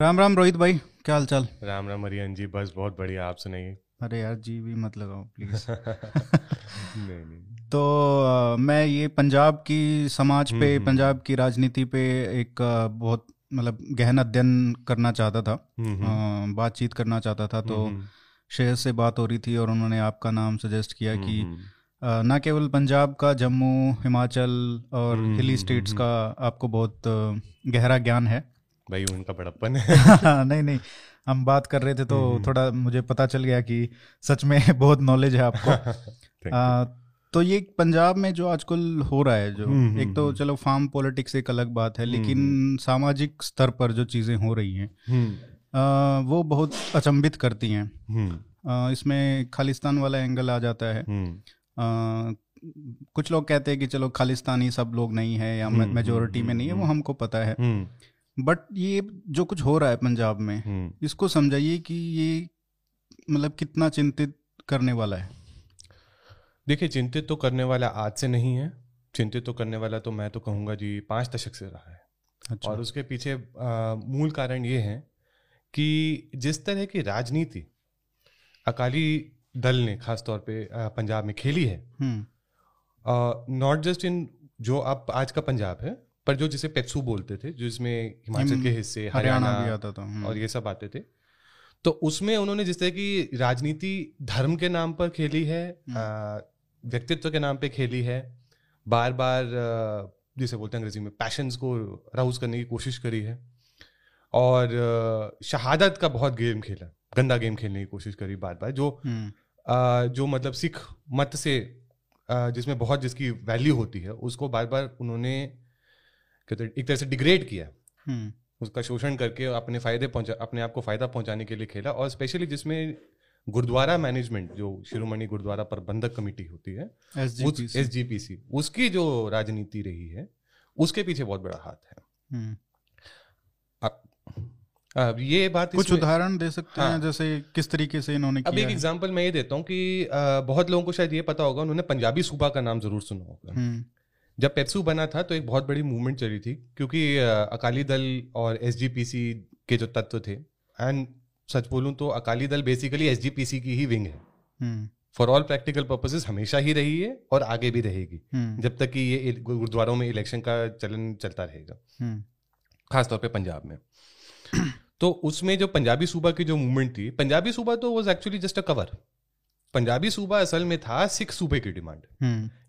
राम राम रोहित भाई, क्या हाल चाल? राम राम हरियन जी, बस बहुत बढ़िया, आप सुनाइए। अरे यार जी भी मत लगाओ प्लीज। नहीं। तो मैं ये पंजाब की समाज पे, पंजाब की राजनीति पे एक बहुत मतलब गहन अध्ययन करना चाहता था, बातचीत करना चाहता था। तो शेर से बात हो रही थी और उन्होंने आपका नाम सजेस्ट किया कि न केवल पंजाब का, जम्मू, हिमाचल और हिली स्टेट्स का आपको बहुत गहरा ज्ञान है। भाई उनका बड़प्पन है। नहीं, हम बात कर रहे थे तो थोड़ा मुझे पता चल गया कि सच में बहुत नॉलेज है आपको। तो ये पंजाब में जो आजकल हो रहा है, जो एक तो चलो फार्म पॉलिटिक्स एक अलग बात है, लेकिन सामाजिक स्तर पर जो चीजें हो रही हैं वो बहुत अचंभित करती हैं। इसमें खालिस्तान वाला एंगल आ जाता है। कुछ लोग कहते हैं कि चलो खालिस्तानी सब लोग नहीं है या मेजोरिटी में नहीं है, वो हमको पता है, बट ये जो कुछ हो रहा है पंजाब में, इसको समझाइए कि ये मतलब कितना चिंतित करने वाला है। देखिए, चिंतित तो करने वाला आज से नहीं है, चिंतित तो करने वाला तो मैं तो कहूँगा जी 5 दशक से रहा है। अच्छा। और उसके पीछे मूल कारण ये है कि जिस तरह की राजनीति अकाली दल ने खास तौर पे पंजाब में खेली है, नॉट जस्ट इन जो आप आज का पंजाब है, पर जो जिसे पेप्सू बोलते थे, जिसमें हिमाचल के हिस्से, हरियाणा भी आता था और ये सब आते थे, तो उसमें उन्होंने जिस तरह की राजनीति धर्म के नाम पर खेली है, व्यक्तित्व के नाम पे खेली है, बार बार जिसे बोलते हैं अंग्रेजी में पैशंस को राउज करने की कोशिश करी है और शहादत का बहुत गेम खेला, गंदा गेम खेलने की कोशिश करी बार बार, जो मतलब सिख मत से जिसमें बहुत जिसकी वैल्यू होती है उसको बार बार उन्होंने एक तरह से डिग्रेड किया, उसका शोषण करके अपने अपने आप को फायदा पहुंचाने के लिए खेला। और स्पेशली जिसमें गुरुद्वारा मैनेजमेंट, जो शिरोमणि गुरुद्वारा प्रबंधक कमेटी होती है, SGPC, उसकी जो राजनीति रही है उसके पीछे बहुत बड़ा हाथ है। अब ये बात कुछ उदाहरण दे सकते हैं जैसे किस तरीके से इन्होंने किया? अब एक एग्जांपल मैं ये देता हूँ कि बहुत लोगों को शायद ये पता होगा, उन्होंने पंजाबी सूबा का नाम जरूर सुना होगा। जब पेप्सू बना था तो एक बहुत बड़ी मूवमेंट चली थी, क्योंकि अकाली दल और SGPC के जो तत्व थे, एंड सच बोलूं तो अकाली दल बेसिकली SGPC की ही विंग है, फॉर ऑल प्रैक्टिकल पर्पसेस हमेशा ही रही है और आगे भी रहेगी जब तक कि ये गुरुद्वारों में इलेक्शन का चलन चलता रहेगा, खासतौर पर पंजाब में। तो उसमें जो पंजाबी सूबा की जो मूवमेंट थी, पंजाबी सूबा तो was actually just a cover. Punjabi Suba असल में था सिख सूबे की डिमांड,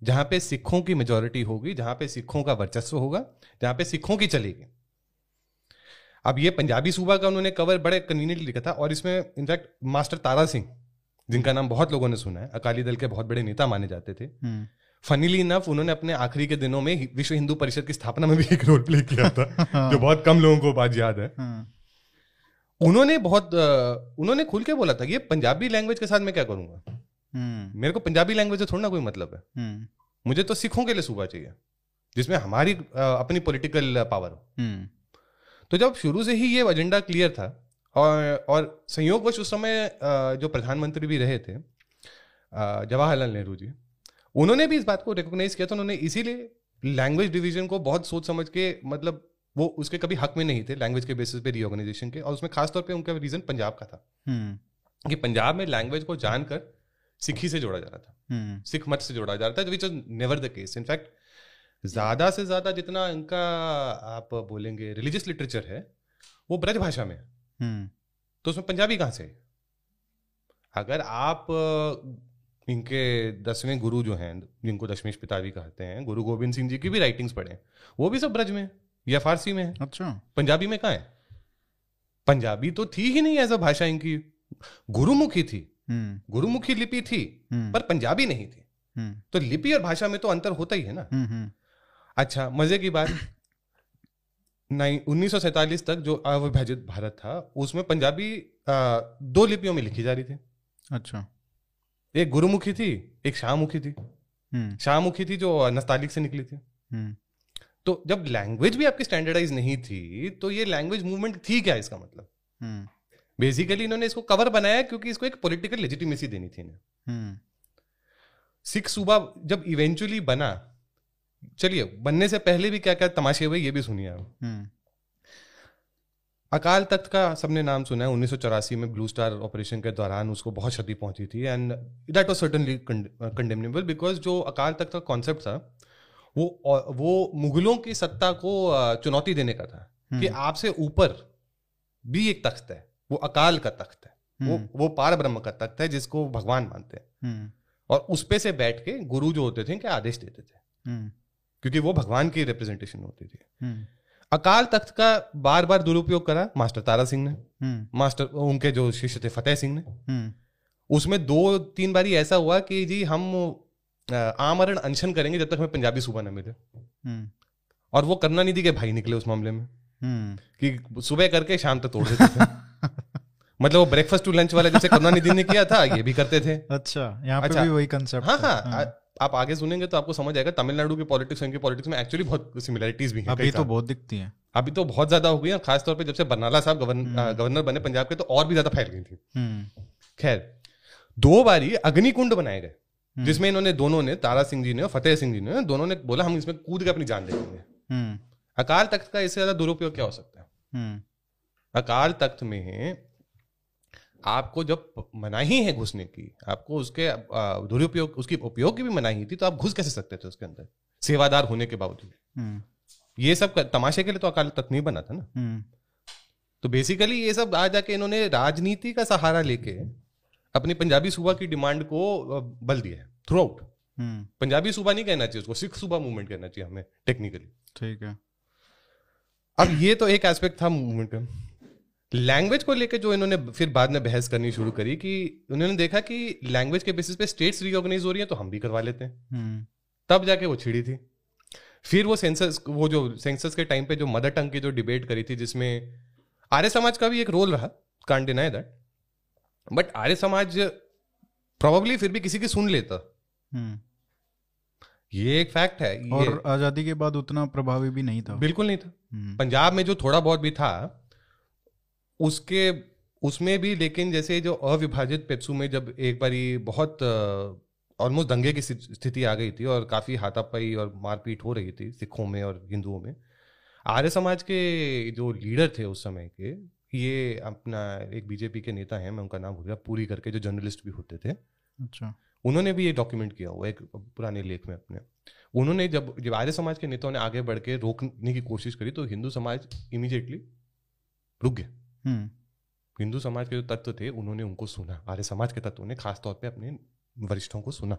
जहां पे सिखों की मेजोरिटी होगी, जहां पे सिखों का वर्चस्व होगा, जहां पे सिखों की चलेगी। अब ये पंजाबी सूबा का उन्होंने कवर बड़े कन्वीनियंटली लिखा था, और इसमें इनफैक्ट मास्टर तारा सिंह, जिनका नाम बहुत लोगों ने सुना है, अकाली दल के बहुत बड़े नेता माने जाते थे, फनीली इनफ उन्होंने अपने आखिरी के दिनों में विश्व हिंदू परिषद की स्थापना में भी एक रोल प्ले किया था, जो बहुत कम लोगों को बात याद है। उन्होंने खुल के बोला था ये पंजाबी लैंग्वेज के साथ मैं क्या करूंगा, मेरे को पंजाबी लैंग्वेज से थोड़ा ना कोई मतलब है, मुझे तो सिखों के लिए सूबा चाहिए जिसमें हमारी अपनी पॉलिटिकल पावर हो। तो जब शुरू से ही ये एजेंडा क्लियर था, और संयोगवश उस समय जो प्रधानमंत्री भी रहे थे जवाहरलाल नेहरू जी, उन्होंने भी इस बात को रिकॉग्नाइज किया था। उन्होंने इसीलिए लैंग्वेज डिवीजन को बहुत सोच समझ के, मतलब वो उसके कभी हक में नहीं थे लैंग्वेज के बेसिस पे रीऑर्गेनाइजेशन के, और उसमें खासतौर पे उनका रीजन पंजाब का था कि पंजाब में लैंग्वेज को जानकर सिखी से जोड़ा जा रहा था, सिख मत से जोड़ा जा रहा था, which was never the case. In fact ज्यादा से ज्यादा जितना इनका आप बोलेंगे रिलीजियस लिटरेचर है वो ब्रज भाषा में है, तो उसमें पंजाबी कहाँ से है? अगर आप इनके 10वें गुरु जो हैं, जिनको दशमेश पिताजी कहते हैं, गुरु गोविंद सिंह जी की भी राइटिंग्स पढ़े, वो भी सब ब्रज में या फारसी में है। अच्छा। पंजाबी में कहाँ है? पंजाबी तो थी ही नहीं ऐसा भाषा, इनकी गुरुमुखी थी, गुरुमुखी लिपि थी, पर पंजाबी नहीं थी। तो लिपि और भाषा में तो अंतर होता ही है ना। अच्छा, मजे की बात, 1947 तक जो अविभाजित भारत था उसमें पंजाबी 2 लिपियों में लिखी जा रही थी। अच्छा। एक गुरुमुखी थी, एक शाहमुखी थी। शाहमुखी थी जो नस्तालिक से निकली थी। तो जब लैंग्वेज भी आपकी स्टैंडर्डाइज नहीं थी तो ये लैंग्वेज मूवमेंट थी क्या, इसका मतलब? बेसिकली इन्होंने इसको कवर बनाया क्योंकि इसको एक पॉलिटिकल लेजिटिमेसी देनी थी इन्हें। सिख सूबा जब इवेंचुअली बना, चलिए बनने से पहले भी क्या क्या तमाशे हुए ये भी सुनिए आप। अकाल तख्त का सबने नाम सुना है, 1984 में ब्लू स्टार ऑपरेशन के दौरान उसको बहुत क्षति पहुंची थी and that was certainly condemnable because जो अकाल तख्त का कॉन्सेप्ट था वो मुगलों की सत्ता को चुनौती देने का था कि आपसे ऊपर भी एक तख्त है, वो अकाल का तख्त है, वो पारब्रह्म का तख्त है जिसको भगवान मानते हैं, और उसपे से बैठ के गुरु जो होते थे इनके आदेश देते थे क्योंकि वो भगवान की रिप्रेजेंटेशन होती थी। अकाल तख्त का बार बार दुरुपयोग करा मास्टर तारा सिंह ने, मास्टर उनके जो शिष्य थे फतेह सिंह ने। उसमें 2-3 बारी ऐसा हुआ कि जी हम आमरण अनशन करेंगे जब तक हमें पंजाबी सूबा न मिले, और वो करना नहीं थी के भाई निकले उस मामले में कि सुबह करके शाम तक तोड़ देते थे मतलब वो ब्रेकफास्ट टू लंच वाला जैसे करना निधि ने किया था ये भी करते थे। अच्छा, यहाँ पे भी वही कंसेप्ट। हाँ, आप आगे सुनेंगे तो आपको समझ आएगा तमिलनाडु के पॉलिटिक्स और इनके पॉलिटिक्स में एक्चुअली बहुत सिमिलैरिटीज भी हैं। अभी तो बहुत दिखती हैं, अभी तो बहुत ज्यादा हो गई है, खासतौर पे जब से बरनाला साहब गवर्नर बने पंजाब के तो और भी ज्यादा फैल गई थी। खैर, 2 बारी अग्निकुंड बनाए गए जिसमें इन्होंने दोनों ने, तारा सिंह जी ने और फतेह सिंह जी ने, दोनों ने बोला हम इसमें कूद के अपनी जान दे देंगे। अकाल तख्त का इससे ज्यादा दुरुपयोग क्या हो सकता है? अकाल तख्त में आपको जब मनाही है घुसने की, आपको उसके दुरुपयोग, उसकी उपयोग की भी मनाही थी, तो आप घुस कैसे सकते थे उसके अंदर सेवादार होने के बावजूद? ये सब तमाशे के लिए तो अकाल तख्त नहीं बना था ना। तो बेसिकली ये सब आ जाके इन्होंने राजनीति का सहारा लेके अपनी पंजाबी सूबा की डिमांड को बल दिया है थ्रू आउट। पंजाबी सूबा नहीं कहना चाहिए उसको, सिख सूबा मूवमेंट कहना चाहिए हमें टेक्निकली। ठीक है, अब ये तो एक एस्पेक्ट था मूवमेंट का। लैंग्वेज को लेकर जो इन्होंने फिर बाद में बहस करनी शुरू करी कि उन्होंने देखा कि लैंग्वेज के बेसिस पे स्टेट्स रिओर्गनाइज हो रही हैं तो हम भी करवा लेते हैं। तब जाके वो छिड़ी थी। फिर वो जो सेंसस के टाइम पे जो मदर टंग की जो डिबेट करी थी जिसमें आर्य समाज का भी एक रोल रहा, can't deny that, but Arya Samaj probably फिर भी किसी की सुन लेता। ये एक फैक्ट है। और आजादी के बाद उतना प्रभावी भी नहीं था, बिल्कुल नहीं था। पंजाब में जो थोड़ा बहुत भी था उसमें भी, लेकिन जैसे जो अविभाजित पेप्सू में जब एक बारी बहुत ऑलमोस्ट दंगे की स्थिति आ गई थी और काफी हाथापाई और मारपीट हो रही थी सिखों में और हिंदुओं में, आर्य समाज के जो लीडर थे उस समय के, ये अपना एक बीजेपी के नेता हैं, मैं उनका नाम भूल गया, पूरी करके, जो जर्नलिस्ट भी होते थे। अच्छा, उन्होंने भी ये डॉक्यूमेंट किया हुआ एक पुराने लेख में अपने। उन्होंने जब आर्य समाज के नेताओं ने आगे बढ़ के रोकने की कोशिश करी तो हिंदू समाज इमीडिएटली रुक गया। हिंदू समाज के जो तत्व थे उन्होंने उनको सुना, आर्य समाज के तत्वों ने खासतौर पे अपने वरिष्ठों को सुना।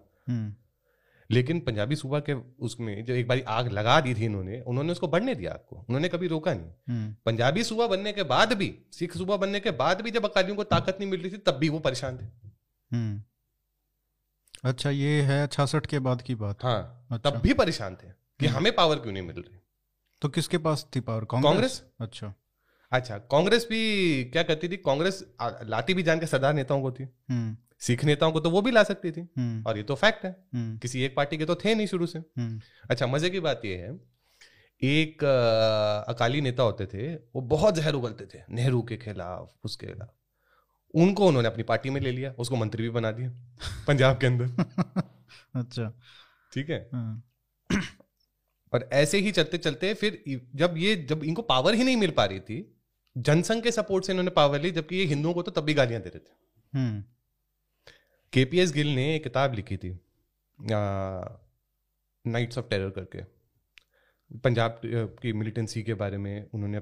लेकिन पंजाबी सूबा के उसमें जो एक बार आग लगा दी थी उन्होंने उसको बढ़ने दिया आपको, उन्होंने कभी रोका नहीं। पंजाबी सूबा बनने के बाद भी, सिख सूबा बनने के बाद भी जब अकालियों को ताकत नहीं मिल रही थी तब भी वो परेशान थे। अच्छा, ये है 66 के बाद की बात। हाँ, तब भी परेशान थे कि हमें पावर क्यों नहीं मिल रही। तो किसके पास थी पावर? कांग्रेस। अच्छा, कांग्रेस भी क्या करती थी? कांग्रेस लाती भी जान के सरदार नेताओं को थी, सिख नेताओं को तो वो भी ला सकती थी, और ये तो फैक्ट है, किसी एक पार्टी के तो थे नहीं शुरू से। अच्छा, मजे की बात ये है, एक अकाली नेता होते थे वो बहुत जहर उगलते थे नेहरू के खिलाफ, उसके खिलाफ, उनको उन्होंने अपनी पार्टी में ले लिया, उसको मंत्री भी बना दिया पंजाब के अंदर। अच्छा, ठीक है। और ऐसे ही चलते चलते फिर जब इनको पावर ही नहीं मिल पा रही थी, जनसंघ के सपोर्ट से इन्होंने पावर ली, जबकि ये हिंदुओं को तो तब भी गालियां दे रहे थे। केपीएस गिल ने एक किताब लिखी थी नाइट्स ऑफ टेरर करके, पंजाब की मिलिटेंसी के बारे में उन्होंने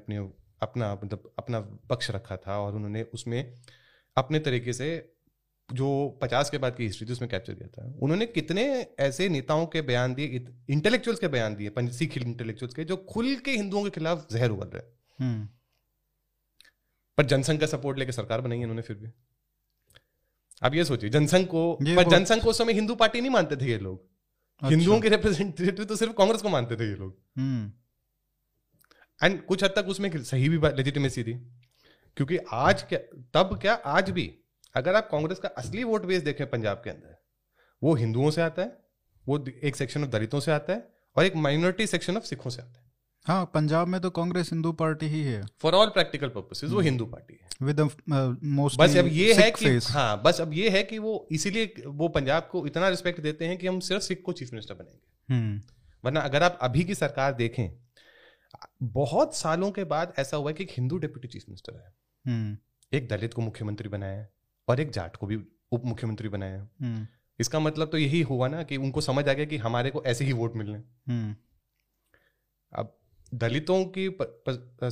अपना पक्ष रखा था, और उन्होंने उसमें अपने तरीके से जो 50 के बाद की हिस्ट्री थी उसमें कैप्चर किया था। उन्होंने कितने ऐसे नेताओं के बयान दिए, इंटेलेक्चुअल्स के बयान दिए, सिख इंटेलेक्चुअल्स के, जो खुल के हिंदुओं के खिलाफ जहर उगल रहे, पर जनसंघ का सपोर्ट लेके सरकार बनाई इन्होंने फिर भी। अब ये सोचिए, जनसंघ को उस समय हिंदू पार्टी नहीं मानते थे ये लोग। अच्छा, हिंदुओं के रिप्रेजेंटेटिव तो सिर्फ कांग्रेस को मानते थे ये लोग, एंड कुछ हद तक उसमें सही भी लेजिटिमेसी थी, क्योंकि आज भी अगर आप कांग्रेस का असली वोट बेस देखें पंजाब के अंदर, वो हिंदुओं से आता है, वो एक सेक्शन ऑफ दलितों से आता है, और एक माइनॉरिटी सेक्शन ऑफ सिखों से आता है। हाँ, पंजाब में तो कांग्रेस हिंदू पार्टी ही है फॉर ऑल प्रैक्टिकल पर्पसेस, वो हिंदू पार्टी है विद मोस्ट। बस अब ये है कि वो इसीलिए वो पंजाब को इतना रिस्पेक्ट देते हैं कि हम सिर्फ सिख को चीफ मिनिस्टर बनाएंगे, वरना अगर आप अभी की सरकार देखें, बहुत सालों के बाद ऐसा हुआ है कि एक हिंदू डिप्यूटी चीफ मिनिस्टर है, एक दलित को मुख्यमंत्री बनाया है और एक जाट को भी उप मुख्यमंत्री बनाया है। इसका मतलब तो यही हुआ ना कि उनको समझ आ गया कि हमारे को ऐसे ही वोट मिलने। अब दलितों की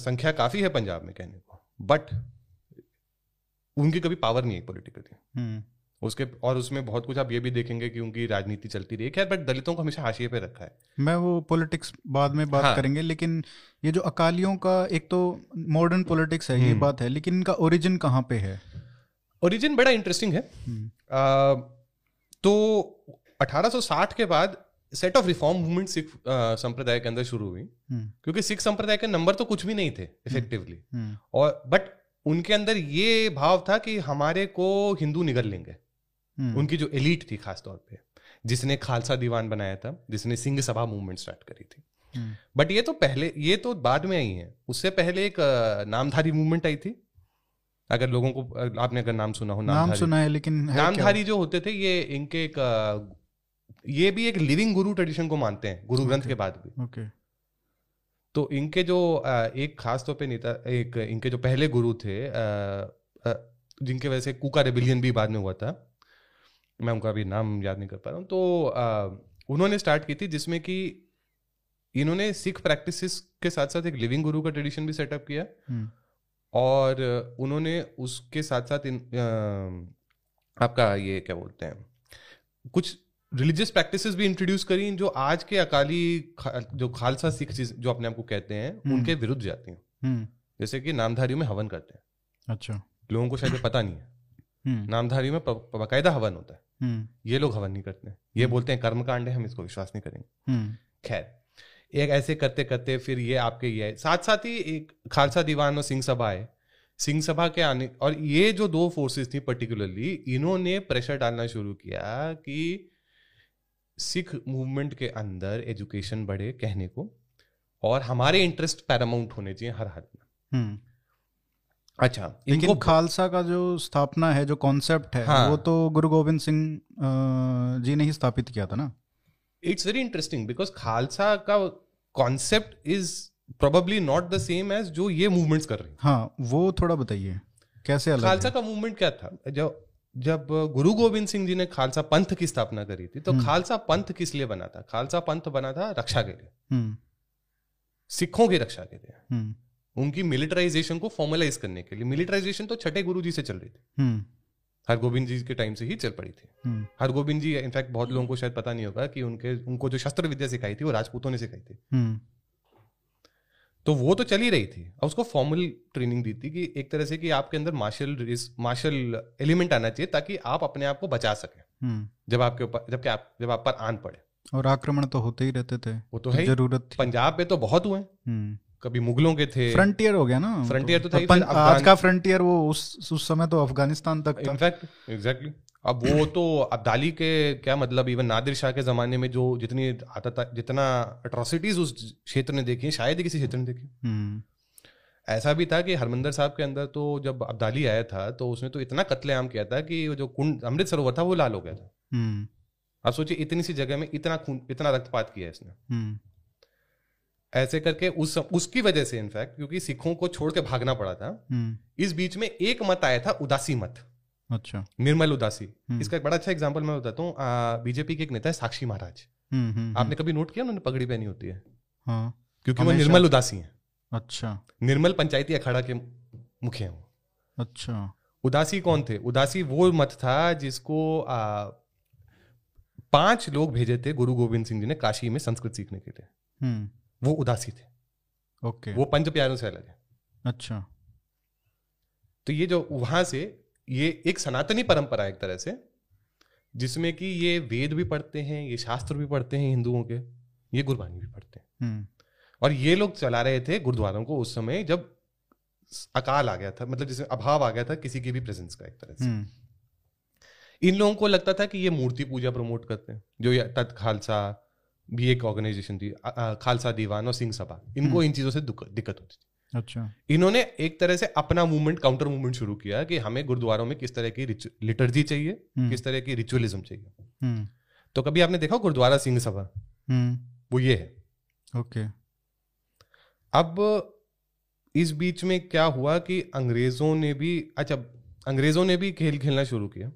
संख्या काफी है पंजाब में कहने को, बट उनकी कभी पावर नहीं है पॉलिटिकली उसके, और उसमें बहुत कुछ आप ये भी देखेंगे कि उनकी राजनीति चलती रही है। खैर, बट दलितों को हमेशा हाशिए पे रखा है। मैं वो पॉलिटिक्स बाद में बात करेंगे, लेकिन ये जो अकालियों का एक तो मॉडर्न पॉलिटिक्स है ये बात है, लेकिन इनका ओरिजिन कहाँ पे है? ओरिजिन बड़ा इंटरेस्टिंग है। तो 1860 के बाद set of reform movement Sikh संप्रदाय के अंदर शुरू हुई, क्योंकि सिख संप्रदाय के नंबर तो कुछ भी नहीं थे इफेक्टिवली, और बट उनके अंदर ये भाव था कि हमारे को हिंदू निगल लेंगे। उनकी जो एलीट थी खास तौर पे, जिसने खालसा दीवान बनाया था, जिसने सिंह सभा मूवमेंट स्टार्ट करी थी, बट ये तो पहले, ये तो बाद में आई है। उससे पहले एक नामधारी मूवमेंट आई थी, अगर लोगों को आपने अगर नाम सुना हो, नाम सुना है, लेकिन नामधारी जो होते थे ये इनके एक, ये भी एक लिविंग गुरु ट्रेडिशन को मानते हैं गुरु ग्रंथ के बाद भी। तो इनके जो एक खास तौर पे नेता, एक इनके जो पहले गुरु थे जिनके वजह से कूका रेबिलियन भी बाद में हुआ था, मैं उनका भी नाम याद नहीं कर पा रहा हूँ, तो उन्होंने स्टार्ट की थी, जिसमें कि इन्होंने सिख प्रैक्टिसेस के साथ साथ एक लिविंग गुरु का ट्रेडिशन भी सेटअप किया, और उन्होंने उसके साथ साथ आपका ये क्या बोलते हैं, कुछ रिलीजियस प्रैक्टिसेस भी इंट्रोड्यूस करी जो आज के अकाली जो खालसा सिख जो अपने आपको कहते हैं उनके विरुद्ध जाती हैं। जैसे कि नामधारियों में हवन करते हैं। अच्छा, लोगों को शायद पता नहीं है, नामधारियों में बाकायदा हवन होता है, ये लोग हवन नहीं करते, ये बोलते हैं कर्मकांड है, हम इसको विश्वास नहीं करेंगे। खैर, एक ऐसे करते करते फिर ये आपके ये साथ साथ ही एक खालसा दीवान और सिंह सभा है, सिंह सभा के आने, और ये जो दो फोर्सेस थी पर्टिकुलरली, इन्होंने प्रेशर डालना शुरू किया कि सिख मूवमेंट के अंदर एजुकेशन बढ़े कहने को, और हमारे इंटरेस्ट पैरामाउंट होने चाहिए हर हाल में। अच्छा, इनको खालसा का जो स्थापना है, जो कॉन्सेप्ट है, हाँ, वो तो गुरु गोविंद सिंह जी ने ही स्थापित किया था ना। It's very interesting because Khalsa का concept is probably not the same as जो ये movements कर रहे हैं। हाँ, वो थोड़ा बताइए कैसे अलग खालसा है? का movement क्या था? जब गुरु गोविंद सिंह जी ने खालसा पंथ की स्थापना करी थी, तो खालसा पंथ किस लिए बना था? खालसा पंथ बना था रक्षा के लिए, सिखों की रक्षा के लिए, उनकी मिलिटराइजेशन को फॉर्मलाइज करने के लिए। मिलिटराइजेशन तो छठे गुरु जी से चल रही थी, हरगोबिंद जी के टाइम से ही चल पड़ी थी। हरगोबिंद जी, इनफैक्ट बहुत लोगों को शायद पता नहीं होगा कि उनको जो शस्त्र विद्या सिखाई थी वो राजपूतों ने सिखाई थी, तो वो तो चली रही थी, और उसको फॉर्मल ट्रेनिंग दी थी कि एक तरह से कि आपके अंदर मार्शल एलिमेंट आना चाहिए ताकि आप अपने आप को बचा सके जब आप पर आन पड़े। और आक्रमण तो होते ही रहते थे, वो तो है, जरूरत पंजाब में तो बहुत हुए, कभी मुगलों के थे, फ्रंटियर हो गया ना, फ्रंटियर तो था ही, आज का फ्रंटियर वो उस समय तो अफगानिस्तान तक था। इनफैक्ट एग्जैक्टली, अब वो तो अब्दाली के क्या मतलब, इवन नादिर शाह के जमाने में जो जितनी जितना अट्रॉसिटीज उस क्षेत्र ने देखी शायद किसी क्षेत्र ने देखी। ऐसा भी था कि हरमंदर साहब के अंदर तो जब अब्दाली आया था तो उसने तो इतना कत्लेआम किया था कि जो कुंड अमृत सरोवर था वो लाल हो गया था। आप सोचिए इतनी सी जगह में इतना रक्तपात किया इसने, ऐसे करके उसकी वजह से इनफैक्ट, क्योंकि सिखों को छोड़ के भागना पड़ा था। इस बीच में एक मत आया था, उदासी मत। अच्छा, निर्मल उदासी, इसका एक बड़ा अच्छा एग्जांपल मैं बताता हूँ। बीजेपी के एक नेता है साक्षी महाराज, आपने कभी नोट किया उन्होंने पगड़ी पहनी होती है? हाँ, क्योंकि वो निर्मल उदासी है। अच्छा, निर्मल पंचायती अखाड़ा के मुखिया हैं। अच्छा, उदासी कौन थे? उदासी वो मत था जिसको 5 लोग भेजे थे गुरु गोविंद सिंह जी ने काशी में संस्कृत सीखने के लिए, वो उदासी थे। ओके, वो पंच प्यारों से अलग है। अच्छा, तो ये जो वहां से ये एक सनातनी परंपरा एक तरह से, जिसमें कि ये वेद भी पढ़ते हैं, ये शास्त्र भी पढ़ते हैं हिंदुओं के, ये गुरबानी भी पढ़ते हैं, और ये लोग चला रहे थे गुरुद्वारों को उस समय जब अकाल आ गया था, मतलब जिसमें अभाव आ गया था किसी की भी प्रेजेंस का एक तरह से। इन लोगों को लगता था कि ये मूर्ति पूजा प्रमोट करते हैं, जो ये तत् खालसा भी एक ऑर्गेनाइजेशन थी, खालसा दीवान और सिंह सभा, इनको इन चीजों से दिक्कत होती थी। अच्छा, इन्होंने एक तरह से अपना मूवमेंट, काउंटर मूवमेंट शुरू किया कि हमें गुरुद्वारों में किस तरह की लिटर्जी चाहिए, किस तरह की रिचुअलिज्म चाहिए। तो कभी आपने देखा गुरुद्वारा सिंह सभा, वो ये है। ओके, अब इस बीच में क्या हुआ कि अंग्रेज़ों ने भी खेल खेलना शुरू किया।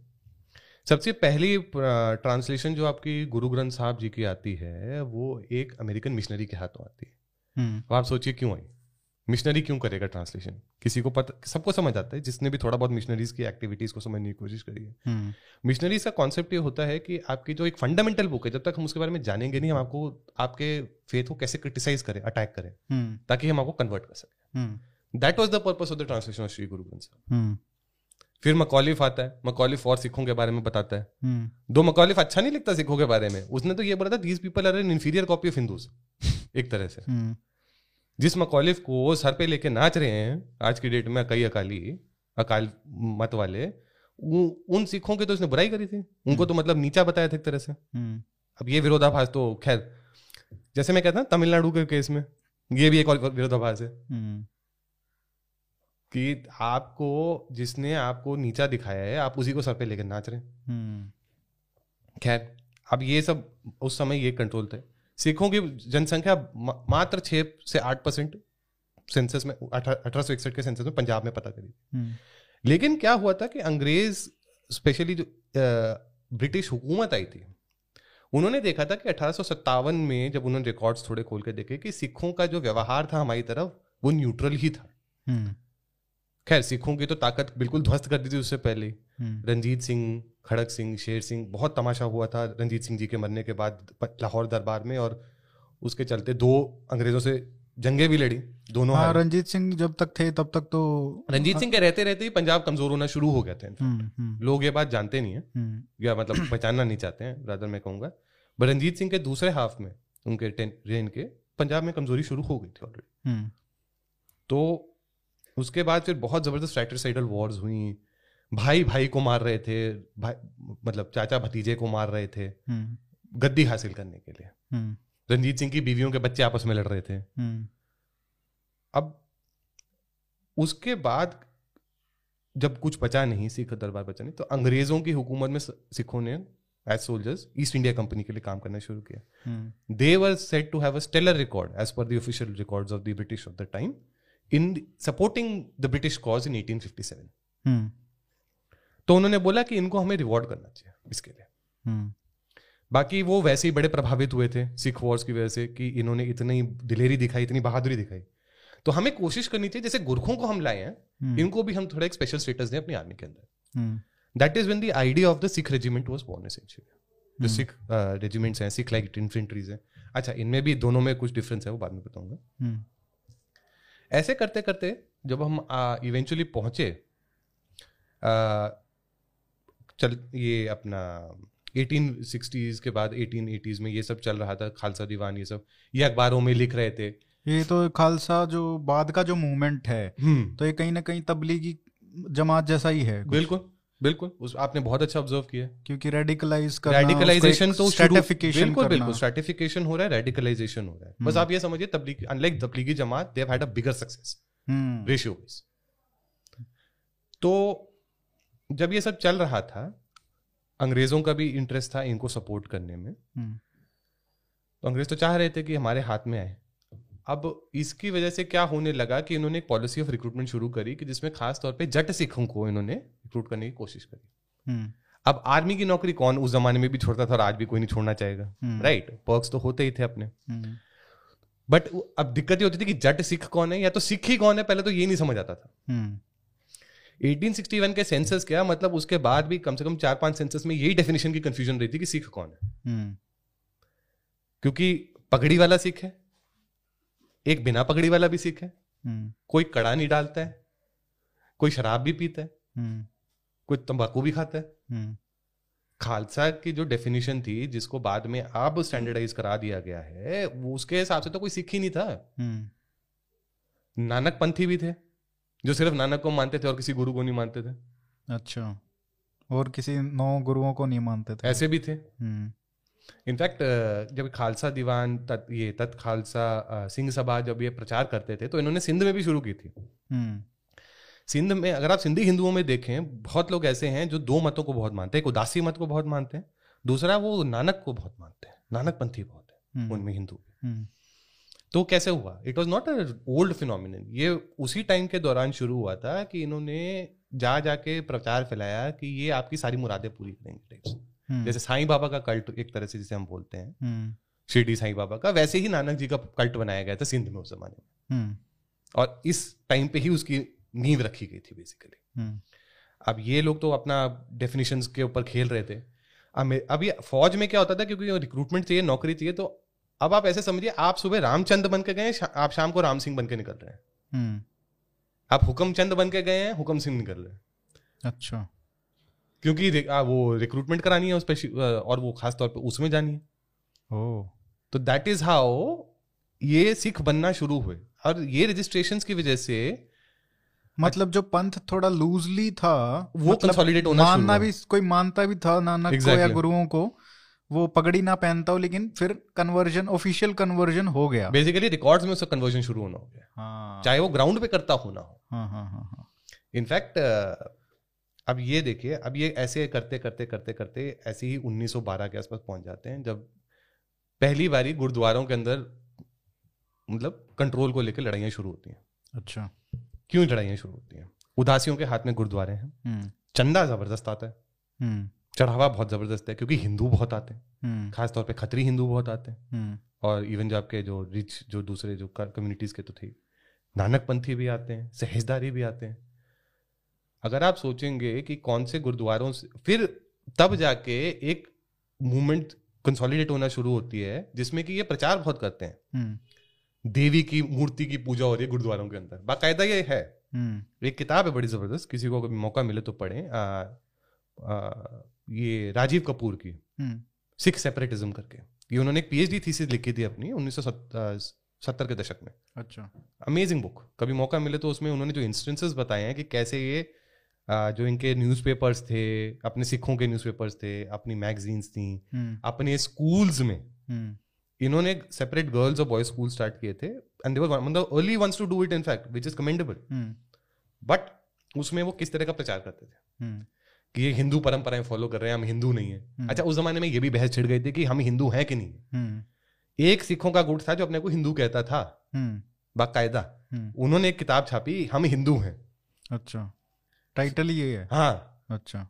सबसे पहली ट्रांसलेशन जो आपकी गुरु ग्रंथ साहब जी की आती है वो एक अमेरिकन मिशनरी के हाथों आती है। अब आप सोचिए क्यों आई, मिशनरी क्यों करेगा ट्रांसलेशन? किसी को पता, सबको समझ आता है जिसने भी थोड़ा बहुत मिशनरीज की एक्टिविटीज को समझने की कोशिश करी है। मिशनरीज का कॉन्सेप्ट ये होता है कि आपकी जो एक फंडामेंटल बुक है, जब तक हम उसके बारे में जानेंगे नहीं, हम आपको आपके फेथ को कैसे क्रिटिसाइज करें, अटैक करें, ताकि हम आपको कन्वर्ट कर सकें। That was the purpose of the translation of Shri Guru Granth साहब। फिर मकौलिफ आता है, मकौलिफ और सिखों के बारे में बताता है। दो मकौलिफ अच्छा नहीं लिखता सिखों के बारे में, उसने तो ये बोला था these people are an inferior copy of Hindus. एक तरह से जिस मकौलिफ को सर पे लेके नाच रहे हैं आज की डेट में कई अकाल मत वाले, उन सिखों की तो उसने बुराई करी थी, उनको तो मतलब नीचा बताया था एक तरह से। अब ये विरोधाभास तो खैर, जैसे मैं कहता हूँ तमिलनाडु के केस में ये भी एक और विरोधाभास है कि आपको, जिसने आपको नीचा दिखाया है, आप उसी को सर पे लेकर नाच रहे हैं। खैर अब ये सब उस समय ये कंट्रोल थे। सिखों की जनसंख्या मात्र 6 से 8% सेंसस में 1861 के सेंसस में पंजाब में पता करी। लेकिन क्या हुआ था कि अंग्रेज, स्पेशली जो ब्रिटिश हुकूमत आई थी, उन्होंने देखा था कि 1857 में जब उन्होंने रिकॉर्ड्स थोड़े खोल के देखे कि सिखों का जो व्यवहार था हमारी तरफ वो न्यूट्रल ही था। खैर सिखों की तो ताकत बिल्कुल ध्वस्त कर दी थी उससे पहले। रंजीत सिंह, खड़क सिंह, शेर सिंह, बहुत तमाशा हुआ था रंजीत सिंह जी के मरने के बाद लाहौर दरबार में, और उसके चलते दो अंग्रेजों से जंगे भी लड़ी, दोनों। हाँ, रंजीत सिंह जब तक थे तब तक तो रंजीत सिंह के रहते रहते ही पंजाब कमजोर होना शुरू हो गए थे। लोग ये बात जानते नहीं है या मतलब पहचानना नहीं चाहते हैं, रादर मैं कहूँगा। बट रंजीत सिंह के दूसरे हाफ में उनके रेन के पंजाब में कमजोरी शुरू हो गई थी ऑलरेडी। तो उसके बाद फिर बहुत जबरदस्त फैक्ट्रिसाइडल वॉर्स हुई, भाई भाई को मार रहे थे, मतलब चाचा भतीजे को मार रहे थे गद्दी हासिल करने के लिए। रंजीत सिंह की बीवियों के बच्चे आपस में लड़ रहे थे। अब उसके बाद जब कुछ बचा नहीं, सिख दरबार बचा नहीं, तो अंग्रेजों की हुकूमत में सिखों ने as soldiers East India Company के लिए काम करना शुरू किया। They were said to have a stellar record as per the official records of the British of the time in supporting the British cause in 1857। तो उन्होंने बोला कि इनको हमें रिवॉर्ड करना चाहिए इसके लिए। बाकी वो वैसे ही बड़े प्रभावित हुए थे सिख वॉर्स की वजह से कि इन्होंने इतनी दिलेरी दिखाई, इतनी बहादुरी दिखाई, तो हमें कोशिश करनी चाहिए जैसे गुरखों को हम लाए हैं इनको भी हम थोड़ा एक स्पेशल स्टेटस दें अपनी आर्मी के अंदर। That is when the idea of the Sikh regiment was born essentially. जो सिख रेजिमेंट्स हैं, सिख लाइट इन्फेंट्रीज हैं, अच्छा इनमें भी दोनों में कुछ डिफरेंस है वो बाद में बताऊंगा। ऐसे करते करते जब हम इवेंचुअली पहुंचे ये अपना 1860s के बाद 1880s में ये सब चल रहा था, खालसा दीवान ये सब, ये अखबारों में लिख रहे थे। ये तो खालसा जो बाद का जो मूवमेंट है तो ये कहीं ना कहीं तबलीगी जमात जैसा ही है। बिल्कुल बिल्कुल, उस आपने बहुत अच्छा ऑब्जर्व किया, क्योंकि रेडिकलाइजेशन तो स्ट्रेटिफिकेशन हो रहा है, रेडिकलाइजेशन हो रहा है। बस आप ये समझिए Tablighi, unlike Tablighi Jamaat, they have had a bigger success ratio wise. तो जब ये सब चल रहा था, अंग्रेजों का भी इंटरेस्ट था इनको सपोर्ट करने में, तो अंग्रेज तो चाह रहे थे कि हमारे हाथ में आए। अब इसकी वजह से क्या होने लगा कि इन्होंने एक पॉलिसी ऑफ रिक्रूटमेंट शुरू करी कि जिसमें खास तौर पे जट सिखों को इन्होंने रिक्रूट करने की कोशिश करी। अब आर्मी की नौकरी कौन उस जमाने में भी छोड़ता था और आज भी कोई नहीं छोड़ना चाहेगा, राइट? पर्क्स तो होते ही थे अपने, बट अब दिक्कत ये होती थी कि जट सिख कौन है या तो सिख ही कौन है, पहले तो ये नहीं समझ आता था। 1861 के सेंसस क्या, मतलब उसके बाद भी कम से कम 4-5 सेंसस में यही डेफिनेशन की कंफ्यूजन रही थी कि सिख कौन है, क्योंकि पगड़ी वाला सिख है, एक बिना पगड़ी वाला भी सिख है, कोई कड़ा नहीं डालता है, कोई शराब भी पीता है, कोई तंबाकू भी खाता है। खालसा की जो डेफिनेशन थी, जिसको बाद में अब स्टैंडर्डाइज करा दिया गया है, वो उसके हिसाब से तो कोई सिख ही नहीं था। नानक पंथी भी थे जो सिर्फ नानक को मानते थे और किसी गुरु को नहीं मानते थे। अच्छा, और किसी 9 गुरुओं को नहीं मानते थे, ऐसे भी थे। इनफैक्ट जब खालसा दीवान ये तत् खालसा सिंह सभा जब ये प्रचार करते थे तो इन्होंने सिंध में भी शुरू की थी। सिंध में अगर आप सिंधी हिंदुओं में देखें, बहुत लोग ऐसे हैं जो दो मतों को बहुत मानते हैं। एक उदासी मत को बहुत मानते हैं, दूसरा वो नानक को बहुत मानते हैं, नानक पंथी बहुत है उनमें हिंदू। तो कैसे हुआ? It was not a old phenomenon, ये उसी टाइम के दौरान शुरू हुआ था कि इन्होंने जा जाके प्रचार फैलाया कि ये आपकी सारी मुरादें पूरी करेंगे। जैसे साईं बाबा का कल्ट एक तरह से जिसे हम बोलते हैं, शिरडी साईं बाबा का, वैसे ही नानक जी का कल्ट बनाया गया था सिंध में उस जमाने में, और इस टाइम पे ही उसकी नींव रखी गई थी बेसिकली। अब ये लोग तो अपना डेफिनेशंस के ऊपर खेल रहे थे। अब ये फौज में क्या होता था, क्योंकि रिक्रूटमेंट चाहिए, नौकरी चाहिए, तो अब आप ऐसे समझिए आप सुबह रामचंद बन के गए, आप शाम को राम सिंह बन के निकल रहे हैं। आप हुकम चंद बन के गए हैं, हुकम सिंह निकल रहे हैं। अच्छा, क्योंकि वो रिक्रूटमेंट करानी है उस पर, और वो खासतौर पर उसमें जानी है। तो दैट इज हाउ ये सिख बनना शुरू हुए। और ये रजिस्ट्रेशंस की वजह से मतलब जो पंथ थोड़ा लूजली था वो कंसोलिडेट होना शुरू हुआ। मानना भी, कोई मानता भी था नानक को या गुरुओं को, वो पगड़ी ना पहनता हो, लेकिन फिर कन्वर्जन, ऑफिशियल कन्वर्जन हो गया बेसिकली रिकॉर्ड्स में, उसका कन्वर्जन शुरू होना हो गया। हाँ। चाहे वो ग्राउंड पे करता होना हो। इनफैक्ट अब ये देखिए, अब ये ऐसे करते करते करते करते ऐसे ही 1912 के आसपास पहुंच जाते हैं, जब पहली बारी गुरुद्वारों के अंदर मतलब कंट्रोल को लेकर लड़ाइयाँ शुरू होती हैं। अच्छा, क्यों लड़ाइयाँ शुरू होती हैं? उदासियों के हाथ में गुरुद्वारे हैं, चंदा जबरदस्त आता है, चढ़ावा बहुत जबरदस्त है, क्योंकि हिंदू बहुत आते हैं, खासतौर पे खतरी हिंदू बहुत आते हैं, और इवन जो आपके जो रिच जो दूसरे जो कम्युनिटीज के तो थे, नानकपंथी भी आते हैं, सहेजदारी भी आते हैं। अगर आप सोचेंगे कि कौन से गुरुद्वारों से, फिर तब जाके एक मूवमेंट कंसोलिडेट होना शुरू होती है जिसमें कि ये प्रचार बहुत करते हैं। देवी की मूर्ति की पूजा हो रही है गुरुद्वारों के अंदर, बाकायदा ये है। एक किताब है बड़ी जबरदस्त, किसी को मौका मिले तो पढ़ें, ये राजीव कपूर की, सिख सेपरेटिज्म करके, ये उन्होंने एक पीएचडी थीसिस लिखी थी अपनी 1970 के दशक में। अच्छा, अमेजिंग बुक, कभी मौका मिले तो। उसमें उन्होंने जो इंस्टेंसेस बताए हैं कि कैसे ये जो इनके न्यूज़पेपर्स थे, अपने सिखों के न्यूज़पेपर्स थे, अपनी मैगजीन्स थी, अपने स्कूल्स में इन्होंने सेपरेट गर्ल्स और बॉयज स्कूल स्टार्ट किए थे, एंड दे वर मतलब early ones to do it, in fact which is commendable. But उसमें वो किस तरह का प्रचार करते थे कि ये हिंदू परंपराएं फॉलो कर रहे हैं, हम हिंदू नहीं है। अच्छा, उस जमाने में ये भी बहस छिड़ गई थी कि हम हिंदू हैं कि नहीं। एक सिखों का गुट था जो अपने को हिंदू कहता था बाकायदा, उन्होंने एक किताब छापी, हम हिंदू हैं। अच्छा, टाइटल ये है। हाँ। अच्छा,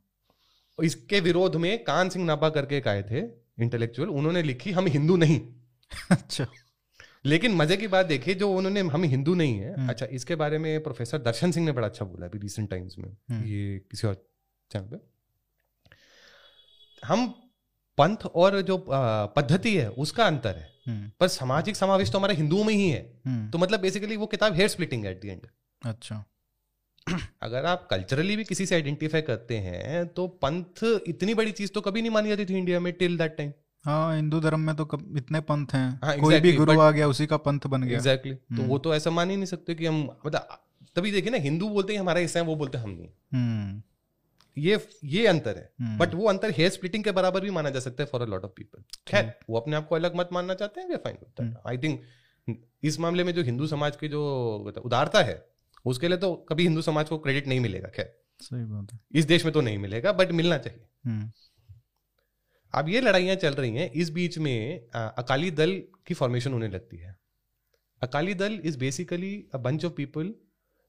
इसके विरोध में कान सिंह नापा करके एक आए थे इंटेलेक्चुअल, उन्होंने लिखी, हम हिंदू नहीं। अच्छा, लेकिन मजे की बात देखिए, जो उन्होंने हम हिंदू नहीं है, अच्छा, इसके बारे में प्रोफेसर दर्शन सिंह ने बड़ा अच्छा बोला अभी रिसेंट टाइम्स में, ये किसी और चैनल पे। हम पंथ और जो पद्धति है उसका अंतर है, पर सामाजिक समावेश तो हमारा हिंदुओं में ही है। तो मतलब बेसिकली वो किताब hair splitting at the end. अच्छा, अगर आप कल्चरली भी किसी से आइडेंटिफाई करते हैं तो पंथ इतनी बड़ी चीज तो कभी नहीं मानी जाती थी इंडिया में टिल दैट टाइम। हाँ, हिंदू धर्म में तो इतने पंथ हैं। हाँ, exactly, कोई भी गुरु आ गया उसी का पंथ बन गया। एग्जैक्टली exactly, तो वो तो ऐसा मान ही नहीं सकते कि हम, मतलब तभी देखिए ना, हिंदू बोलते हैं हमारा हिस्सा है, वो बोलते हैं हम नहीं। ये अंतर है, बट वो अंतर हेयर स्प्लिटिंग के बराबर भी माना जा सकता है for a lot of people. खैर, वो अपने आप को अलग मत मानना चाहते हैं, वे fine with that. I think इस मामले में जो हिंदू समाज की जो उदारता है उसके लिए तो कभी हिंदू समाज को क्रेडिट नहीं मिलेगा। खैर, सही बात है, इस देश में तो नहीं मिलेगा, बट मिलना चाहिए। अब ये लड़ाइयां चल रही हैं, इस बीच में अकाली दल की फॉर्मेशन होने लगती है। Akali Dal is basically a bunch of people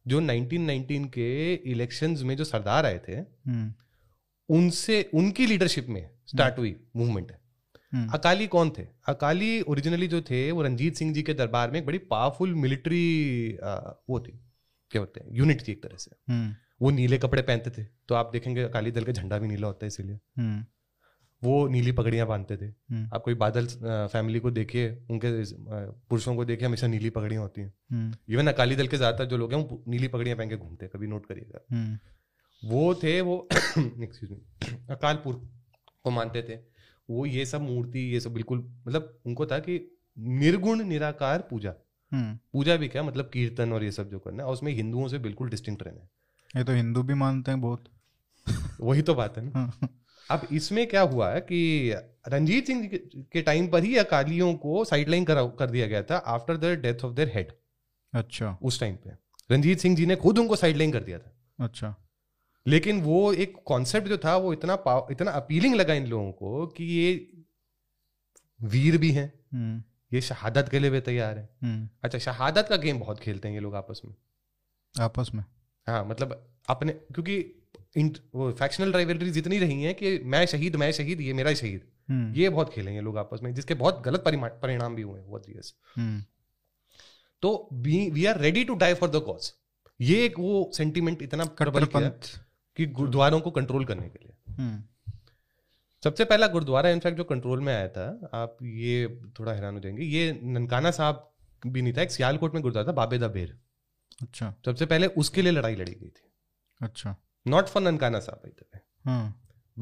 जो 1919 के इलेक्शंस में जो सरदार आए थे उनसे, उनकी लीडरशिप में स्टार्ट हुई मूवमेंट। अकाली कौन थे? अकाली ओरिजिनली जो थे वो रंजीत सिंह जी के दरबार में एक बड़ी पावरफुल मिलिट्री वो थी, क्या होते हैं, यूनिट थी एक तरह से। वो नीले कपड़े पहनते थे, तो आप देखेंगे अकाली दल का झंडा भी नीला होता है, इसीलिए वो नीली पगड़ियां बांधते थे। आप कोई बादल फैमिली को देखिए, उनके पुरुषों को देखिए, हमेशा नीली पगड़ियां होती हैं। इवन अकाली दल के ज्यादातर जो लोग हैं वो नीली पगड़ियां पहन के घूमते हैं, कभी नोट करिएगा। वो थे, वो एक्सक्यूज मी, अकाल पुरख को मानते थे वो। ये सब मूर्ति, ये सब बिल्कुल, मतलब उनको था कि निर्गुण निराकार पूजा, पूजा भी क्या मतलब कीर्तन और ये सब जो करना है, उसमें हिंदुओं से बिल्कुल डिस्टिंक्ट रहना है। ये तो हिंदू भी मानते हैं बहुत। वही तो बात है ना। अब इसमें क्या हुआ है कि रंजीत सिंह के टाइम पर ही अकालियों को साइडलाइन कर दिया गया था after the death of their head. अच्छा, उस टाइम पे रंजीत सिंह जी ने खुद उनको साइडलाइन कर दिया था। अच्छा, लेकिन वो एक कॉन्सेप्ट जो था वो इतना अपीलिंग लगा इन लोगों को कि ये वीर भी हैं, ये शहादत के लिए भी तैयार है। अच्छा, शहादत का गेम बहुत खेलते हैं ये लोग आपस में। हाँ, मतलब अपने, क्योंकि वो फैक्शनल राइवलरीज इतनी रही हैं कि मैं शहीद ये मेरा शहीद, ये बहुत खेलेंगे लोग आपस में, जिसके बहुत गलत परिणाम भी हुए बहुत सीरियस। तो we are ready to die for the cause, ये एक वो सेंटिमेंट इतना कट्टरपंथ कि गुरुद्वारों को कंट्रोल करने के लिए सबसे पहला गुरुद्वारा इनफैक्ट जो कंट्रोल में आया था, आप ये थोड़ा हैरान हो जाएंगे, ये ननकाना साहब भी नहीं था, एक सियालकोट में गुरुद्वारा था बाबे दा बेर। अच्छा, सबसे पहले उसके लिए लड़ाई लड़ी गई थी। अच्छा, नॉट फॉर ननकाना साहब,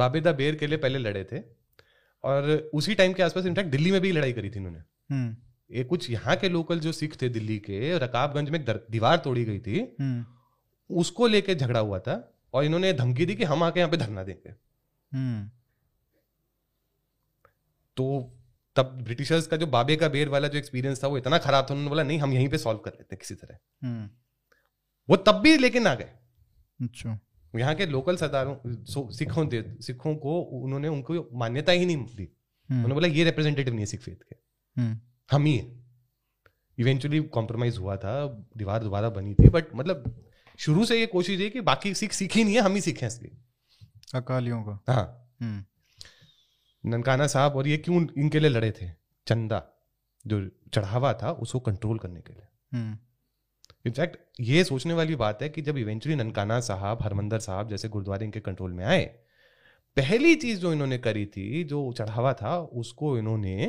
बाबे दा बेर के लिए पहले लड़े थे। और उसी टाइम के आसपास इनफैक्ट दिल्ली में भी लड़ाई करी थी इन्होंने। ये कुछ यहाँ के लोकल जो सिख थे दिल्ली के, रकाबगंज में एक दीवार तोड़ी गई थी, उसको लेके झगड़ा हुआ था और इन्होंने धमकी दी कि हम आके यहाँ पे धरना देंगे। तो तब ब्रिटिशर्स का जो बाबे का बेर वाला जो एक्सपीरियंस था वो इतना खराब था, उन्होंने बोला नहीं हम यहीं पे सॉल्व कर लेते हैं किसी तरह। वो तब भी लेकिन आ गए। अच्छा, यहाँ के लोकल सरदारों सिखों को उन्होंने उनको मान्यता ही नहीं दी। उन्होंने बोला ये रिप्रेजेंटेटिव नहीं है सिख फेथ के, हम ही है। इवेंचुअली कॉम्प्रोमाइज हुआ था, दीवार दोबारा बनी थी, बट मतलब शुरू से ये कोशिश है कि बाकी सिख ही नहीं है, हम ही सिख हैं इसलिए अकालियों का। हाँ, ननकाना साहब और ये क्यों इनके लिए लड़े थे, चंदा जो चढ़ावा था उसको कंट्रोल करने के लिए। इनफैक्ट ये सोचने वाली बात है कि जब इवेंचुअली ननकाना साहब, हरमंदर साहब जैसे गुरुद्वारे इनके कंट्रोल में आए, पहली चीज जो इन्होंने करी थी, जो चढ़ावा था उसको इन्होंने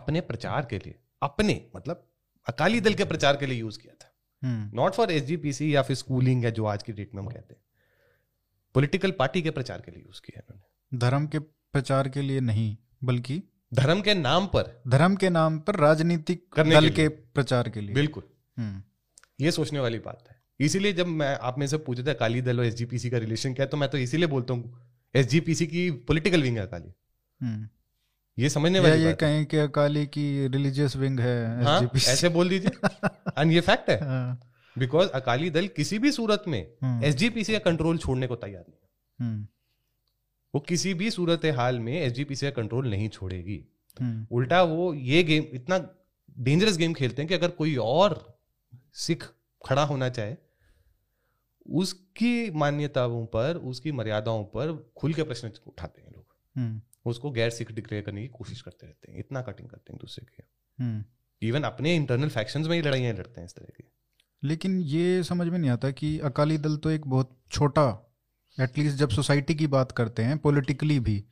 अपने प्रचार के लिए, अपने मतलब अकाली दल के प्रचार के लिए यूज किया था। नॉट फॉर एसजीपीसी या फिर स्कूलिंग है जो आज की डेट में हम कहते हैं, पॉलिटिकल पार्टी के प्रचार के लिए यूज किया इन्होंने। धर्म के प्रचार के लिए नहीं, बल्कि धर्म के नाम पर राजनीतिक दल के प्रचार के लिए। बिल्कुल, ये सोचने वाली बात है। इसीलिए जब मैं आप में से पूछे थे अकाली दल और एसजीपीसी का रिलेशन क्या है, तो मैं तो इसीलिए बोलता हूँ एसजीपीसी की पॉलिटिकल विंग है अकाली। ये समझने वाली बात है कि अकाली की रिलीजियस विंग है एसजीपीसी, ऐसे बोल दीजिए, एंड ये फैक्ट है। बिकॉज अकाली दल किसी भी सूरत में एसजीपीसी का कंट्रोल छोड़ने को तैयार नहीं है। वो किसी भी सूरत हाल में एसजीपीसी का कंट्रोल नहीं छोड़ेगी। उल्टा वो ये गेम, इतना डेंजरस गेम खेलते हैं कि अगर कोई और सिख खड़ा होना चाहे, उसकी मान्यताओं पर, उसकी मर्यादाओं पर खुल के प्रश्न उठाते हैं लोग, उसको गैर सिख डिक्लेयर करने की कोशिश करते रहते हैं। इतना कटिंग करते हैं दूसरे के, इवन अपने इंटरनल फैक्शंस में ही लड़ाइयां लड़ते हैं इस तरह की। लेकिन ये समझ में नहीं आता कि अकाली दल तो एक बहुत छोटा, एटलीस्ट जब सोसाइटी की बात करते हैं पॉलिटिकली भी,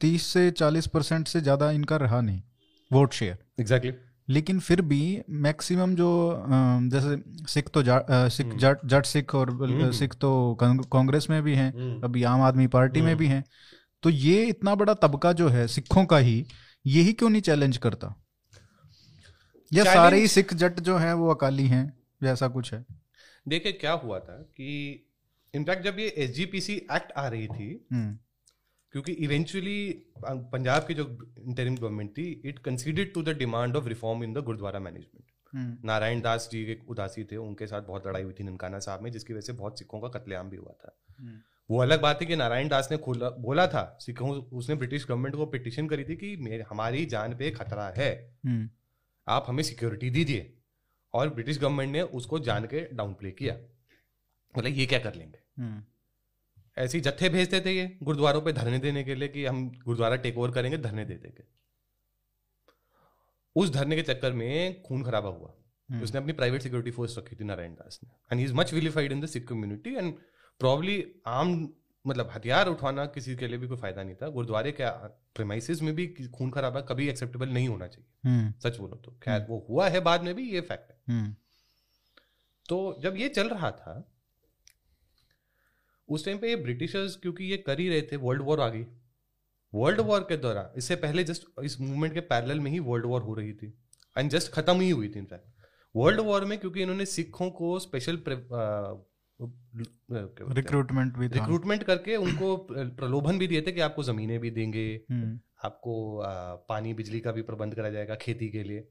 30-40% से ज़्यादा इनका रहा नहीं वोट शेयर। एग्जैक्टली लेकिन फिर भी मैक्सिमम जो जैसे सिख तो जाट सिख और सिख तो कांग्रेस में भी हैं, अभी आम आदमी पार्टी में भी हैं, तो ये इतना बड़ा तबका जो है सिखों का ही, यही क्यों नहीं चैलेंज करता? या सारे ही सिख जट जो हैं वो अकाली हैं, जैसा कुछ है? देखिए क्या हुआ था कि इनफैक्ट जब ये एसजीपीसी एक्ट आ रही थी, क्योंकि इवेंचुअली पंजाब की जो इंटरिम गवर्नमेंट थी, it considered to the demand of reform in the gurdwara management. Narayan Das ji एक उदासी थे, उनके साथ बहुत लड़ाई हुई थी ननकाना साहब में, जिसकी वजह से बहुत सिखों का कत्लेआम भी हुआ था। वो अलग बात है कि नारायण दास ने बोला था सिखों, उसने ब्रिटिश गवर्नमेंट को पिटिशन करी थी कि हमारी जान पे खतरा है, आप हमें सिक्योरिटी दीजिए, और ब्रिटिश गवर्नमेंट ने उसको जान के डाउन प्ले किया, बोला ये क्या कर लेंगे। ऐसी जत्थे भेजते थे ये गुरुद्वारों पे धरने देने के लिए कि हम गुरुद्वारा टेक ओवर करेंगे, धरने दे देंगे। उस धरने के चक्कर में खून खराबा हुआ। उसने अपनी प्राइवेट सिक्योरिटी फोर्स रखी थी नारायण दास ने, and he is much vilified in the Sikh community, and probably um मतलब हथियार उठाना किसी के लिए भी कोई फायदा नहीं था। गुरुद्वारे के प्रेमाइसिस में भी खून खराबा कभी एक्सेप्टेबल नहीं होना चाहिए, सच बोलो तो। खैर वो हुआ है बाद में भी, ये फैक्ट है। तो जब ये चल रहा था उस टाइम पे ये ब्रिटिशर्स, क्योंकि ये कर ही रहे थे, वर्ल्ड वॉर आ गई। वर्ल्ड वॉर के दौरान, इससे पहले जस्ट इस मूवमेंट के पैरेलल में ही वर्ल्ड वॉर हो रही थी, एंड जस्ट खत्म ही हुई थी इनफैक्ट। वर्ल्ड वॉर में क्योंकि इन्होंने सिखों को स्पेशल रिक्रूटमेंट करके उनको प्रलोभन भी दिए थे कि आपको जमीनें भी देंगे, आपको पानी बिजली का भी प्रबंध करा जाएगा खेती के लिए,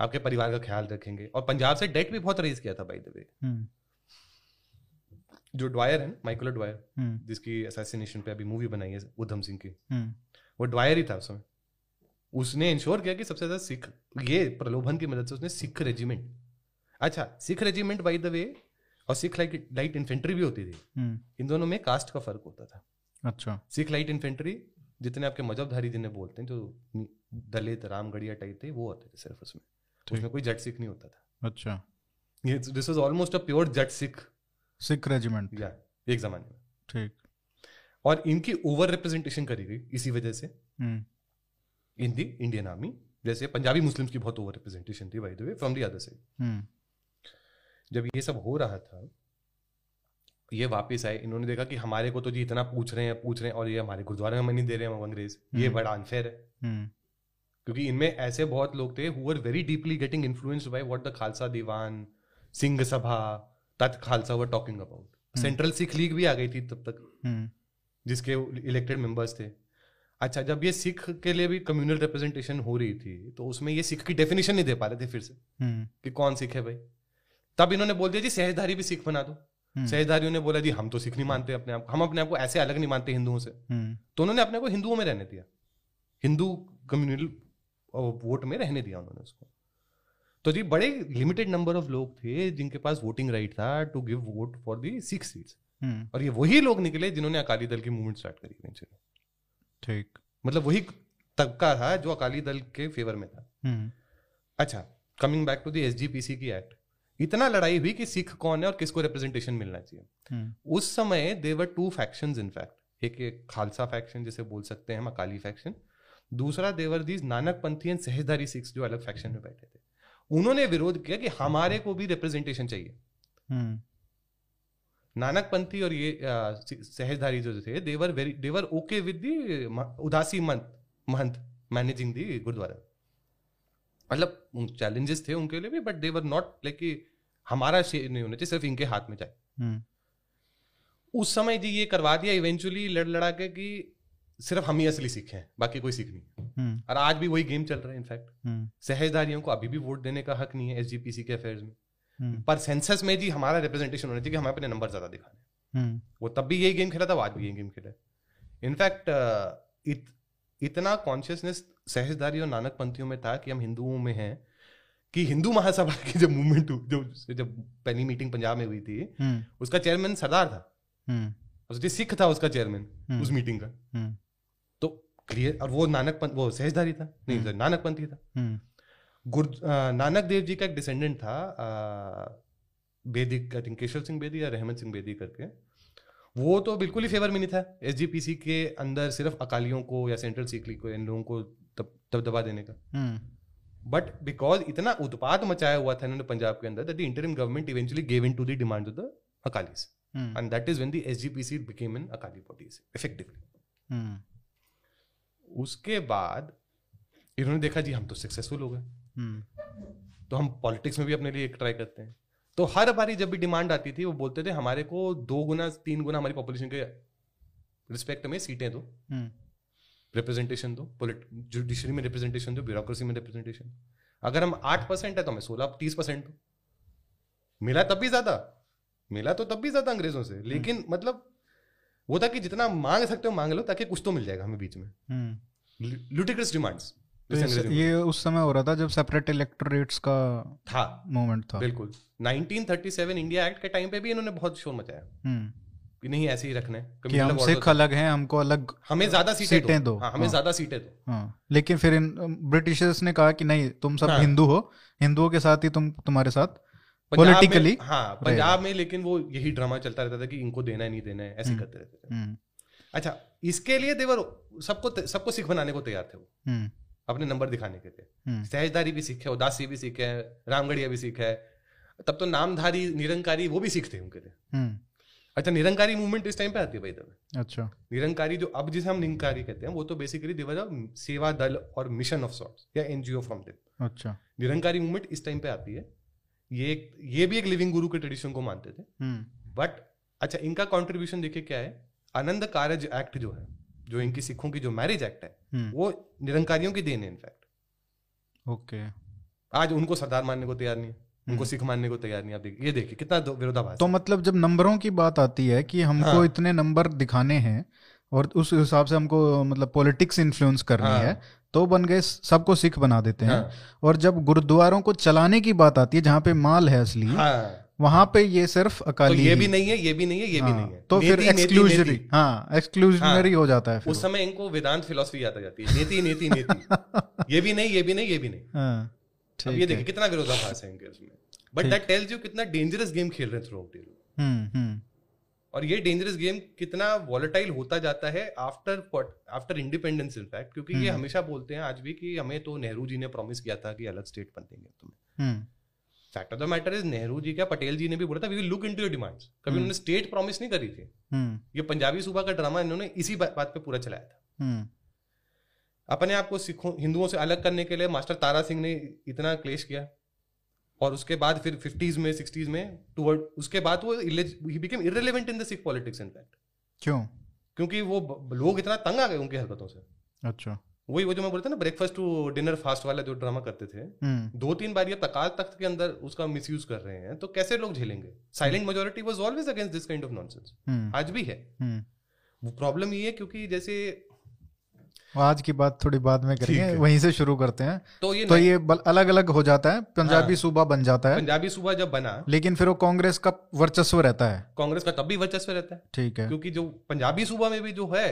आपके परिवार का ख्याल रखेंगे। और पंजाब से डेट भी बहुत रेज किया था बाय द वे। जो ड्वायर है, माइकल ड्वायर, जिसकी असैसिनेशन पे अभी मूवी बनाई है उधम सिंह की, वो ड्वायर ही था उस समय। उसने इंश्योर किया कि सबसे ज्यादा सिख, ये प्रलोभन की मदद से उसने सिख रेजिमेंट, अच्छा Sikh regiment by the way और सिख लाइट इन्फेंट्री भी होती थी, इन दोनों में कास्ट का फर्क होता था। अच्छा, सिख लाइट इन्फेंट्री जितने आपके मजहबधारी जिन्हें बोलते हैं जो दलित रामगढ़िया टाइप थे वो होते थे सिर्फ, उसमें कोई जट सिख नहीं होता था। अच्छा, ये this was almost a pure Jat Sikh regiment या एक जमाने में। ठीक, और इनकी ओवर रिप्रेजेंटेशन करी गई इसी वजह से इन दी इंडियन आर्मी, जैसे पंजाबी मुस्लिम्स की बहुत ओवर रिप्रेजेंटेशन थी by the way from the other side. जब ये सब हो रहा था ये वापस आए, इन्होंने देखा कि हमारे को तो जी इतना पूछ रहे हैं और ये हमारे गुरुद्वारे में नहीं दे रहे हैं अंग्रेज, ये बड़ा अनफेयर है। क्योंकि इनमें ऐसे बहुत लोग थे who were very deeply getting influenced by what the Khalsa Diwan, Singh Sabha, Tat Khalsa were talking about. Central Sikh league भी आ गई थी तब तक जिसके इलेक्टेड मेंबर्स थे। अच्छा, जब ये सिख के लिए भी कम्युनल रिप्रेजेंटेशन हो रही थी तो उसमें ये सिख की डेफिनेशन नहीं दे पा रहे थे फिर से कि कौन सिख है भाई। तब इन्होंने बोल दिया जी सहजधारी भी सिख बना दो। सहजधारियों ने बोला जी हम तो सिख नहीं मानते अपने आप, हम अपने आप को ऐसे अलग नहीं मानते हिंदुओं से। तो उन्होंने अपने को हिंदुओं में रहने दिया, हिंदू कम्युनल वोट में रहने दिया उन्होंने उसको। तो जी बड़े लिमिटेड नंबर ऑफ लोग थे जिनके पास वोटिंग राइट था to give vote for the Sikh seats, और ये वही लोग निकले जिन्होंने अकाली दल की मूवमेंट स्टार्ट करी। ठीक, मतलब वही तबका था जो अकाली दल के फेवर में था। अच्छा, coming back to the SGPC की एक्ट, इतना लड़ाई हुई कि सिख कौन है और किसको रिप्रेजेंटेशन मिलना चाहिए। उस समय देवर टू फैक्शंस इनफैक्ट, एक खालसा फैक्शन जिसे बोल सकते हैं हम अकाली फैक्शन, दूसरा there were these Nanakpanthi and Sahajdhari Sikh जो अलग फैक्शन में बैठे थे। उन्होंने विरोध किया कि हमारे को भी रिप्रेजेंटेशन चाहिए। नानकपंथी और ये सहजधारी जो थे देवर ओके विद दी उदासी महंत मैनेजिंग दी गुरुद्वारा, मतलब चैलेंजेस थे उनके लिए भी बट देवर नॉट लाइक कि हमारा शेयर नहीं होना चाहिए सिर्फ इनके हाथ में जाए। उस समय जी ये करवा दिया इवेंचुअली लड़ा के कि सिर्फ हम ही असली सिख हैं, बाकी कोई सिख नहीं। और आज भी वही गेम चल रहा है इनफैक्ट, सहजधारियों को अभी भी वोट देने का हक नहीं है एसजीपीसी के अफेयर्स में। पर सेंसस में जी हमारा रिप्रेजेंटेशन होना चाहिए कि हमें अपने नंबर ज्यादा दिखाने। वो तब भी यही गेम खेला था, आज भी यही गेम खेला है। इनफैक्ट इतना कॉन्शियसनेस सहजधारी और नानकपंथियों में था कि हम हिंदुओं में हैं कि हिंदू महासभा की जो मूवमेंट जब पहली मीटिंग पंजाब में हुई थी उसका चेयरमैन सरदार था, उसके सिख था उसका चेयरमैन उस मीटिंग का, तो क्लियर। और वो वो सहजधारी था, नहीं नानकपंथी था। नानक देव जी का एक डिसेंडेंट था बेदी, आई थिंक केशव सिंह बेदी या रहमन सिंह बेदी करके, वो तो बिल्कुल ही फेवर में नहीं था एसजीपीसी के अंदर, सिर्फ अकालियों को या सेंट्रल सिख लीग को इन लोगों को दबदबा देने का। बट बिकॉज इतना उत्पात मचाया हुआ था इन्होंने पंजाब के अंदर that the interim government eventually give in to the demands of the Akalis and that is when the SGPC became an Akali party effectively. उसके बाद इन्होंने देखा जी हम तो सक्सेसफुल हो गए तो हम पॉलिटिक्स में भी अपने लिए एक ट्राई करते हैं। तो हर बारी जब भी डिमांड आती थी वो बोलते थे हमारे को 2 गुना 3 गुना हमारी पॉपुलेशन के रिस्पेक्ट में सीटें दो, रिप्रेजेंटेशन दो, जुडिशरी में रिप्रेजेंटेशन दो, ब्यूरोक्रेसी में रिप्रेजेंटेशन। अगर हम 8% है तो हमें 16-30% दो। मिला तब भी ज्यादा अंग्रेजों से, लेकिन मतलब वो था कि जितना मांग सकते हो मांग लो ताकि कुछ तो मिल जाएगा हमें बीच में। लुटिक्रस डिमांड्स तो ये उस समय हो रहा था जब सेपरेट इलेक्टोरेट्स का था मोमेंट था। बिल्कुल 1937 इंडिया एक्ट के टाइम पे भी इन्होंने बहुत शोर मचाया कि नहीं ऐसे ही रखना है कि हम सिख अलग हैं, हमको अलग, हमें ज्यादा सीटें दो। हाँ, हमें ज्यादा सीटें दो। हाँ, लेकिन फिर इन ब्रिटिशर्स ने कहा कि नहीं तुम सब हिंदू हो, हिंदुओं के साथ ही तुम्हारे साथ पॉलिटिकली। हाँ, पंजाब में लेकिन वो यही ड्रामा चलता रहता था कि इनको देना है नहीं देना है, ऐसे करते रहते थे। अच्छा, इसके लिए देवर सबको सिख बनाने को तैयार थे वो अपने नंबर दिखाने के लिए। सहजधारी भी सीखे, उदासी भी सीखे, रामगढ़िया भी सीखे, तब तो नामधारी निरंकारी वो भी सीखते हैं उनके लिए। अच्छा, निरंकारी मूवमेंट इस टाइम पे आती है भाई तब। अच्छा, निरंकारी जो अब जिसे हम निरंकारी कहते हैं वो तो बेसिकली देवर सेवा दल और मिशन ऑफ सॉर्ट्स या एनजीओ फ्रॉम देम। अच्छा, निरंकारी मूवमेंट इस टाइम पे आती है। ये भी एक लिविंग गुरु के ट्रेडिशन को मानते थे बट अच्छा इनका कॉन्ट्रीब्यूशन देखिए क्या है। आनंद कारज एक्ट जो है, जो इनकी सिखों की जो मैरिज एक्ट है, वो निरंकारियों की देन है इनफैक्ट। ओके, आज उनको सरदार मानने को तैयार नहीं है, उनको सिख मानने को तैयार नहीं। आप ये देखिए कितना विरोधाभास। तो मतलब जब नंबरों की बात आती है कि हमको हाँ। इतने नंबर दिखाने हैं और उस हिसाब से हमको मतलब पॉलिटिक्स इन्फ्लुएंस करनी हाँ। है, तो बन गए, सबको सिख बना देते हैं। और जब गुरुद्वारों को चलाने की बात आती है जहाँ पे माल है असली, वहां पे ये सिर्फ अकाली, तो ये भी नहीं है, ये भी नहीं है, ये भी नहीं है, तो फिर एक्सक्लूजनरी, हाँ एक्सक्लूजनरी हो जाता है। उस समय इनको वेदांत फिलोसफी याद आ जाती है, नीति नीति नीति, ये भी नहीं, ये भी नहीं, ये भी नहीं। ये देखिए कितना विरोधाभास है इनके उसमें, बट दैट टेल्स यू कितना डेंजरस गेम खेल रहे हैं थ्रू आउट ये लोग। और ये डेंजरस गेम कितना वॉलेटाइल होता जाता है आफ्टर इंडिपेंडेंस इनफैक्ट, क्योंकि ये हमेशा बोलते हैं आज भी कि हमें तो नेहरू जी ने प्रॉमिस किया था कि अलग स्टेट बन देंगे तुम्हें। Fact of the matter is Nehru ji क्या, पटेल जी ने भी बोला था we will look into your demands, कभी उन्होंने स्टेट प्रॉमिस नहीं करी थी। ये पंजाबी सूबा का ड्रामा इन्होंने इसी बात पे पूरा चलाया था। अपने आप को सिखों हिंदुओं से अलग करने के लिए मास्टर तारा सिंह ने इतना क्लेश किया, और उसके बाद फिर 50s में 60s में टुवर्ड उसके बाद वो ही became irrelevant in the Sikh politics in fact. क्यों? क्योंकि वो लोग इतना तंग आ गए उनकी हरकतों से। अच्छा, वही वो जो मैं बोलता ना ब्रेकफास्ट टू डिनर फास्ट वाला जो ड्रामा करते थे, 2-3 बार ये तकाल तख्त के अंदर उसका मिसयूज कर रहे हैं, तो कैसे लोग झेलेंगे? Silent majority was always against this kind of nonsense, आज भी है। वो प्रॉब्लम ये है क्योंकि जैसे आज की बात थोड़ी बाद में करेंगे, वहीं से शुरू करते हैं। तो ये अलग अलग हो जाता है, पंजाबी सूबा बन जाता है। पंजाबी सूबा जब बना, लेकिन फिर वो कांग्रेस का वर्चस्व रहता है, कांग्रेस का तब भी वर्चस्व रहता है, ठीक है, क्योंकि जो पंजाबी सूबा में भी जो है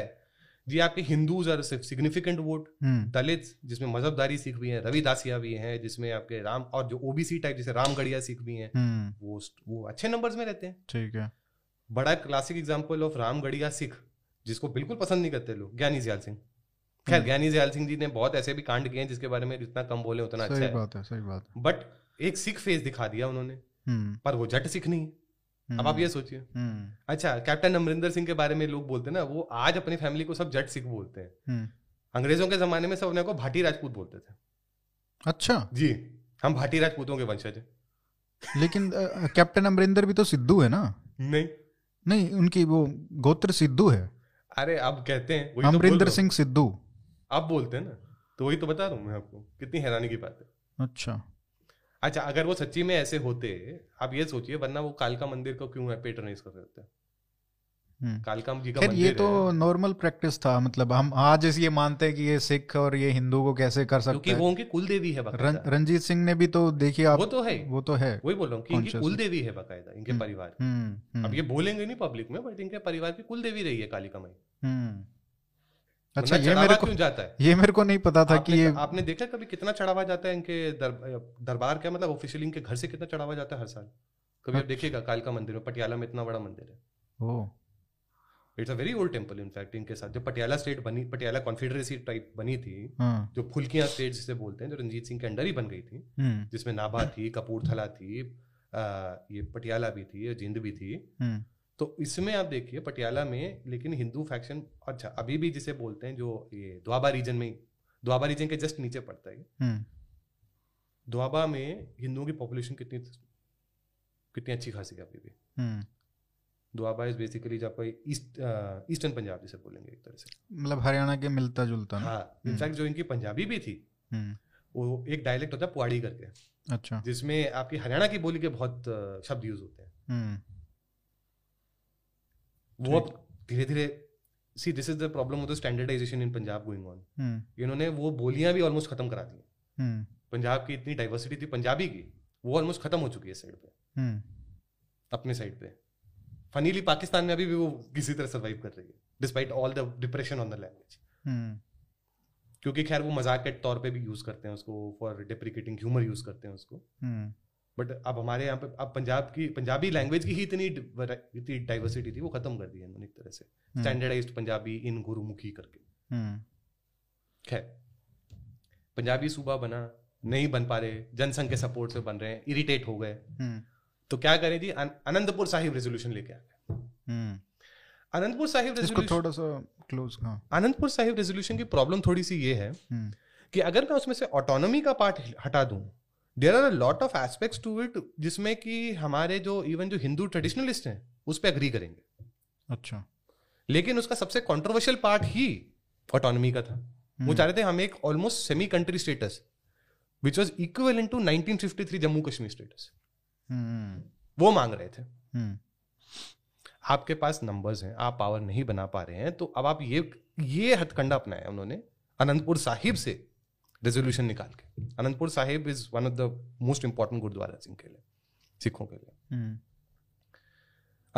जी आपके Hindus are significant vote, Dalit जिसमें मजहबदारी सिख भी हैं, रविदासिया भी हैं, जिसमें आपके राम और जो ओबीसी टाइप जैसे रामगढ़िया सिख भी हैं, वो अच्छे नंबर्स में रहते हैं, ठीक है। बड़ा classic example of Ramgarhia Sikh जिसको बिल्कुल पसंद नहीं करते लोग, ज्ञानी जयाल सिंह। खैर ज्ञानी जयाल सिंह जी ने बहुत ऐसे भी कांड किए हैं जिसके बारे में जितना कम बोले उतना अच्छा है, सही बात है, बट एक सिख फेस दिखा दिया उन्होंने, पर वो जट सिख नहीं है। अब आप ये सोचिए। अच्छा, कैप्टन अमरिंदर सिंह के बारे में लोग बोलते हैं ना, वो आज अपनी फैमिली को सब जट सिख बोलते हैं। अंग्रेजों के जमाने में सब उन्हें को भाटी राजपूत बोलते थे। अच्छा जी, हम भाटी राजपूतों के वंशज हैं। लेकिन कैप्टन अमरिंदर भी तो सिद्धू है ना? नहीं, उनकी वो गोत्र सिद्धू है। अरे अब कहते हैं अमरिंदर सिंह सिद्धू, आप बोलते हैं ना, तो वही तो बता रहा हूँ मैं आपको, कितनी हैरानी की बात है। अच्छा, अगर वो सच्ची में ऐसे होते, आप ये सोचिए, वरना वो कालका मंदिर को क्यों है पैट्रोनाइज कर रहे थे? कालका जी का मंदिर, ये तो नॉर्मल प्रैक्टिस था। मतलब हम आज ये मानते हैं कि ये सिख और ये हिंदू को कैसे कर सकते हैं, क्योंकि वो उनकी कुलदेवी है बकायदा। रंजीत सिंह ने भी तो देखिए आप, वो तो है वही बोल रहा हूँ कि इनकी कुलदेवी है बकायदा, इनके परिवार की। अब ये बोलेंगे नहीं पब्लिक में, बट इनके परिवार की कुलदेवी रही है कालिका माई। अच्छा, ये मेरे को नहीं पता था कि ये आपने देखा कभी कितना चढ़ावा जाता है इनके दरबार का, मतलब ऑफिशियली इनके घर से कितना चढ़ावा जाता है हर साल। कभी आप देखिएगा कालका मंदिर में, पटियाला में इतना बड़ा मंदिर है। Oh, it's a very old temple in fact. इनके साथ जब पटियाला स्टेट बनी, पटियाला कॉन्फेडरेसी टाइप बनी थी, जो फुलकियां स्टेट जिसे बोलते हैं, जो रंजीत सिंह के अंडर ही बन गई थी, जिसमें नाभा थी, कपूरथला थी, ये पटियाला भी थी, जिंद भी थी। तो इसमें आप देखिए पटियाला में, लेकिन हिंदू फैक्शन, अच्छा अभी भी जिसे बोलते हैं, जो ये दोआबा रीजन में, दोआबा रीजन के जस्ट नीचे पड़ता है, दोआबा में हिंदुओं की पॉपुलेशन कितनी अच्छी खासी है अभी भी। दोआबा इज बेसिकली जहाँ पर ईस्टर्न पंजाब जिसे बोलेंगे एक तरह से, मतलब हरियाणा के मिलता जुलता। हाँ, इनफैक्ट जो इनकी पंजाबी भी थी, वो एक डायलेक्ट होता है पुआड़ी करके। अच्छा, जिसमें आपकी हरियाणा की बोली के बहुत शब्द यूज होते हैं। वो धीरे धीरे see, this is the problem of the standardisation in Punjab going on. इन्होंने वो बोलियां भी ऑलमोस्ट खत्म करा दी। पंजाब की इतनी डाइवर्सिटी थी पंजाबी की, वो ऑलमोस्ट खत्म हो चुकी है साइड पे, अपने साइड पे। फनीली पाकिस्तान में अभी भी वो किसी तरह सर्वाइव कर रही है, despite all the depression on the language, क्योंकि खैर वो मजाक के तौर पे भी यूज करते हैं उसको, फॉर डेप्रिकेटिंग ह्यूमर यूज करते हैं उसको। बट अब हमारे यहाँ पे अब पंजाबी लैंग्वेज की ही इतनी डाइवर्सिटी थी, वो खत्म कर दी है एक तरह से, स्टैंडर्डाइज्ड पंजाबी इन गुरुमुखी करके। खैर, पंजाबी सूबा बना, नहीं बन पा रहे, जनसंघ के सपोर्ट से बन रहे हैं, इरिटेट हो गए, तो क्या करें जी? आनंदपुर साहिब रेजोल्यूशन लेके आ गए। आनंदपुर साहिब रेजोल्यूशन, थोड़ा सा क्लोज। आनंदपुर साहिब रेजोल्यूशन की प्रॉब्लम थोड़ी सी ये है कि अगर मैं उसमें से ऑटोनॉमी का पार्ट हटा दूं, there are a lot of aspects to it जिसमें कि हमारे जो इवन जो हिंदू ट्रेडिशनलिस्ट हैं उस पर एग्री करेंगे। अच्छा, लेकिन उसका सबसे कंट्रोवर्शियल पार्ट ही ऑटोनॉमी का था। वो चाह रहे थे हम एक almost semi country status, which was equivalent to 1953 Jammu Kashmir status, वो मांग रहे थे। आपके पास नंबर्स हैं, आप पावर नहीं बना पा रहे हैं, तो अब आप ये हथकंडा अपनाया उन्होंने। अनंतपुर साहिब से रेजोल्यूशन निकाल के, Anantpur Sahib is one of the most important gurdwara Singh के लिए, सिखों के लिए।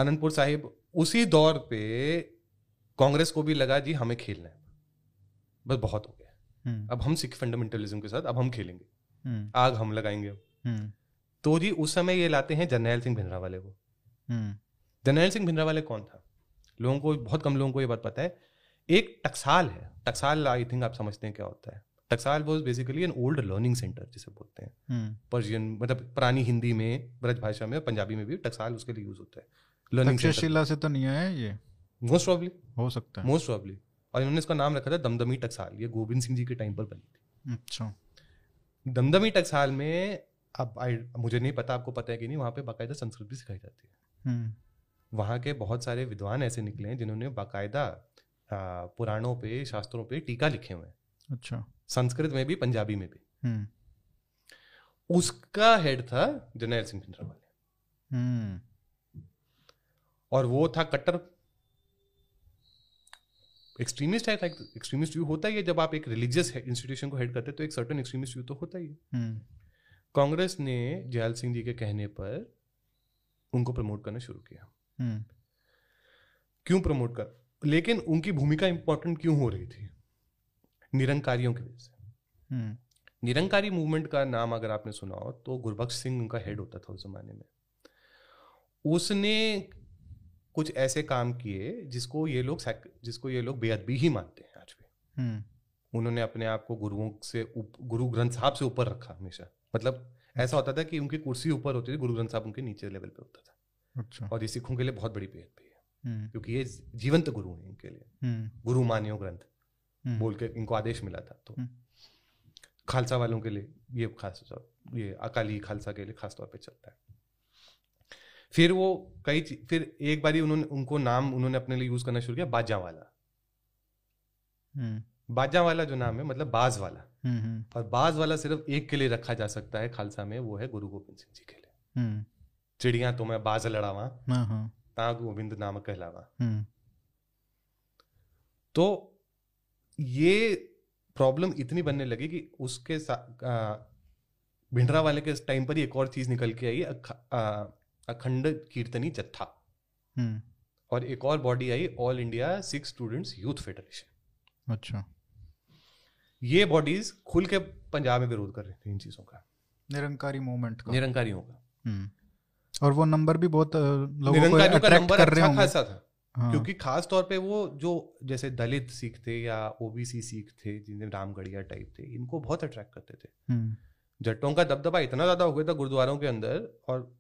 अनंतपुर साहिब उसी दौर पे कांग्रेस को भी लगा जी हमें खेलना है, बस बहुत हो गया, अब हम सिख फंडामेंटलिज्म के साथ अब हम खेलेंगे, आग हम लगाएंगे। तो जी उस समय ये लाते हैं जरनैल सिंह भिंडरावाले को। जरनैल सिंह भिंडरावाले कौन था? लोगों को, बहुत कम लोगों को ये बात पता है। एक टकसाल है, टकसाल आई थिंक आप समझते हैं क्या होता है। Taksal was basically an old learning centre जिसे बोलते हैं, पर्शियन मतलब पुरानी हिंदी में, ब्रज भाषा में और पंजाबी में भी टकसाल उसके लिए यूज होता है। तक्षशिला से तो नहीं आया ये, मोस्ट प्रॉब्ली हो सकता है, मोस्ट प्रॉब्ली। और इन्होंने इसका नाम रखा था दमदमी टकसाल, ये गोविंद सिंह जी के टाइम पर बनी थी। अच्छा, दमदमी टकसाल में अब मुझे नहीं पता आपको पता है कि नहीं, वहाँ पे बाकायदा संस्कृत भी सिखाई जाती है। वहाँ के बहुत सारे विद्वान ऐसे निकले हैं जिन्होंने बाकायदा पुराणों पे, शास्त्रों पे टीका लिखे हुए हैं। अच्छा, संस्कृत में भी पंजाबी में भी। उसका हेड था जरनैल सिंह भिंडरावाले, और वो था कट्टर एक्सट्रीमिस्ट है। एक्सट्रीमिस्ट व्यू होता ही है, जब आप एक रिलीजियस इंस्टीट्यूशन को हेड करते तो एक सर्टन एक्सट्रीमिस्ट व्यू तो होता ही है। कांग्रेस ने जयाल सिंह जी के कहने पर उनको प्रमोट करना शुरू किया। क्यों प्रमोट कर, लेकिन उनकी भूमिका इंपॉर्टेंट क्यों हो रही थी? निरंकारियों की वजह से। निरंकारी मूवमेंट का नाम अगर आपने सुना हो तो गुरबख्श सिंह उनका हेड होता था उस जमाने में। उसने कुछ ऐसे काम किए जिसको ये लोग बेअदबी ही मानते हैं आज भी। उन्होंने अपने आप को गुरुओं से, गुरु ग्रंथ साहब से ऊपर रखा हमेशा। मतलब ऐसा होता था कि उनकी कुर्सी ऊपर होती थी, गुरु ग्रंथ साहब उनके नीचे लेवल पे होता था। अच्छा। और ये सिखों के लिए बहुत बड़ी बेइज्जती है, क्योंकि ये जीवंत गुरु हैं इनके लिए। गुरु मान्यो ग्रंथ बोल के इनको आदेश मिला था। तो खालसा वालों के लिए ये खास, ये अकाली खालसा के लिए खास तौर पे चलता है। फिर वो फिर एक बारी उनको नाम उन्होंने अपने लिए यूज करना शुरू किया, बाजावाला। बाजावाला जो नाम है मतलब बाज वाला, और बाज वाला सिर्फ एक के लिए रखा जा सकता है खालसा में, वो है गुरु गोविंद सिंह जी के लिए। चिड़िया तो मैं बाज लड़ावा ता गोविंद नाम कहलावा। तो ये प्रॉब्लम इतनी बनने लगी कि उसके भिंडरावाले के टाइम पर एक और चीज निकल के आई, अखंड कीर्तनी जत्था, और एक और बॉडी आई, all India Sikh students youth federation. अच्छा, ये बॉडीज खुल के पंजाब में विरोध कर रहे थे इन चीजों का, निरंकारी मूवमेंट का, निरंकारियों का। और वो नंबर भी बहुत लोगों को अट्रैक्ट कर रहे होंगे। अच्छा खासा था। हाँ। क्योंकि खास तौर पे वो जो जैसे दलित सिख थे या ओबीसी सिख थे, जिन्हें रामगढ़िया टाइप थे, इनको बहुत अट्रैक्ट करते थे। जट्टों का दबदबा इतना ज्यादा हो गया था गुरुद्वारों के अंदर, और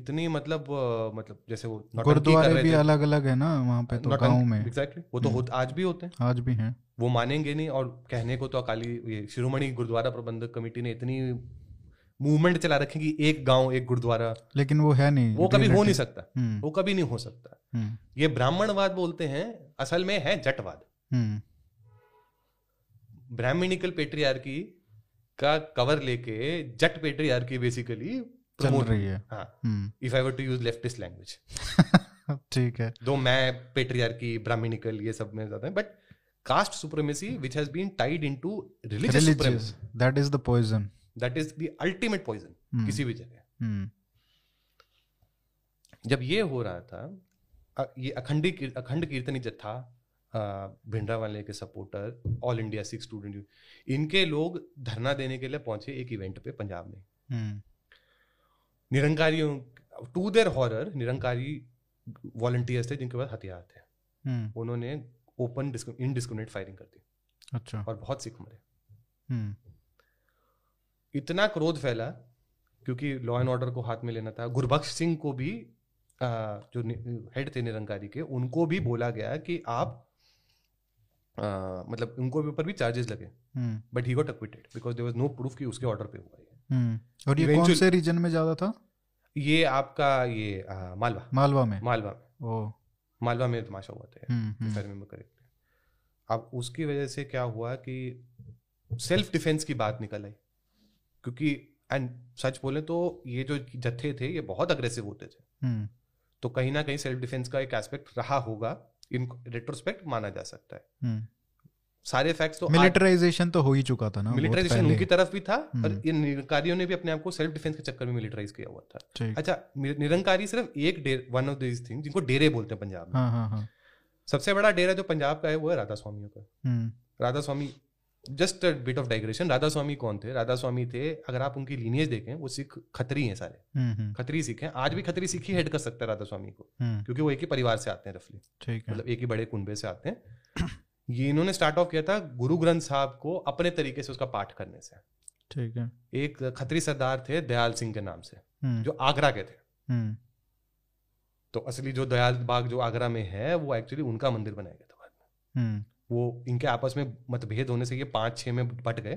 इतनी मतलब जैसे वो गुरुद्वारे भी अलग अलग है ना वहाँ पे, तो गाँव में। एग्जैक्टली, वो तो आज भी होते हैं, आज भी हैं। वो मानेंगे नहीं, और कहने को तो अकाली ये शिरोमणि गुरुद्वारा प्रबंधक कमेटी ने इतनी मूवमेंट चला रखी कि एक गांव एक गुरुद्वारा, लेकिन वो है नहीं, वो कभी हो नहीं सकता, वो कभी नहीं हो सकता। ये ब्राह्मणवाद बोलते हैं, असल में है जटवाद। ब्राह्मणिकल पेट्रियार्की का कवर लेके जट पेट्रियार्की बेसिकली चल रही है। हाँ, if I were to use leftist language, ठीक है। दो मैं पेट्रियार्की, ब्राह्मणिकल, ये सब में ज्यादा है, but caste supremacy which has been tied into religious supremacy, that is the poison, that is the ultimate poison। किसी भी जगह जब ये हो रहा था, ये अखंड कीर्तनी जत्था, भिंडरावाले के supporter, all India Sikh student, इनके लोग धरना देने के लिए पहुंचे एक इवेंट पे पंजाब में। निरंकारियों, to their horror, Nirankari volunteers थे जिनके पास हथियार थे। उन्होंने ओपन इनडिस्क्रिमिनेट फायरिंग कर दी। अच्छा। और बहुत सिख मरे। इतना क्रोध फैला, क्योंकि लॉ एंड ऑर्डर को हाथ में लेना था। गुरबख्श सिंह को भी, जो हेड थे निरंकारी के, उनको भी बोला गया कि आप मतलब उनको ऊपर भी चार्जेस लगे, but he got acquitted because there was no proof कि उसके ऑर्डर पे हुआ है। और ये कौन से रीजन में ज्यादा था? ये आपका ये मालवा में तमाशा हुआ था। अब उसकी वजह से क्या हुआ कि सेल्फ डिफेंस की बात निकल आई, क्योंकि एंड सच बोले तो ये जो जत्थे थे ये बहुत अग्रेसिव होते थे, तो कहीं ना कहीं सेल्फ डिफेंस का एक एस्पेक्ट रहा होगा, इन रेट्रोस्पेक्ट माना जा सकता है। सारे फैक्ट्स तो मिलिटराइजेशन तो हो ही चुका था ना, मिलिटराइजेशन उनकी तरफ भी था और इन निरंकारियों ने भी अपने आप को सेल्फ डिफेंस के चक्कर में मिलिटराइज किया हुआ था। अच्छा, निरंकारी सिर्फ एक वन ऑफ दीज थिंग जिनको डेरे बोलते हैं पंजाब में। हाँ, सबसे बड़ा डेरा जो पंजाब का है वो है राधा स्वामियों का। Radha Swami, just bit of digression, Radha Swami कौन थे? राधा स्वामी थे, अगर आप उनकी लीनियज देखें, वो सिख खत्री हैं, सारे खत्री सिख हैं। आज भी खत्री सिख ही हेड कर सकता है राधा स्वामी को, क्योंकि वो एक ही परिवार से आते हैं रफली, मतलब एक ही बड़े कुनबे से आते हैं। ये इन्होंने स्टार्ट ऑफ किया था गुरु ग्रंथ साहब को अपने तरीके से उसका पाठ करने से। ठीक है, एक खत्री सरदार थे दयाल सिंह के नाम से, जो आगरा के थे। तो असली जो दयाल बाग जो आगरा में है वो एक्चुअली उनका मंदिर बनाया गया था बाद में। वो इनके आपस में मतभेद होने से ये 5-6 में बट गए।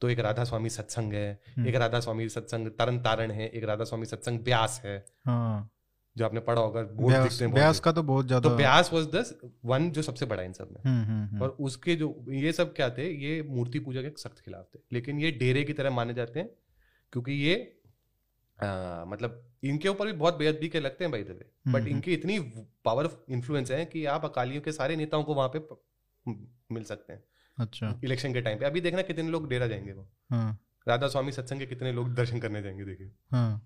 तो एक राधा स्वामी सत्संग है, एक राधा स्वामी सत्संग तरन तारण है, एक राधा स्वामी सत्संग ब्यास है। हाँ। जो आपने पढ़ा होगा, ब्यास का तो बहुत ज्यादा। तो ब्यास वाज द वन जो सबसे बड़ा इन सब में। और उसके जो ये सब क्या थे, ये मूर्ति पूजा के सख्त खिलाफ थे, लेकिन ये डेरे की तरह माने जाते हैं क्योंकि ये मतलब इनके ऊपर भी बहुत बेअदबी के लगते हैं बाय द वे, बट इनकी इतनी पावरफुल इन्फ्लुएंस है कि आप अकालियों के सारे नेताओं को वहां पे मिल सकते हैं। अच्छा, इलेक्शन के टाइम पे अभी देखना कितने लोग डेरा जाएंगे वो। हाँ। राधा स्वामी सत्संग के कितने लोग दर्शन करने जाएंगे, देखिए। हाँ।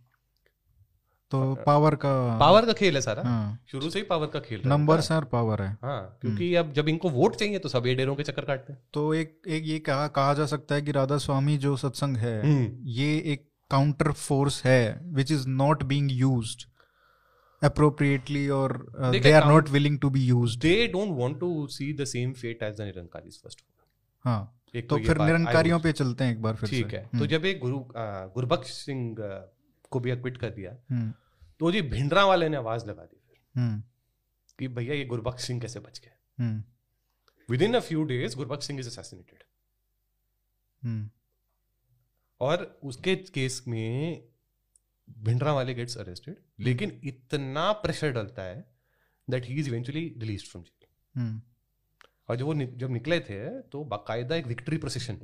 तो पावर का खेल है सारा। हाँ। शुरू से ही पावर का खेल, नंबर्स और पावर है। हाँ, क्योंकि अब जब इनको वोट चाहिए तो सब ये डेरों के चक्कर काटते हैं। तो एक ये कहा जा सकता है कि राधा स्वामी जो सत्संग है ये एक काउंटर फोर्स है which is not being used appropriately or they are not willing to be used. They don't want to see the same fate as the Nirankaris first of all. हाँ, तो फिर निरंकारियों पे चलते हैं एक बार फिर से। ठीक है, तो जब एक गुरबख्श सिंह को भी acquit कर दिया, तो जी भिंडरा वाले ने आवाज लगा दी फिर कि भैया ये गुरबख्श सिंह कैसे बच गए। Within a few days Gurbaksh Singh is assassinated. और उसके केस में भिंडरा वाले गेट्स अरेस्टेड, लेकिन इतना प्रेशर डलता है that he is eventually released from jail. और जब वो जब निकले थे तो बाकायदा एक विक्ट्री प्रोसेशन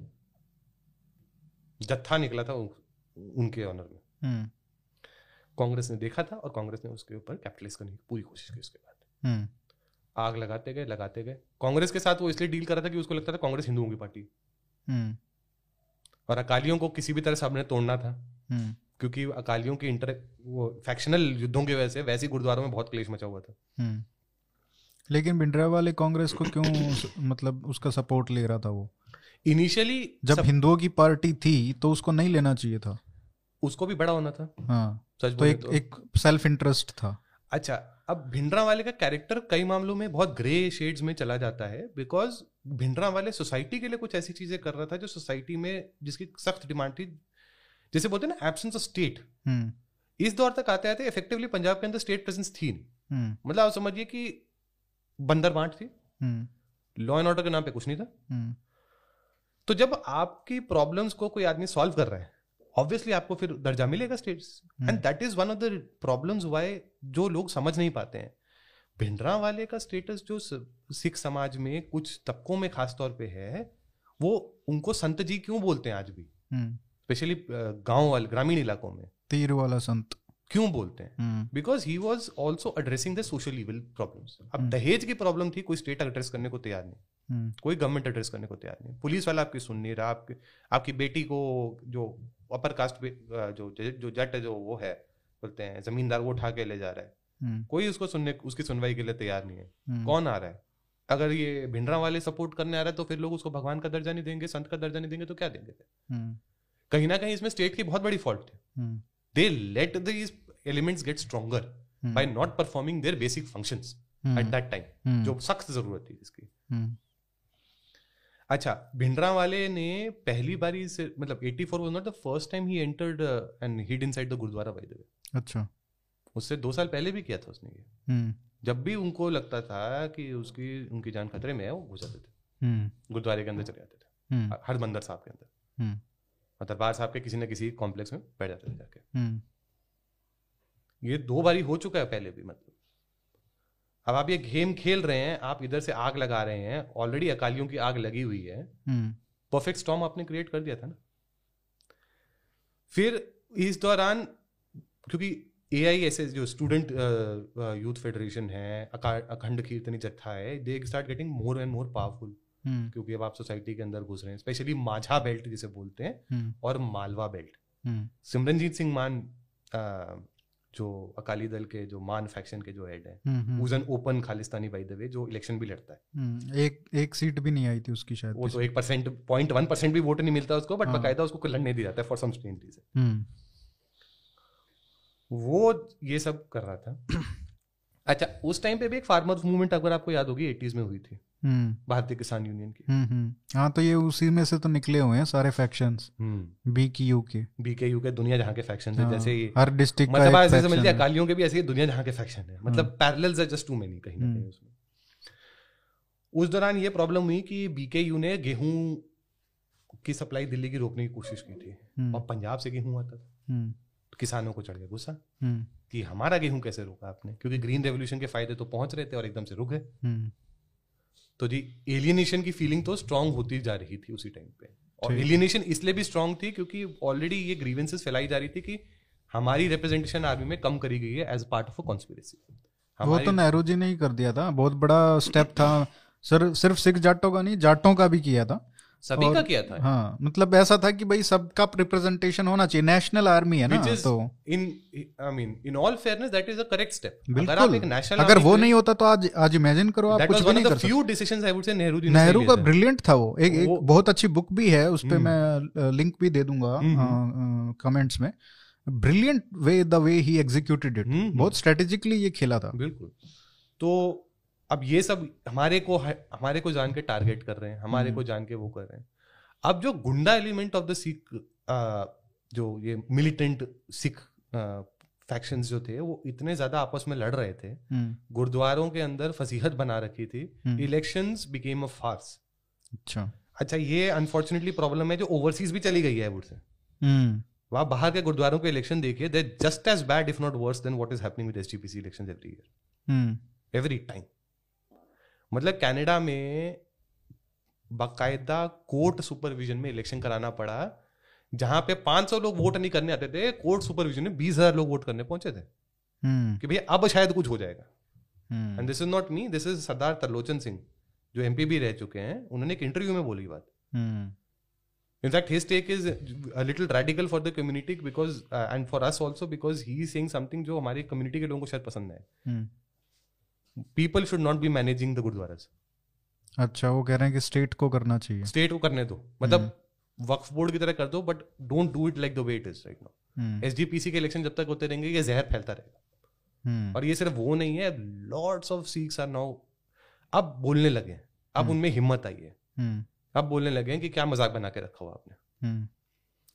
जत्था निकला था उनके ऑनर में। कांग्रेस ने देखा था और कांग्रेस ने उसके ऊपर कैपिटलाइज करने की पूरी कोशिश की। उसके बाद आग लगाते गए। कांग्रेस के साथ वो इसलिए डील कर रहा था कि उसको लगता था कांग्रेस हिंदुओं की पार्टी और अकालियों को किसी भी तरह से हमने तोड़ना था, क्योंकि अकालियों के वो फैक्शनल युद्धों के वजह से वैसे गुरुद्वारों में बहुत क्लेश मचा हुआ था। लेकिन भिंडरा वाले कांग्रेस को क्यों मतलब उसका सपोर्ट ले रहा था? वो इनिशियली जब हिंदुओं की पार्टी थी तो उसको नहीं लेना चाहिए था, उसको भी बड़ा होना था। हाँ, तो एक सेल्फ इंटरेस्ट था। अच्छा, अब भिंडरा वाले का कैरेक्टर कई मामलों में बहुत ग्रे शेड्स में चला जाता है, बिकॉज भिंडरा वाले सोसाइटी के लिए कुछ ऐसी चीजें कर रहा था जो सोसाइटी में जिसकी सख्त डिमांड थी, जैसे बोलते हैं ना एब्सेंस ऑफ स्टेट। इस दौर तक आते आते इफेक्टिवली पंजाब के अंदर स्टेट प्रेजेंस थी नहीं। मतलब आप समझिए कि बंदर बांट थी, लॉ एंड ऑर्डर के नाम पे कुछ नहीं था। तो जब आपकी प्रॉब्लम्स को कोई आदमी सॉल्व कर रहा है, ऑब्वियसली आपको फिर दर्जा मिलेगा state, and that is one of the problems why जो लोग समझ नहीं पाते हैं। भिंडरा वाले का स्टेटस जो सिख समाज में कुछ तबकों में खासतौर पर है, वो उनको संत जी क्यों बोलते हैं आज भी, स्पेशली गांव वाले ग्रामीण इलाकों में तीर वाला संत क्यों बोलते हैं? Because he was also addressing the social evil problems. अब दहेज की प्रॉब्लम थी, कोई स्टेट एड्रेस करने को तैयार नहीं, कोई गवर्नमेंट एड्रेस करने को तैयार नहीं, पुलिस वाला आपकी सुन नहीं रहा, आपकी बेटी को जो अपर कास्ट जो जट जो वो है बोलते हैं जमींदार, वो उठा के ले जा रहा है, कोई उसको उसकी सुनवाई के लिए तैयार नहीं है। कौन आ रहा है? अगर ये भिंडरा वाले सपोर्ट करने आ रहा है तो फिर लोग उसको भगवान का दर्जा नहीं देंगे, संत का दर्जा नहीं देंगे, तो क्या देंगे? कहीं ना कहीं इसमें स्टेट की बहुत बड़ी फॉल्ट है। They let these elements get stronger by not performing their basic functions at that time, जो सख्त जरूरत थी इसकी। अच्छा, भिंडरा वाले ने पहली बारी से मतलब 84 was not the first time he entered and hid inside the gurdwara by the way. अच्छा, उससे 2 साल पहले भी किया था उसने ये। जब भी उनको लगता था कि उनकी जान खतरे में है, वो घुस जाते थे गुरुद्वारे के अंदर, चले जाते थे हर मंदिर साहब के अंदर, दरबार साहब के किसी ना किसी कॉम्प्लेक्स में बैठ जाते थे जाके। ये 2 बारी हो चुका है पहले भी। मतलब अब आप ये गेम खेल रहे हैं, आप इधर से आग लगा रहे हैं, ऑलरेडी अकालियों की आग लगी हुई है, परफेक्ट स्टॉर्म आपने क्रिएट कर दिया था ना। फिर इस दौरान क्योंकि AISS जो स्टूडेंट यूथ फेडरेशन है, अखंड कीर्तनी जत्था है, they start getting more and more powerful. क्योंकि अब आप सोसाइटी के अंदर घुस रहे हैं, स्पेशली माझा बेल्ट जिसे बोलते हैं और मालवा बेल्ट। सिमरनजीत सिंह मान जो अकाली दल के जो मान फैक्शन के जो हेड है, उजन open Khalistani by the way, जो इलेक्शन भी लड़ता है, एक सीट भी नहीं आई थी उसकी शायद, वो तो 1.1% भी वोट नहीं मिलता उसको, बट बकायदा उसको लड़ने दिया जाता है फॉर सम स्ट्रेंज रीजन। वो ये सब कर रहा था। अच्छा, उस टाइम पे भी एक फार्मर्स मूवमेंट अगर आपको याद होगी 80s में हुई थी, भारतीय किसान यूनियन की। हाँ, तो ये उसी में से तो निकले हुए हैं सारे फैक्शंस, बीकेयू के दुनिया जहाँ के फैक्शन है, जैसे हर डिस्ट्रिक्ट मतलब ऐसे समझ लिया, अकालियों के भी ऐसे दुनिया जहाँ के फैक्शन है, मतलब parallels are just too many कहीं ना कहीं उसमें। उस दौरान ये प्रॉब्लम हुई कि बीकेयू ने गेहूं की सप्लाई दिल्ली की रोकने की कोशिश की थी, और पंजाब से गेहूं आता था। किसानों को चढ़ गया गुस्सा कि हमारा गेहूं कैसे रोका आपने, क्योंकि ग्रीन रेवोल्यूशन के फायदे तो पहुंच रहे थे और एकदम से रुक गए। तो जी, एलियनेशन की फीलिंग तो स्ट्रांग होती जा रही थी उसी टाइम पे, और एलियनेशन इसलिए भी स्ट्रांग थी क्योंकि ऑलरेडी ये ग्रीवेंसेस फैलाई जा रही थी कि हमारी रिप्रेजेंटेशन आर्मी में कम करी गई है as part of a conspiracy. वो तो नेहरू जी ने ही कर दिया था, बहुत बड़ा स्टेप था सर, सिर्फ सिख जाटों का नहीं, जाटों का भी किया था, सभी का किया था। हाँ, मतलब ऐसा था कि भाई सबका रिप्रेजेंटेशन होना चाहिए, नेशनल आर्मी है ना, तो in I mean in all fairness that is a correct step. अगर आप एक नेशनल, अगर वो नहीं होता तो आज इमेजिन करो आप कुछ भी नहीं कर सकते। फ्यू डिसीजंस आई वुड से नेहरू का ब्रिलियंट था वो। एक बहुत अच्छी बुक भी है, उस पे मैं लिंक भी दे दूंगा कमेंट्स में। Brilliant way the way he executed it, बहुत स्ट्रेटेजिकली ये खेला था। बिल्कुल। तो अब ये सब हमारे को जान के टारगेट कर रहे हैं, हमारे को जान के वो कर रहे हैं। अब जो गुंडा एलिमेंट ऑफ द सिख, जो ये मिलिटेंट सिख फैक्शंस जो थे, वो इतने ज्यादा आपस में लड़ रहे थे, गुरुद्वारों के अंदर फसीहत बना रखी थी, इलेक्शंस बिकेम अ फार्स। अच्छा, ये अनफॉर्चुनेटली प्रॉब्लम है जो ओवरसीज भी चली गई है। वुड से वहां बाहर के गुरुद्वारों के इलेक्शन देखिए, they just as bad if not worse than what is happening with SGPC elections every year, every time. मतलब कनाडा में बाकायदा कोर्ट सुपरविजन में इलेक्शन कराना पड़ा, जहां पे 500 लोग वोट नहीं करने आते थे, कोर्ट सुपरविजन में 20,000 लोग वोट करने पहुंचे थे कि भैया अब शायद कुछ हो जाएगा। And this is not me, this is Sardar Tarlochan Singh जो एमपी भी रह चुके हैं, उन्होंने एक इंटरव्यू में बोली बात। In fact his take is a little radical for the community because and for us also, because he is saying something जो हमारी कम्युनिटी के लोगों को शायद पसंद आए। People should not be managing the gurdwaras. अच्छा, वो कह रहे हैं कि स्टेट को करना चाहिए, स्टेट को करने दो, मतलब वक्फ बोर्ड की तरह कर दो, but don't do it like the way it is right now. SGPC के इलेक्शन जब तक होते रहेंगे ये जहर फैलता रहेगा। और ये सिर्फ वो नहीं है, lots of Sikhs are now अब बोलने लगे हैं, अब उनमें हिम्मत आई है, अब बोलने लगे हैं कि क्या मजाक बना के रखा हुआ आपने।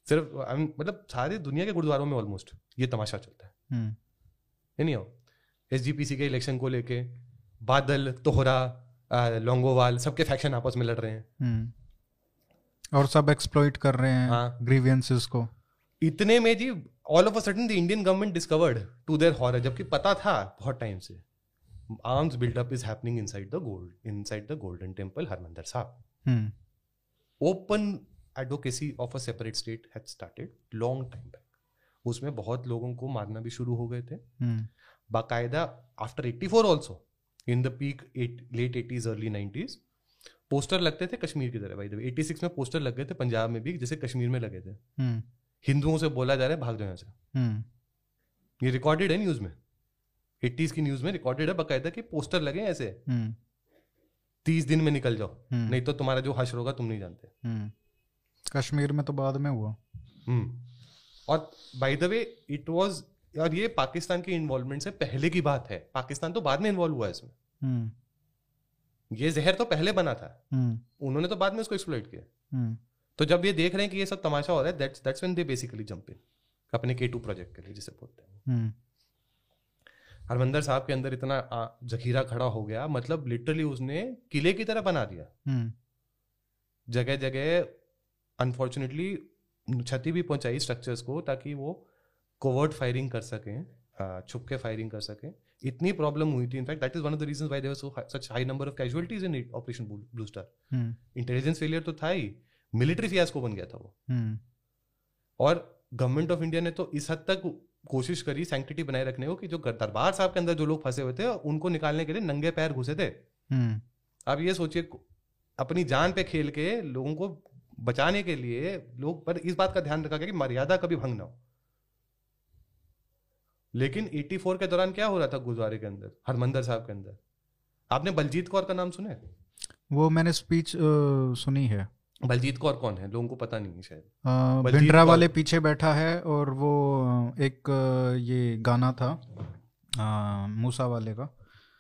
सिर्फ मतलब सारी दुनिया के गुरुद्वारों में ऑलमोस्ट ये तमाशा चलता है। एसजीपीसी के इलेक्शन को लेके बादल, तोहरा, लोंगोवाल, सबके फैक्शन आपस में लड़ रहे हैं और सब एक्सप्लॉइट कर रहे हैं ग्रीवियंसेस को। इतने में जी all of a sudden the Indian government discovered to their horror, जबकि पता था बहुत टाइम से, arms buildup is happening inside the golden temple Harmandar Sahab. Open advocacy of a separate state had started long time back. उसमें बहुत लोगों को मारना भी शुरू हो गए थे बाकायदा। After 84 also in the peak late 80s early 90s poster लगते थे कश्मीर की तरह। बाय द वे 86 में पोस्टर लग गए थे पंजाब में भी, जैसे कश्मीर में लगे थे। हिंदुओं से बोला जा रहा है भाग जाओ यहाँ से, ये रिकॉर्डेड है न्यूज में, 80s की न्यूज में रिकॉर्डेड है बाकायदा कि पोस्टर लगे ऐसे 30 दिन में निकल जाओ नहीं तो तुम्हारा जो हश्र होगा तुम नहीं जानते। कश्मीर में तो बाद में हुआ। और by the way it was, और ये पाकिस्तान के इन्वॉल्वमेंट से पहले की बात है, पाकिस्तान तो बाद में इन्वॉल्व हुआ इसमें। ये जहर तो पहले बना था, उन्होंने तो बाद में उसको एक्सप्लॉइट किया। तो जब ये देख रहे हैं कि ये सब तमाशा हो रहा है, that's when they basically jump in अपने K2 प्रोजेक्ट के लिए जिसे बोलते हैं। हरमंदर साहब के अंदर इतना जखीरा खड़ा हो गया, मतलब लिटरली उसने किले की तरह बना दिया। जगह जगह अनफॉर्चुनेटली क्षति भी पहुंचाई स्ट्रक्चर्स को, ताकि वो कोवर्ट फायरिंग कर सकें, छुप के फायरिंग कर सकें। इतनी प्रॉब्लम हुई थी, in fact that is one of the reasons why there was such high number of casualties in operation blue star. Intelligence failure तो था ही, मिलिट्री फियास्को बन गया था वो। और गवर्नमेंट ऑफ इंडिया ने तो इस हद तक कोशिश करी सैंक्टिटी बनाए रखने को कि जो दरबार साहब के अंदर जो लोग फंसे हुए थे उनको निकालने के लिए नंगे पैर घुसे थे। अब ये सोचिए अपनी जान पे खेल के लोगों को बचाने के लिए लोग पर इस बात का ध्यान रखा गया कि मर्यादा कभी भंग ना हो। लेकिन 84 के दौरान क्या हो रहा था गुरुद्वारे के अंदर, हरमंदर साहब के अंदर? आपने बलजीत कौर का नाम सुना है? वो मैंने स्पीच सुनी है। बलजीत कौर कौन है? लोगों को पता नहीं है शायद। भिंडरा वाले पीछे बैठा है और वो एक ये गाना था मूसा वाले का।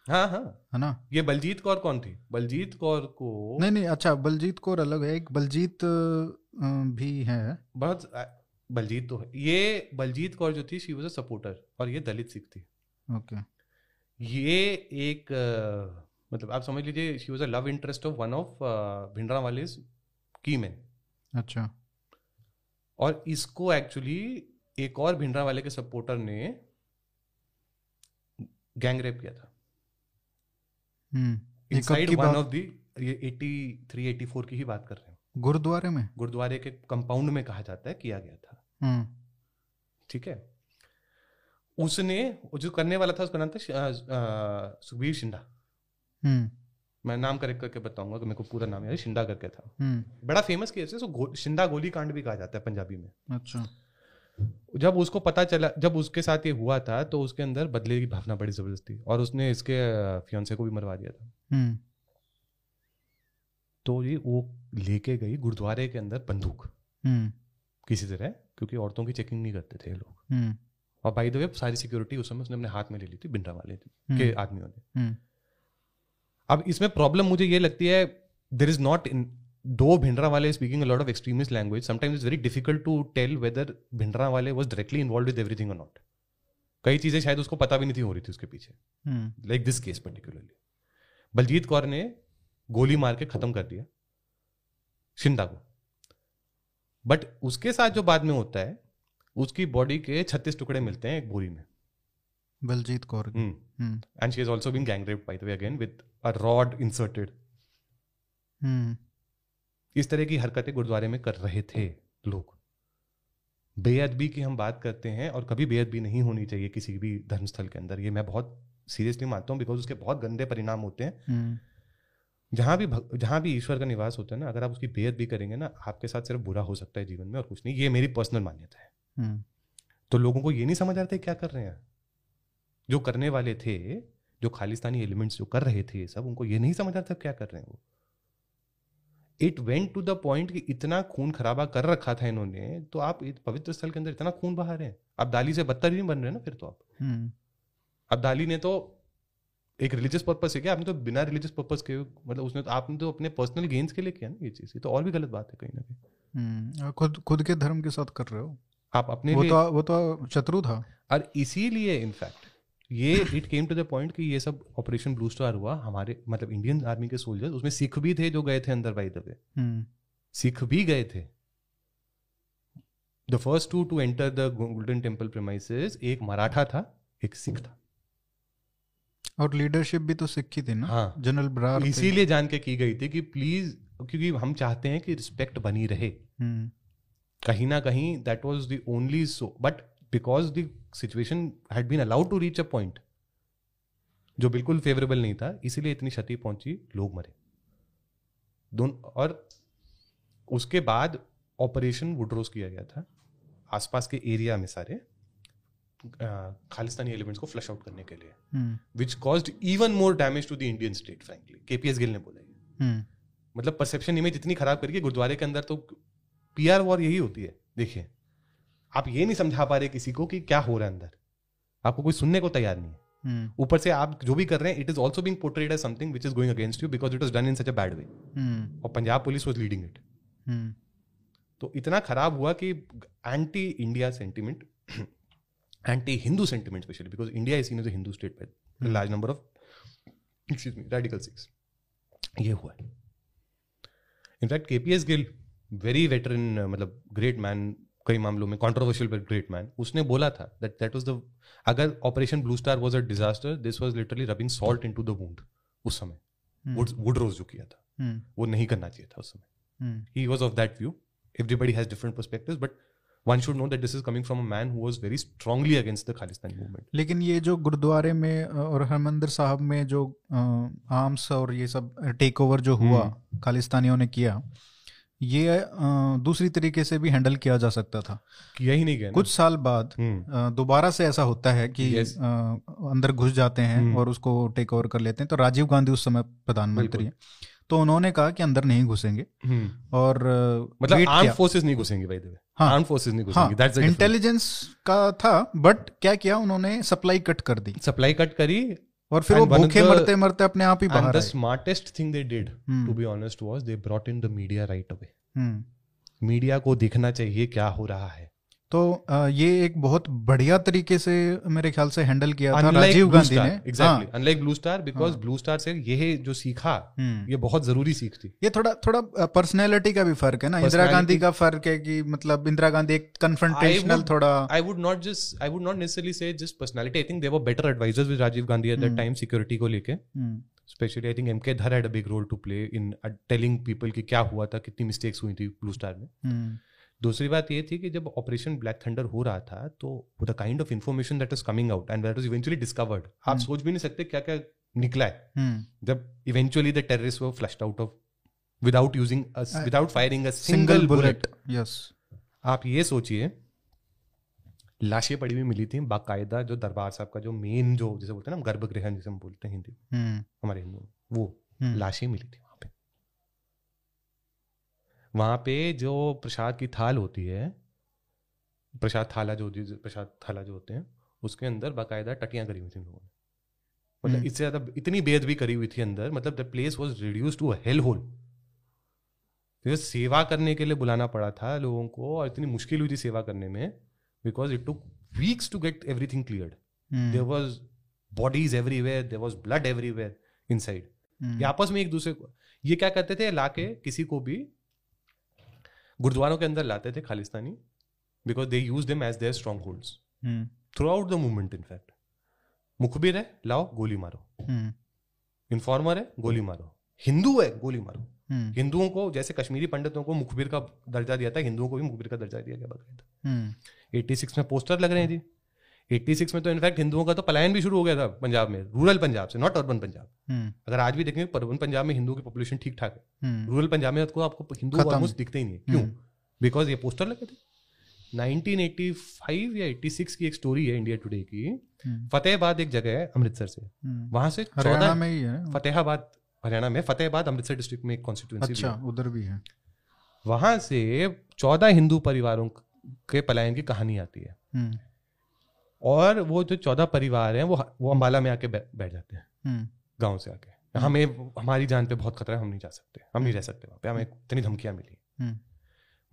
हाँ हाँ है ना। ये बलजीत कौर कौन थी? बलजीत कौर को नहीं नहीं अच्छा बलजीत कौर अलग है, एक बलजीत भी है बहुत। बलजीत तो है, ये बलजीत कौर जो थी शी वाज अ सपोर्टर और ये दलित सिख थी। ओके। ये एक मतलब आप समझ लीजिए she was a love interest of one of Bhindranwale की मैन। अच्छा। और इसको एक्चुअली एक और भिंडरा वाले के सपोर्टर ने गैंग रेप किया था। इनसाइड वन ऑफ दी, ये 83 84 की ही बात कर रहे हैं, गुरुद्वारे में, गुरुद्वारे के कंपाउंड में कहा जाता है किया गया था। ठीक है। उसने जो करने वाला था उसका नाम था सुखबीर शिंडा। मैं नाम करेक्ट करके बताऊंगा कि मेरे को पूरा नाम याद है, शिंडा करके था। बड़ा फेमस केस है, सो शिंडा गोली कांड भी कहा जाता है पंजाबी में। अच्छा। जब उसको पता चला, जब उसके साथ ये हुआ था तो उसके अंदर बदले की भावना बड़ी जबरदस्त थी और उसने इसके फियांसे को भी मरवा दिया था। तो ये वो लेके गई गुरुद्वारे के अंदर बंदूक किसी तरह, क्योंकि औरतों की चेकिंग नहीं करते थे लोग। और बाय द वे सारी सिक्योरिटी उस समय उसने अपने हाथ में ले ली थी भिंडरा वाले के आदमियों ने। अब इसमें प्रॉब्लम मुझे ये लगती है, देयर इज नॉट इन दो Bhindranwale speaking a lot of extremist language, sometimes it's very difficult to tell whether Bhindranwale was directly involve with everything और नॉट। कई चीजें शायद उसको पता भी नहीं थी हो रही थी उसके पीछे, like this case particularly. Baljeet Kaur ने गोली मार के खत्म कर दिया शिंदा को, बट उसके साथ जो बाद में होता है, उसकी बॉडी के 36 टुकड़े मिलते हैं एक बोरी में, Baljeet Kaur. And she has also been gang raped by the way again with a rod inserted. इस तरह की हरकतें गुरुद्वारे में कर रहे थे लोग। बेअदबी की हम बात करते हैं और कभी बेअदबी नहीं होनी चाहिए किसी भी धर्मस्थल के अंदर, ये मैं बहुत सीरियसली मानता हूँ, बिकॉज उसके बहुत गंदे परिणाम होते हैं। जहाँ भी ईश्वर का निवास होता है ना, अगर आप उसकी बेअदबी करेंगे ना, आपके साथ सिर्फ बुरा हो सकता है जीवन में और कुछ नहीं। ये मेरी पर्सनल मान्यता है। तो लोगों को ये नहीं समझ आ रहा था क्या कर रहे हैं जो करने वाले थे, जो खालिस्तानी एलिमेंट्स जो कर रहे थे सब, उनको ये नहीं समझ आ रहा था क्या कर रहे हैं वो। It went to the point कि इतना खून खराबा कर रखा था इन्होंने, तो आप पवित्र स्थल के अंदर इतना खून बहा रहे हैं, आप दाली से बदतर ही नहीं बन रहे ना फिर तो आप। अब दाली ने तो एक रिलीजियस पर्पस से किया, आपने तो बिना रिलीजियस पर्पस के, मतलब उसने तो, आपने तो अपने पर्सनल गेन्स के लिए किया ना ये चीज, तो और भी गलत बात है कहीं ना कहीं। खुद के धर्म के साथ कर रहे हो आप अपने, वो तो शत्रु था। और इसीलिए इनफैक्ट ये it came to the point कि ये सब ऑपरेशन ब्लू स्टार हुआ, हमारे मतलब इंडियन आर्मी के सोल्जर्स, उसमें सिख भी थे जो गए थे अंदर, बाय द वे सिख भी गए थे। The first to to enter the golden temple premises एक मराठा था, एक सिख था। और लीडरशिप भी तो सिख ही थी ना। हाँ, जनरल ब्रार। इसीलिए जान के की गई थी कि प्लीज, क्योंकि हम चाहते हैं कि रिस्पेक्ट बनी रहे कहीं ना कहीं। That was the only so, but because the situation had been allowed to reach a point जो बिल्कुल फेवरेबल नहीं था, इसीलिए इतनी क्षति पहुंची, लोग मरे और उसके बाद ऑपरेशन वुडरोस किया गया था आसपास के एरिया में, सारे खालिस्तानी एलिमेंट्स को फ्लश आउट करने के लिए, which caused even more damage to the Indian state frankly. KPS Gill ने बोला ये, मतलब परसेप्शन इमेज इतनी खराब करके गुरुद्वारे के अंदर, तो पीआर वॉर यही होती है। देखिए आप ये नहीं समझा पा रहे किसी को कि क्या हो रहा है अंदर, आपको कोई सुनने को तैयार नहीं है। ऊपर से आप जो भी कर रहे हैं, it is also being portrayed as something which is going against you because it was done in such a bad way, और Punjab police was leading it. तो इतना खराब हुआ कि anti India sentiment, anti Hindu sentiment specially, because India is seen as a Hindu state by large number of radical Sikhs, ये हुआ। In fact KPS Gill, very veteran, मतलब great man कई मामलों में, कॉन्ट्रोवर्शियल बट ग्रेट मैन, उसने बोला था that was the, अगर operation blue star was a disaster, this was literally rubbing salt in to the wound. उस समय वुडरोज जो किया था वो नहीं करना चाहिए था उस समय। He was of that view. Everybody has different perspectives, but one should know that this is coming from a man who was very strongly against the Khalistani movement. लेकिन ये जो गुरुद्वारे में और हरमंदर साहब में जो आर्म्स और ये सब टेक ओवर जो हुआ खालिस्तानियों ने किया, ये दूसरी तरीके से भी हैंडल किया जा सकता था। यही नहीं, कुछ साल बाद दोबारा से ऐसा होता है कि अंदर घुस जाते हैं और उसको टेक ओवर कर लेते हैं। तो राजीव गांधी उस समय प्रधानमंत्री हैं, तो उन्होंने कहा कि अंदर नहीं घुसेंगे, और मतलब आर्म फोर्सेस नहीं घुसेंगे, by the way arm forces नहीं घुसेंगे, दैट्स इंटेलिजेंस का था। बट क्या किया उन्होंने, सप्लाई कट कर दी, सप्लाई कट करी, और फिर वो भूखे मरते मरते अपने आप ही बाहर आए। The smartest thing they did to be honest was they brought in the media right away. Media को दिखना चाहिए क्या हो रहा है। तो ये एक बहुत बढ़िया तरीके से मेरे ख्याल से हैंडल किया था राजीव गांधी ने। Exactly, unlike blue star, because blue star से ये जो सीखा ये बहुत जरूरी सीख थी। ये थोड़ा पर्सनैलिटी का भी फर्क है ना, इंदिरा गांधी का फर्क है कि मतलब इंदिरा गांधी एक कन्फ्रंटेशनल थोड़ा। I would not necessarily say just personality, I think they were better advisers with Rajiv Gandhi at that time security को लेके। Specially I think MK Dhar had a big role to play in telling people कि क्या हुआ था, कितनी mistakes हुई थी blue star में। दूसरी बात ये थी कि जब ऑपरेशन ब्लैक थंडर हो रहा था तो the kind of information that was coming out and that was eventually discovered, आप सोच भी नहीं सकते क्या क्या निकला है। जब eventually the terrorist were flushed out of without firing a single bullet. Yes, आप ये सोचिए, लाशें पड़ी हुई मिली थी बाकायदा, जो दरबार साहब का जो मेन जो जैसे बोलते हैं ना गर्भगृह, जिसे हम बोलते हैं हिंदी, हमारे हिंदी में, वो लाशें मिली थी वहां पे। जो प्रसाद की थाल होती है, प्रसाद थाला जो होते हैं, उसके अंदर बाकायदा टटियां करी हुई थी लोगों ने, मतलब इससे ज्यादा इतनी बेअदबी करी हुई थी अंदर, मतलब the place was reduced to a hell hole. फिर सेवा करने के लिए बुलाना पड़ा था लोगों को, और इतनी मुश्किल हुई थी सेवा करने में, because it took weeks to get everything cleared. There was bodies everywhere, there was blood everywhere inside. आपस में एक दूसरे को ये क्या करते थे, लाके किसी को भी गुरुद्वारों के अंदर लाते थे Khalistani, because they use them as their strongholds throughout the movement. In fact मुखबिर है, लाओ गोली मारो, इन्फॉर्मर है, गोली मारो, हिंदू है, गोली मारो। हिंदुओं को जैसे कश्मीरी पंडितों को मुखबिर का दर्जा दिया था, हिंदुओं को भी मुखबिर का दर्जा दिया गया बाकायदा। 86 में पोस्टर लग रहे थे, 86 में तो इनफैक्ट हिंदुओं का तो पलायन भी शुरू हो गया था पंजाब में, रूरल पंजाब से, नॉट अर्बन पंजाब। अगर आज भी देखेंगे अर्बन पंजाब में हिंदू की पॉपुलेशन ठीक ठाक है, रूरल पंजाब में आपको हिंदू ऑलमोस्ट दिखते ही नहीं है। क्यों? बिकॉज ये पोस्टर लगे थे। 1985 या 86 की एक स्टोरी है इंडिया टुडे की। फतेहाबाद एक जगह है अमृतसर से, वहां से 14 में ही है, फतेहाबाद हरियाणा में, फतेहाबाद अमृतसर डिस्ट्रिक्ट में एक कॉन्स्टिट्यूएंसी, अच्छा उधर भी है। वहां से 14 हिंदू परिवारों के पलायन की कहानी आती है, और वो जो 14 परिवार हैं वो अम्बाला में आके बैठ जाते हैं गांव से आके। हमें हमारी जान पे बहुत खतरा है, हम नहीं जा सकते, हम नहीं रह सकते वहाँ पे, हमें इतनी धमकियां मिली।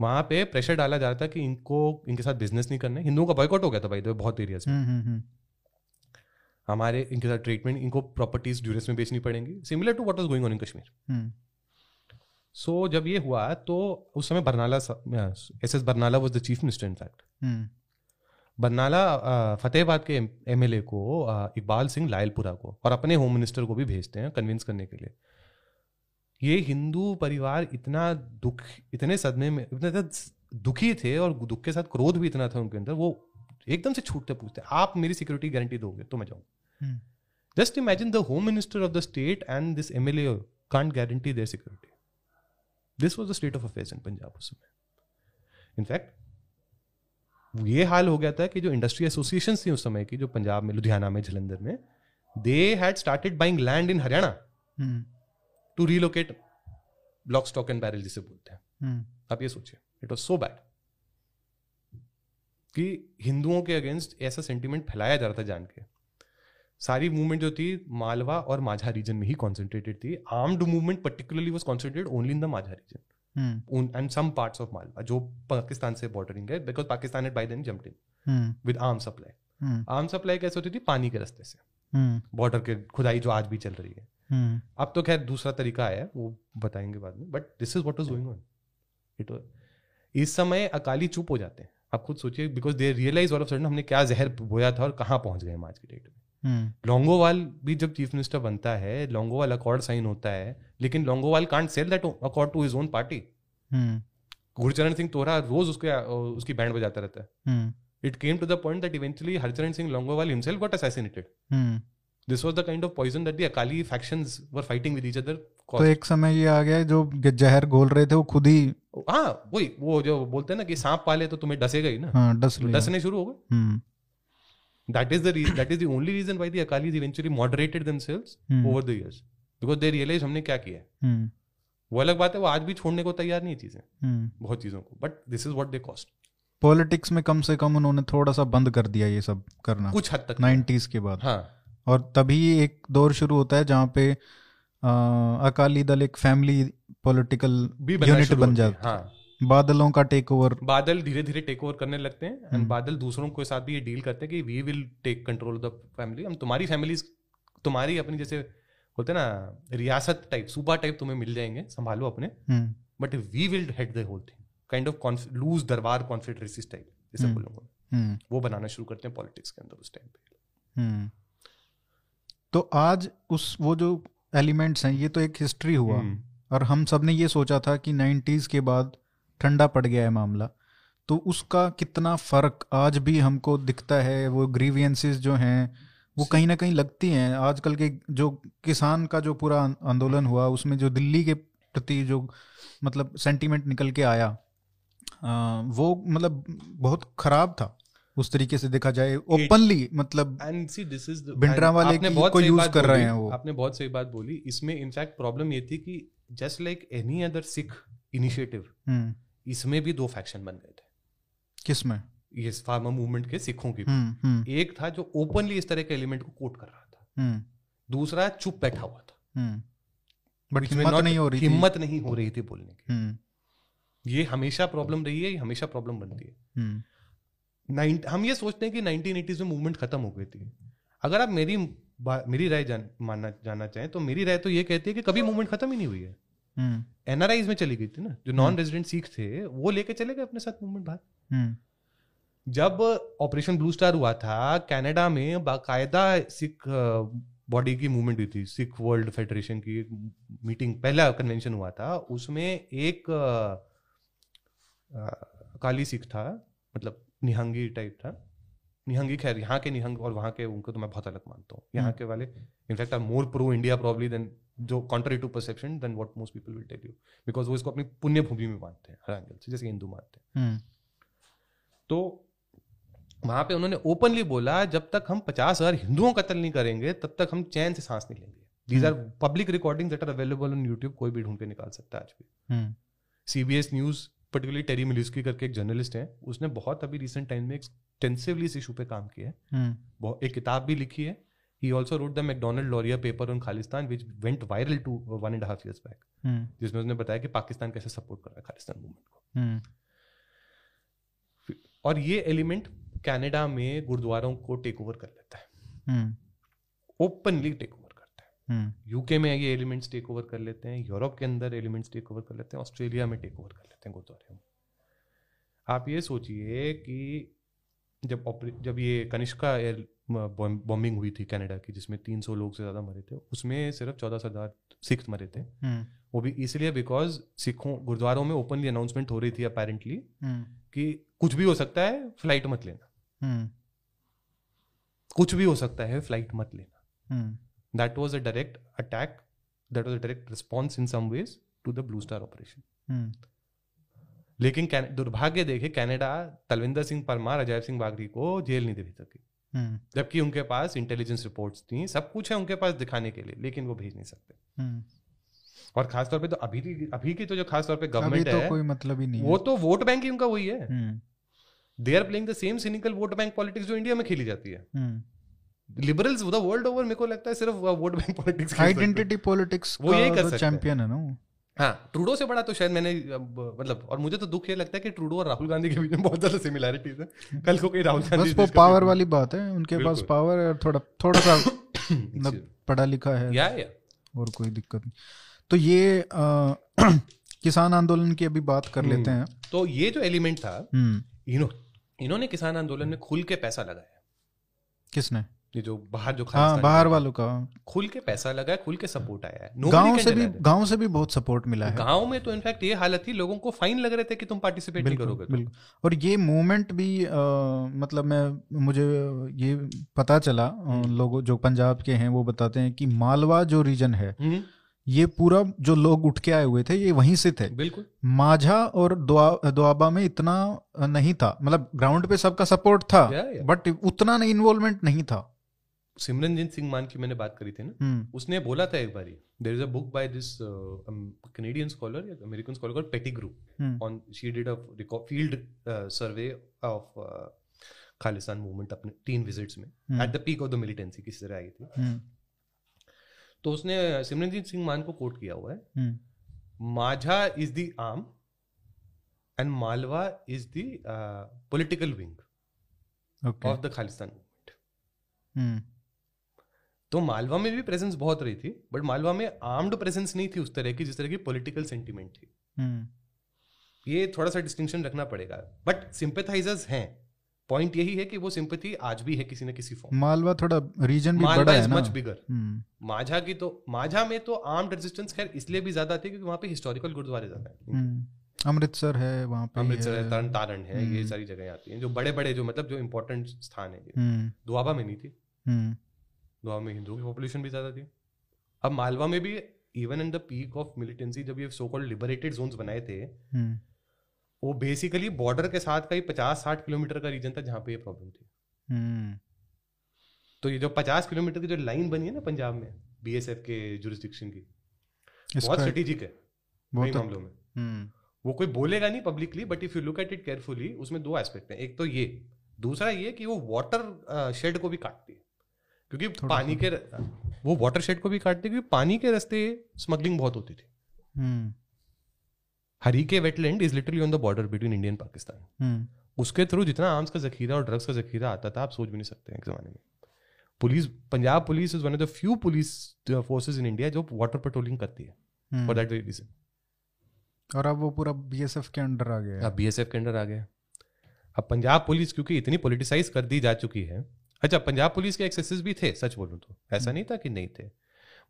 वहाँ पे प्रेशर डाला जा रहा था कि इनके साथ बिजनेस नहीं करना है। हिंदुओं का बॉयकॉट हो गया था भाई तो बहुत एरियाज में, हमारे इनके साथ ट्रीटमेंट, इनको प्रॉपर्टीज ड्यूरेस में बेचनी पड़ेंगी, similar to what was going on in Kashmir. So जब ये हुआ तो उस समय Barnala, SS Barnala was the chief minister in fact. Barnala Fatehabad के MLA को, इकबाल सिंह लायलपुरा को, और अपने होम मिनिस्टर को भी भेजते हैं कन्विंस करने के लिए। ये हिंदू परिवार इतने सदमे में, इतने दुखी थे, और दुख के साथ क्रोध भी इतना था उनके अंदर, वो एकदम से छूटते पूछते, आप मेरी सिक्योरिटी गारंटी दोगे तो मैं जाऊँ। Just imagine the home minister of the state and this MLA can't guarantee their security. This was the state of affairs in Punjab उस समय। इनफैक्ट ये हाल हो गया था कि जो इंडस्ट्री एसोसिएशन थी उस समय की, जो पंजाब में, लुधियाना में, जलंधर में, they had started buying land in Haryana to relocate block, stock and barrel जिसे बोलते हैं। आप ये सोचिए, इट वाज सो बैड कि हिंदुओं के अगेंस्ट ऐसा सेंटिमेंट फैलाया जा रहा था जान के। सारी मूवमेंट जो थी मालवा और माझा रीजन में ही कॉन्सेंट्रेटेड थी। Armed movement particularly was concentrated only in the Majha region and some parts of Malwa, जो पाकिस्तान से बॉर्डरिंग है, because Pakistan had by then jumped in with arms supply. Arms supply कैसे होती थी? पानी के रास्ते से, बॉर्डर के खुदाई जो आज भी चल रही है। अब तो खैर दूसरा तरीका आया, वो बताएंगे बाद में, but this is what was going on. इस समय अकाली चुप हो जाते हैं, आप खुद सोचिए, because they realise all of sudden हमने क्या जहर बोया था और कहाँ पहुंच गए हम आज की डेट में। लोंगोवाल भी जब चीफ मिनिस्टर बनता है, लोंगोवाल अकॉर्ड साइन होता है, लेकिन Longowal can't sell that accord to his own party. Gurcharan Singh Tohra रोज उसकी बैंड बजाता रहता है। It came to the point that eventually Harcharan Singh Longowal himself got assassinated. This was the kind of poison that the Akali factions were fighting with each other. तो एक समय ये आ गया जो जहर घोल रहे थे वो खुद ही, हाँ वही, वो जो बोलते हैं ना कि सांप पाले तो तुम्हें डसेगा ही ना, हाँ, डसने शुरू हो गए. That is the only reason why the Akalis eventually moderated themselves over the years, because they realized हमने क्या किया है. वो अलग बात है, वो आज भी छोड़ने को तैयार नहीं चीजें, बहुत चीजों को, but this is what they cost. Politics में कम से कम उन्होंने थोड़ा सा बंद कर दिया ये सब करना कुछ हद तक 90s के बाद, हाँ. और तभी एक दौर शुरू होता है जहाँ पे अकाली दल एक फैमिली पॉलिटिकल यूनिट बन जाता है, हाँ. बादलों का टेक ओवर, बादल धीरे धीरे टेक ओवर करने लगते हैं, एंड बादल दूसरों के साथ भी ये डील करते हैं कि we will take control of the family, हम तुम्हारी फैमिलीज, तुम्हारी अपनी जैसे बोलते हैं ना रियासत टाइप, सूबा टाइप तुम्हें मिल जाएंगे, संभालो अपने, but we will head the whole thing, kind of loose दरबार कॉन्फेडरेसी टाइप, जैसे बोलूंगा वो बनाना शुरू करते हैं पॉलिटिक्स के अंदर उस टाइम पे. तो आज उस वो जो एलिमेंट्स हैं ये तो एक हिस्ट्री हुआ, और हम सब ने ये सोचा था कि 90s के बाद ठंडा पड़ गया है मामला, तो उसका कितना फर्क आज भी हमको दिखता है. वो ग्रीवियंसेस जो हैं वो कहीं ना कहीं लगती हैं. आजकल के जो किसान का जो पूरा आंदोलन हुआ उसमें जो दिल्ली के प्रति जो मतलब सेंटीमेंट निकल के आया वो मतलब बहुत खराब था उस तरीके से देखा जाए ओपनली, मतलब भिंडरांवाले को यूज कर रहे हैं वो. आपने बहुत सही बात बोली. इसमें इनफैक्ट प्रॉब्लम ये थी कि just like any other Sikh initiative इसमें भी दो फैक्शन बन गए थे. किसमें? ये फार्मर मूवमेंट के सिखों की. एक था जो ओपनली इस तरह के एलिमेंट को कोट कर रहा था, दूसरा चुप बैठा हुआ था, बट हिम्मत नहीं हो रही थी बोलने की. ये हमेशा प्रॉब्लम रही है, ये हमेशा प्रॉब्लम बनती है. हम ये सोचते हैं कि 1980s में मूवमेंट खत्म हो गई थी. अगर आप मेरी राय जानना चाहें तो मेरी राय तो ये कहती है कि कभी मूवमेंट खत्म ही नहीं हुई है. NRIs में चली गई थी ना, जो नॉन रेजिडेंट सिख थे वो लेके चले गए अपने साथ मूवमेंट बाहर. जब ऑपरेशन ब्लू स्टार हुआ था कनाडा में बाकायदा सिख बॉडी की मूवमेंट हुई थी, सिख वर्ल्ड फेडरेशन की मीटिंग, पहला कन्वेंशन हुआ था. उसमें एक अकाली सिख था, मतलब निहंगी टाइप था, निहंगी, खैर यहाँ के निहंग और वहाँ के उनको तो मैं बहुत अलग मानता हूँ. यहाँ के वाले in fact are more pro India probably than, जो contrary to perception than what most people will tell you, because वो इसको अपनी पुण्य भूमि में मानते हैं हर एंगल से, जैसे हिंदू मानते हैं. तो वहाँ पे उन्होंने ओपनली बोला जब तक हम 50,000 हिंदुओं का कत्ल नहीं करेंगे तब तक हम चैन से सांस नहीं लेंगे. These are public recordings that are available on YouTube, कोई भी ढूंढ के निकाल सकता है आज भी. CBS news particularly Terry Milewski करके एक जर्नलिस्ट है, उसने बहुत अभी रिसेंट टाइम में एक्सटेंसिवली इस इशू पे काम किया है, एक किताब भी लिखी है. He also wrote the McDonald Laurier paper on Khalistan, which went viral 1.5 years back, जिसमें उसने बताया कि पाकिस्तान कैसे सपोर्ट कर रहा है खालिस्तान मूवमेंट को. और ये एलिमेंट कनाडा में गुरुद्वारों को टेक ओवर कर लेता है, ओपनली टेक ओवर करता है. यूके में ये एलिमेंट्स टेक ओवर कर लेते हैं, यूरोप के अंदर एलिमेंट्स टेक ओवर कर लेते हैं, ऑस्ट्रेलिया में टेक ओवर कर लेते हैं गुरुद्वारे. आप ये सोचिए कि जब ये कनिष्का बॉम्बिंग हुई थी कनाडा की, जिसमें 300 लोग से ज्यादा मरे थे, उसमें सिर्फ 14,000 सिख मरे थे. वो भी इसलिए बिकॉज सिखों गुरुद्वारों में ओपनली अनाउंसमेंट हो रही थी अपेरेंटली कि कुछ भी हो सकता है, फ्लाइट मत लेना, कुछ भी हो सकता है, फ्लाइट मत लेना. That was a direct attack, that was a direct response in some ways to the blue star operation. लेकिन दुर्भाग्य देखे कनाडा तलविंदर सिंह परमार, अजय सिंह बागरी को जेल नहीं भेज सकी, जबकि उनके पास इंटेलिजेंस रिपोर्ट्स थी, सब कुछ है उनके पास दिखाने के लिए, लेकिन वो भेज नहीं सकते. और खासतौर पे तो अभी की तो जो खासतौर पे गवर्नमेंट है, कोई मतलब ही नहीं, वो तो वोट बैंक ही उनका वही है. They are playing the same cynical vote bank politics जो इंडिया में खेली जाती है. लिबरल्स द वर्ल्ड ओवर मेरे को लगता है सिर्फ vote bank politics, identity politics वो यही कर सकते हैं, चैंपियन है ना. हाँ, ट्रूडो से बड़ा तो शायद मैंने मतलब, और मुझे तो दुख ये लगता है कि ट्रूडो और राहुल गांधी के बीच में बहुत ज्यादा सिमिलैरिटीज हैं. कल को कहीं राहुल गांधी, बस वो पावर वाली बात है, उनके पास पावर है और थोड़ा सा पढ़ा लिखा है या और कोई दिक्कत नहीं. तो ये किसान आंदोलन की अभी बात कर लेते हैं. तो ये जो एलिमेंट था, इन्होंने किसान आंदोलन में खुल के पैसा लगाया. किसने? ये जो बाहर जो बाहर वालों का खुल के पैसा लगा है, खुल के सपोर्ट आया है, गांव से भी बहुत सपोर्ट मिला है। गांव में तो इनफैक्ट ये हालत थी, लोगों को फाइन लग रहे थे कि तुम पार्टिसिपेट नहीं करोगे बिल्कुल। और ये मूवमेंट भी मतलब मुझे ये पता चला, लोग जो पंजाब के हैं वो बताते हैं कि मालवा जो रीजन है ये पूरा जो लोग उठ के आए हुए थे ये वहीं से थे बिल्कुल। माझा और दुआबा में इतना नहीं था, मतलब ग्राउंड पे सबका सपोर्ट था बट उतना नहीं, इन्वॉल्वमेंट नहीं था। सिमरनजीत सिंह मान की मैंने बात करी थी ना, उसने बोला था एक बारी, there is a book by this Canadian scholar या American scholar called Pettigrew on, she did a field survey of Khalistan movement अपने 3 विजिट्स में at the peak of the militancy किस तरह आई थी। तो उसने सिमरनजीत सिंह मान को कोट किया हुआ है, Majha is the arm and Malwa is the political wing of the Khalistan movement. तो मालवा में भी प्रेजेंस बहुत रही थी बट मालवा में आर्म्ड प्रेजेंस नहीं थी उस तरह की, जिस तरह की पॉलिटिकल सेंटिमेंट थी। ये थोड़ा सा डिस्टिंक्शन रखना पड़ेगा, बट सिंपथाइजर्स हैं। पॉइंट यही है कि वो सिंपैथी आज भी है किसी न किसी फॉर्म। मालवा थोड़ा रीजन भी बड़ा है ना, मच बिगर। माझा की तो माझा में तो आर्म्ड रेजिस्टेंस खैर इसलिए भी ज्यादा थी क्योंकि वहाँ पे हिस्टोरिकल गुरुद्वारे ज्यादा है, अमृतसर है वहाँ पे, अमृतसर है, तरन तारण है, ये सारी जगह आती हैं जो बड़े बड़े जो मतलब जो इम्पोर्टेंट स्थान है। दुआबा में नहीं थी, दुआबा में हिंदुओं की पॉपुलेशन भी ज्यादा थी। अब मालवा में भी even in the peak of militancy जब ये सो कॉल्ड लिबरेटेड जोन्स बनाए थे, वो बेसिकली बॉर्डर के साथ का ही 50-60 किलोमीटर का रीजन था जहाँ पे ये प्रॉब्लम थी। तो ये जो 50 किलोमीटर की जो लाइन बनी है ना पंजाब में बीएसएफ के जुरिस्डिक्शन की, बहुत स्ट्रेटेजिक है कई मामलों में। वो कोई बोलेगा नहीं publicly but if you look at it carefully उसमें 2 एस्पेक्ट हैं, एक तो ये, दूसरा ये कि वो वाटर शेड को भी काटती है क्योंकि पानी के पानी के रास्ते स्मगलिंग बहुत होती थी। Harike wetland is literally on the border between India and Pakistan. उसके थ्रू जितना आर्म्स का जखीरा और ड्रग्स का जखीरा आता था आप सोच भी नहीं सकते हैं एक जमाने में। Police, Punjab police is one of the few police forces in India जो वाटर पेट्रोलिंग करती है फॉर दैट रीजन। और अब वो पूरा बीएसएफ के अंडर आ गया, अब बीएसएफ के अंडर आ गया। अब पंजाब पुलिस क्योंकि इतनी पोलिटिसाइज कर दी जा चुकी है। अच्छा, पंजाब पुलिस के एक्सेसेस भी थे, सच बोलूं तो ऐसा नहीं था कि नहीं थे,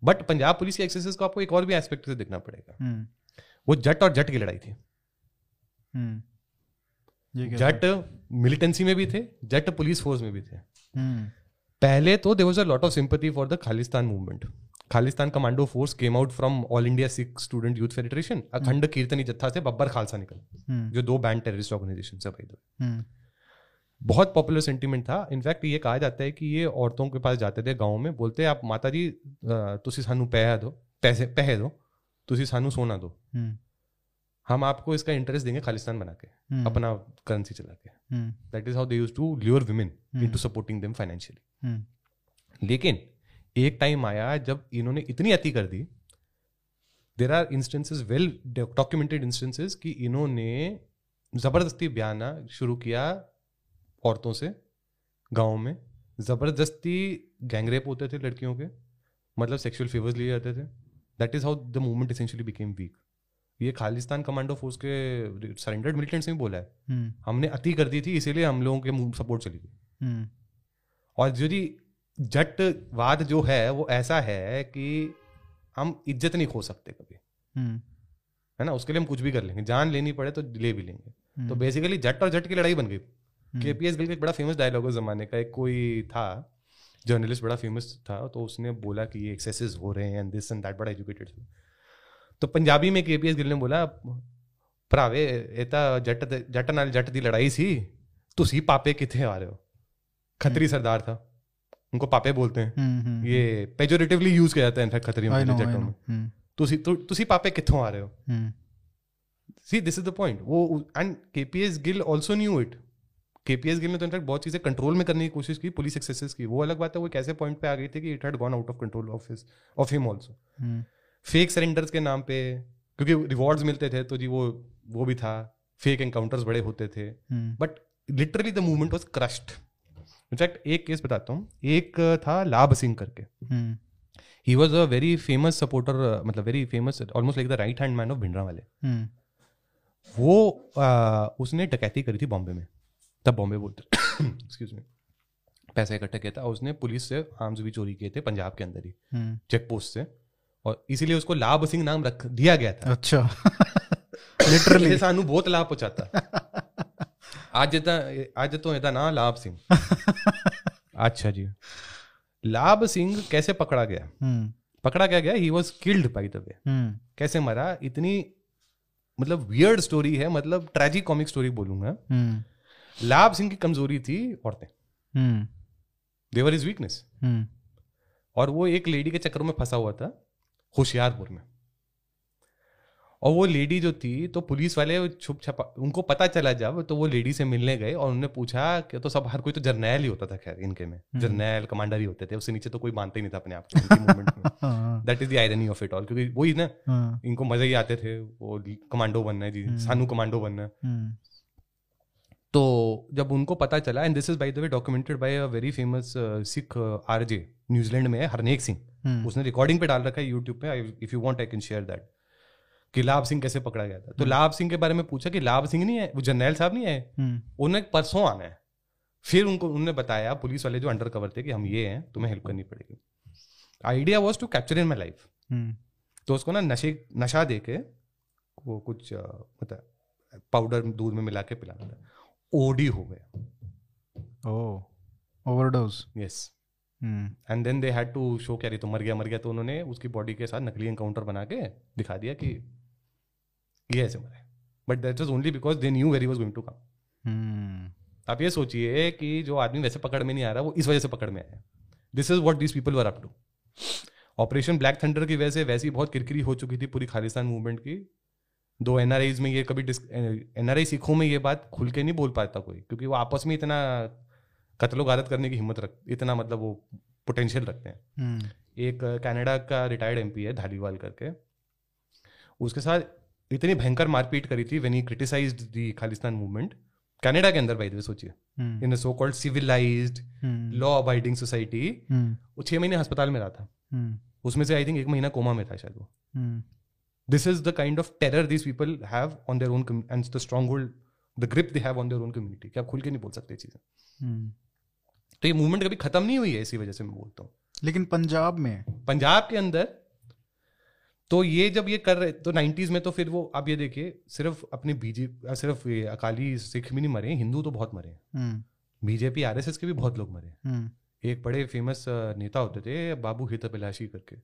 बट पंजाब पुलिस के एक्सेसेस को आपको एक और भी एस्पेक्ट से देखना पड़ेगा। वो जट और जट की लड़ाई थी। जट मिलिटेंसी में भी थे, जट पुलिस फोर्स में भी थे। पहले तो there was a lot of sympathy for the Khalistan movement. Khalistan commando force came out from all India Sikh student youth federation. Akhand Kirtani जत्था से बब्बर खालसा निकला जो 2 बैंड टेररिस्ट ऑर्गेनाइजेशन से भाई दो। बहुत पॉपुलर सेंटिमेंट था। इनफैक्ट ये कहा जाता है कि ये औरतों के पास जाते थे गाँव में, बोलते आप माता जी तुसी सानू पैसा दो, पैसे पैसे दो, तुसी सानू सोना दो, हम आपको इसका इंटरेस्ट देंगे खालिस्तान बना के अपना करेंसी चला के। That is how they used to lure women into supporting them financially. लेकिन एक टाइम आया जब इन्होंने इतनी अति कर दी, there are instances, well documented instances कि इन्होंने जबरदस्ती ब्याहना शुरू किया औरतों से गाँव में। जबरदस्ती गैंगरेप होते थे लड़कियों के, मतलब सेक्सुअल फेवर्स लिए जाते थे। That is how the movement essentially became weak. ये खालिस्तान कमांडो फोर्स के सरेंडर्ड मिलिटेंट्स ने बोला है हमने अति कर दी थी, इसीलिए हम लोगों के मूव सपोर्ट चली गई। और जो जी जटवाद जो है वो ऐसा है कि हम इज्जत नहीं खो सकते कभी, है ना, उसके लिए हम कुछ भी कर लेंगे, जान लेनी पड़े तो ले भी लेंगे। तो बेसिकली जट और जट की लड़ाई बन गई। केपीएस गिल का एक बड़ा फेमस डायलॉग उस जमाने का, एक कोई था जर्नलिस्ट बड़ा फेमस था, तो उसने बोला कि ये एक्सेसेस हो रहे हैं एंड दिस एंड दैट, बड़ा एजुकेटेड। तो पंजाबी में केपीएस गिल ने बोला भरावे ये तो जट नाल जट की लड़ाई सी, तुसी पापे किथे आ रहे हो। खतरी सरदार था, उनको पापे बोलते हैं, ये पेजोरेटिवली यूज किया जाता है इनफैक्ट खतरियों में, जटों में। तुसी पापे किथों आ रहे हो, see this is the point. वो and KPS Gill also knew it. KPS Gill ने तो इनफैक्ट बहुत चीजें कंट्रोल में करने की कोशिश की, पुलिस एक्सेसेस की। वो अलग बात है वो कैसे पॉइंट पे आ गई थी कि it had gone out of control of him also. Fake surrenders के नाम पे, क्योंकि रिवॉर्ड्स मिलते थे तो जी वो भी था, फेक एनकाउंटर्स बड़े होते थे, but literally the movement was crushed. In fact एक केस बताता हूँ, एक था लाभ सिंह करके, he was a very famous supporter, मतलब very famous almost like the right hand man of Bhindranwale. वो उसने डकैती करी थी बॉम्बे में, तब बॉम्बे बोलते पैसा इकट्ठा किया था, उसने पुलिस से आर्म्स भी चोरी किए थे पंजाब के अंदर ही चेक पोस्ट से, और इसीलिए उसको लाभ सिंह नाम रख दिया गया था। अच्छा लिटरली सानू बहुत लाभ पहुंचाता आज तो ये था ना लाभ सिंह। अच्छा जी, लाभ सिंह कैसे पकड़ा गया? पकड़ा क्या गया? He was killed by the way. कैसे मरा? इतनी मतलब वियर्ड स्टोरी है, मतलब ट्रेजिक कॉमिक स्टोरी बोलूंगा। लाभ सिंह की कमजोरी थी औरतें, देवर इज वीकनेस, और वो एक लेडी के चक्कर में फंसा हुआ था होशियारपुर में। और वो लेडी जो थी, तो पुलिस वाले छुप छपा, उनको पता चला जब, तो वो लेडी से मिलने गए और उन्होंने पूछा कि तो सब हर कोई तो जर्नैल ही होता था, खैर इनके में जर्नैल कमांडर ही होते थे, उससे नीचे तो कोई मानता ही नहीं था अपने आप को मूवमेंट में। That is the irony of it all, क्योंकि वही ना इनको मजे ही आते थे, वो कमांडो बनना है जी, सानू कमांडो बनना है। तो जब उनको पता चला, and this is by the way documented by a very famous Sikh RJ New Zealand में है हरनेक सिंह, उसने रिकॉर्डिंग पे डाल रखा है यूट्यूब पे, if you want I can share that, कि लाभ सिंह कैसे पकड़ा गया था। तो लाभ सिंह के बारे में पूछा कि लाभ सिंह नहीं है, वो जर्नैल साहब नहीं है, उन्हें परसों आना है। फिर उनको उन्होंने बताया पुलिस वाले जो अंडर कवर थे कि हम ये हैं, तुम्हें हेल्प करनी पड़ेगी। Idea was to capture in my life. तो उसको ना नशा दे के वो कुछ मतलब पाउडर दूध में मिला के पिलाना था, ओडी हो गया, overdose, yes. And then they had to show क्या रही तो मर गया। तो उन्होंने उसकी बॉडी के साथ नकली एनकाउंटर बना के दिखा दिया कि ये ऐसे मरे, but that was only because they knew where he was going to come. आप ये सोचिए कि जो आदमी वैसे पकड़ में नहीं आ रहा, वो इस वजह से पकड़ में आया। This is what these people were up to. Operation black thunder की वजह से वैसी बहुत किरकिरी हो चुकी थी पूरी खालिस्तान मूवमेंट की। दो एनआरआईज में ये कभी एनआरआई सिखों में ये बात खुल के नहीं बोल पाता कोई, क्योंकि वो आपस में इतना कत्लो गारत करने की हिम्मत रखते, इतना मतलब वो पोटेंशियल रखते हैं। एक कनाडा का रिटायर्ड एमपी है धालीवाल करके, उसके साथ इतनी भयंकर मारपीट करी थी when he criticised the Khalistan movement Canada के अंदर, बाय द वे सोचिए, in a so called civilised law abiding society. वो 6 महीने अस्पताल में रहा था, उसमें से आई थिंक 1 महीना कोमा में था शायद वो। This is the kind of terror these people have on their own and the strong hold, the grip they have on their own community, कि आप खुल के नहीं बोल सकते चीजें। तो ये मूवमेंट कभी खत्म नहीं हुई है, इसी वजह से मैं बोलता हूँ। लेकिन पंजाब के अंदर तो ये जब ये कर रहे, तो 90s में तो फिर वो आप ये देखिए, सिर्फ अपने बीजेपी, सिर्फ ये अकाली सिख भी नहीं मरे, हिंदू तो बहुत मरे, बीजेपी आरएसएस के भी बहुत लोग मरे। एक बड़े फेमस नेता होते थे बाबू हितैषी करके,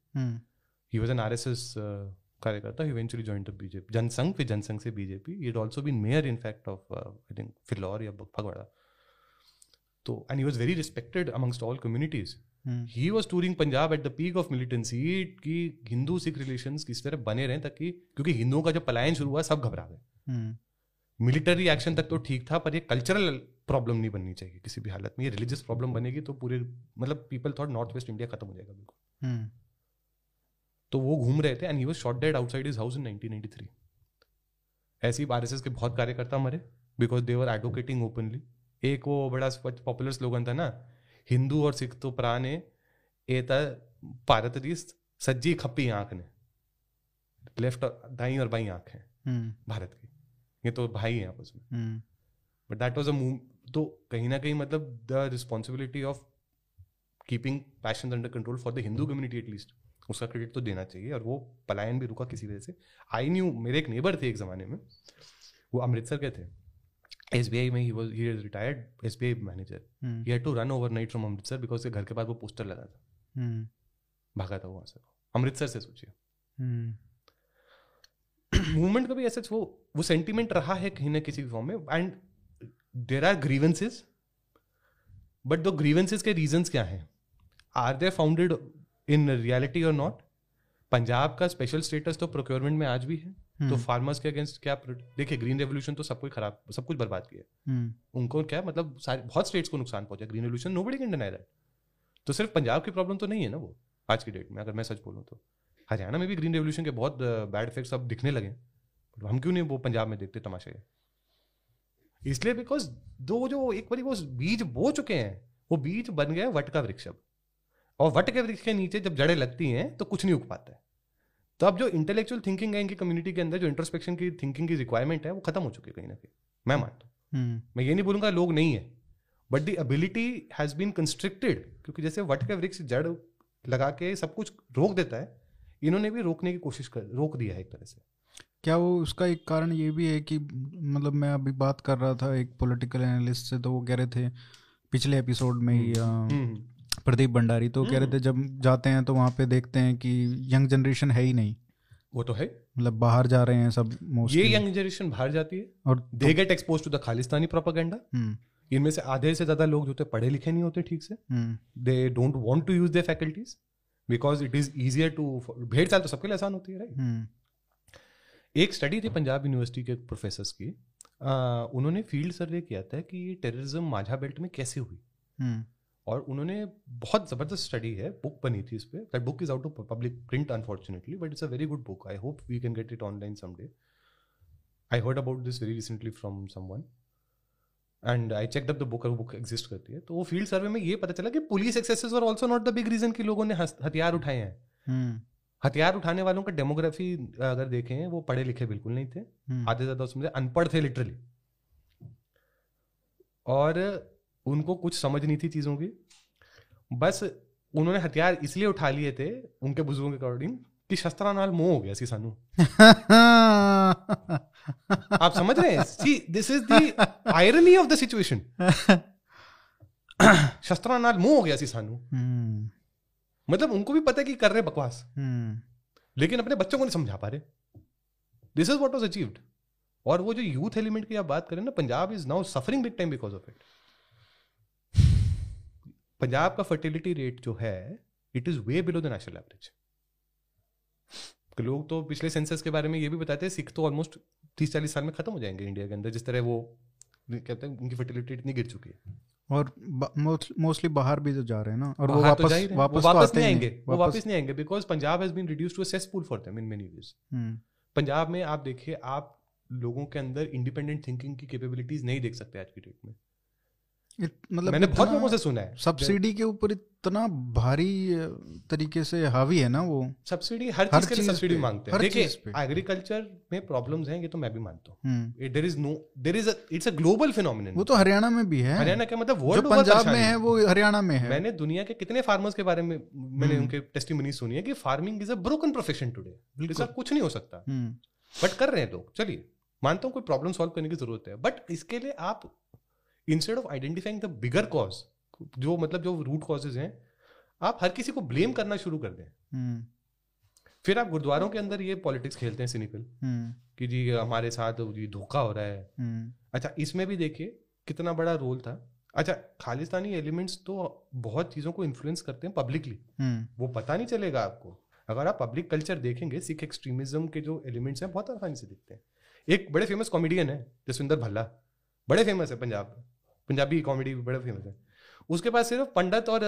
ही वाज एन आरएसएस कार्यकर्ता, eventually joined the BJP, Jansangh, फिर जनसंघ से BJP. It also been mayor in fact of I think Phillaur या फगवाड़ा। तो and he was very respected amongst all communities. He was touring Punjab at the peak of militancy, कि Hindu Sikh relations किस तरह बने रहे, ताकि क्योंकि हिंदुओं का जब पलायन शुरू हुआ सब घबरा गए। मिलिटरी एक्शन तक तो ठीक था, पर ये कल्चरल प्रॉब्लम नहीं बननी चाहिए किसी भी हालत में। ये रिलीजियस प्रॉब्लम बनेगी तो पूरे मतलब people thought north west India खत्म हो जाएगा बिल्कुल। तो वो घूम रहे थे and he was shot dead outside his house in 1993। ऐसे ही आरएसएस के बहुत कार्यकर्ता मरे because they were advocating openly. एक वो बड़ा पॉपुलर स्लोगन था ना, हिंदू और सिख तो प्राण है, ए ता भारत दी सज्जी खप्पी आंख ने, लेफ्ट और दाई और बाई आंख है भारत की, ये तो भाई हैं आपस में। But that was a move, तो कहीं ना कहीं मतलब the responsibility of keeping passion under control for the Hindu community at least, उसका क्रेडिट तो देना चाहिए। और वो पलायन भी रुका किसी वजह से। आई न्यू, मेरे एक नेबर थे एक जमाने में, वो अमृतसर के थे, SBI में, he is retired SBI manager, he had to run overnight from Amritsar because उसके घर के पास वो पोस्टर लगा था, भागा था वो वहाँ से अमृतसर से। सोचिए मूवमेंट का भी ऐसा वो सेंटिमेंट रहा है कहीं ना किसी फॉर्म में। And there are grievances, but दो ग्रीवेंसेज के रीजंस क्या हैं, are they founded in reality और नॉट। पंजाब का स्पेशल स्टेटस तो प्रोक्योरमेंट में आज भी है, तो फार्मर्स के अगेंस्ट क्या, देखिए ग्रीन रेवोल्यूशन तो सब कुछ खराब, सब कुछ बर्बाद किया उनको, क्या मतलब सारे बहुत स्टेट्स को नुकसान पहुंचा green revolution, nobody can deny that. तो सिर्फ पंजाब की प्रॉब्लम तो नहीं है ना वो, आज की डेट में अगर मैं सच बोलूं तो। हरियाणा में भी ग्रीन रेवोल्यूशन के बहुत बैड इफेक्ट्स अब दिखने लगे, हम क्यों नहीं वो पंजाब में देखते तमाशा? इसलिए बिकॉज दो जो एक बार वो बीज बो चुके हैं, वो बीज बन गया वट का वृक्ष, और वट के वृक्ष के नीचे जब जड़ें लगती हैं तो कुछ नहीं उग पाता है। तो अब जो इंटेलेक्चुअल थिंकिंग है इनकी कम्युनिटी के अंदर, जो इंट्रोस्पेक्शन की थिंकिंग की रिक्वायरमेंट है, वो खत्म हो चुकी है कहीं ना कहीं, मैं मानता हूँ। मैं ये नहीं बोलूंगा लोग नहीं है, but the ability has been constricted, क्योंकि जैसे वट का वृक्ष जड़ लगा के सब कुछ रोक देता है, इन्होंने भी रोकने की कोशिश कर रोक दिया है एक तरह से। क्या वो उसका एक कारण ये भी है कि मतलब मैं अभी बात कर रहा था एक पॉलिटिकल एनालिस्ट से, तो वो कह रहे थे पिछले एपिसोड में ही प्रदीप भंडारी, तो कह रहे थे जब जाते हैं तो वहाँ पे देखते हैं कि यंग जनरेशन है ही नहीं। वो तो है, मतलब बाहर जा रहे हैं सब, मोस्टली ये यंग जनरेशन बाहर जाती है और they get expose to the Khalistani propaganda. इनमें से आधे से ज्यादा लोग जो होते पढ़े लिखे नहीं होते ठीक से, they don't want to use their faculties because it is easier to, भेड़ चाल तो सबके लिए आसान होती है राइट। एक स्टडी थी पंजाब यूनिवर्सिटी के प्रोफेसर्स की, उन्होंने फील्ड सर्वे किया था कि ये टेररिज्म माझा बेल्ट में कैसे हुई, और उन्होंने बहुत जबरदस्त स्टडी है, बुक बनी थी इस पे। That book is out of public print unfortunately, but it's a very good book, I hope we can get it online someday. I heard about this very recently from someone and I check the book, और book exist करती है। तो वो field survey में ये पता चला कि police excesses were also not the big reason कि लोगों ने हथियार उठाए हैं। हथियार उठाने वालों का डेमोग्राफी अगर देखें, वो पढ़े लिखे बिल्कुल नहीं थे, आधे ज्यादा उसमें से अनपढ़ थे लिटरली, और उनको कुछ समझ नहीं थी चीजों की। बस उन्होंने हथियार इसलिए उठा लिए थे उनके बुजुर्गों के अकॉर्डिंग कि शस्त्रां नाल मोह हो गया सी सानू। आप समझ रहे हैं, see this is the irony of the situation. शस्त्रां नाल मोह हो गया सी सानू, मतलब उनको भी पता है कि कर रहे बकवास, लेकिन अपने बच्चों को नहीं समझा पा रहे। This is what was achieved. और वो जो यूथ एलिमेंट की आप बात करें ना, Punjab is now suffering big time because of it. Punjab का फर्टिलिटी रेट जो है it is way below the national average. लोग तो पिछले सेंसस के बारे में ये भी बताते हैं, सिख तो ऑलमोस्ट 30-40 साल में खत्म हो जाएंगे इंडिया के अंदर, जिस तरह वो कहते हैं उनकी फर्टिलिटी इतनी गिर चुकी है। और मोस्टली बाहर भी तो जा रहे हैं ना, और वो वापस नहीं आएंगे, वो वापस नहीं आएंगे because Punjab has been reduced to a cesspool for them in many ways. Punjab में आप देखिए, आप लोगों के अंदर इंडिपेंडेंट थिंकिंग की कैपेबिलिटीज नहीं देख सकते आज की डेट में। मतलब मैंने बहुत लोगों से सुना है, सब्सिडी के ऊपर इतना भारी तरीके से हावी है ना वो, सब्सिडी हर चीज के लिए सब्सिडी मांगते हैं। देखिए एग्रीकल्चर में प्रॉब्लम्स हैं, ये तो मैं भी मानता हूं, there is no there is it's a global phenomenon. वो तो हरियाणा में भी है, हरियाणा का मतलब वर्ल्ड ओवर पंजाब में है, वो हरियाणा में है। मैंने दुनिया के कितने फार्मर्स के बारे में मैंने उनके टेस्टिमनी सुनी है कि farming is a broken profession today, इसका कुछ नहीं हो सकता, बट कर रहे हैं लोग। चलिए मानता हूँ कोई प्रॉब्लम सॉल्व करने की जरूरत है, बट इसके लिए आप Instead of identifying the bigger cause, जो मतलब जो root causes हैं, आप हर किसी को blame करना शुरू कर दें। फिर आप गुरुद्वारों के अंदर ये पॉलिटिक्स खेलते हैं cynical, कि जी हमारे साथ जी धोखा हो रहा है। अच्छा इसमें भी देखिए कितना बड़ा रोल था। अच्छा खालिस्तानी एलिमेंट्स तो बहुत चीजों को इन्फ्लुएंस करते हैं पब्लिकली, वो पता नहीं चलेगा आपको। अगर आप पब्लिक कल्चर देखेंगे, सिख एक्सट्रीमिज्म के जो एलिमेंट्स हैं बहुत आसानी से दिखते हैं। एक बड़े फेमस कॉमेडियन है जसविंदर भल्ला, बड़े फेमस है पंजाब में, पंजाबी कॉमेडी भी बड़ा फेमस है। उसके पास सिर्फ पंडित और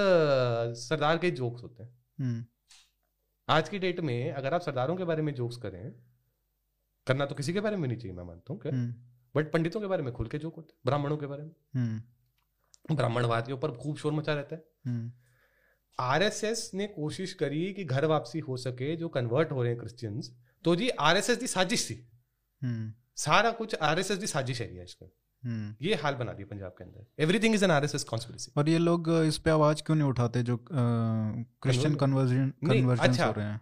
सरदार के जोक्स होते हैं। आज की डेट में अगर आप सरदारों के बारे में जोक्स करें, करना तो किसी के बारे में नहीं चाहिए मैं मानता हूँ, बट पंडितों के बारे में खुल के जोक होते हैं, ब्राह्मणों के बारे में, ब्राह्मणवाद के ऊपर खूब शोर मचा रहता है। आरएसएस ने कोशिश करी कि घर वापसी हो सके जो कन्वर्ट हो रहे हैं क्रिश्चियंस, तो जी आरएसएस की साजिश थी, सारा कुछ आरएसएस की साजिश है आजकल। ये हाल बना दिया पंजाब के अंदर, everything is an RSS conspiracy. और ये लोग इस पे आवाज क्यों नहीं उठाते जो क्रिश्चियन कन्वर्जन हो रहे हैं?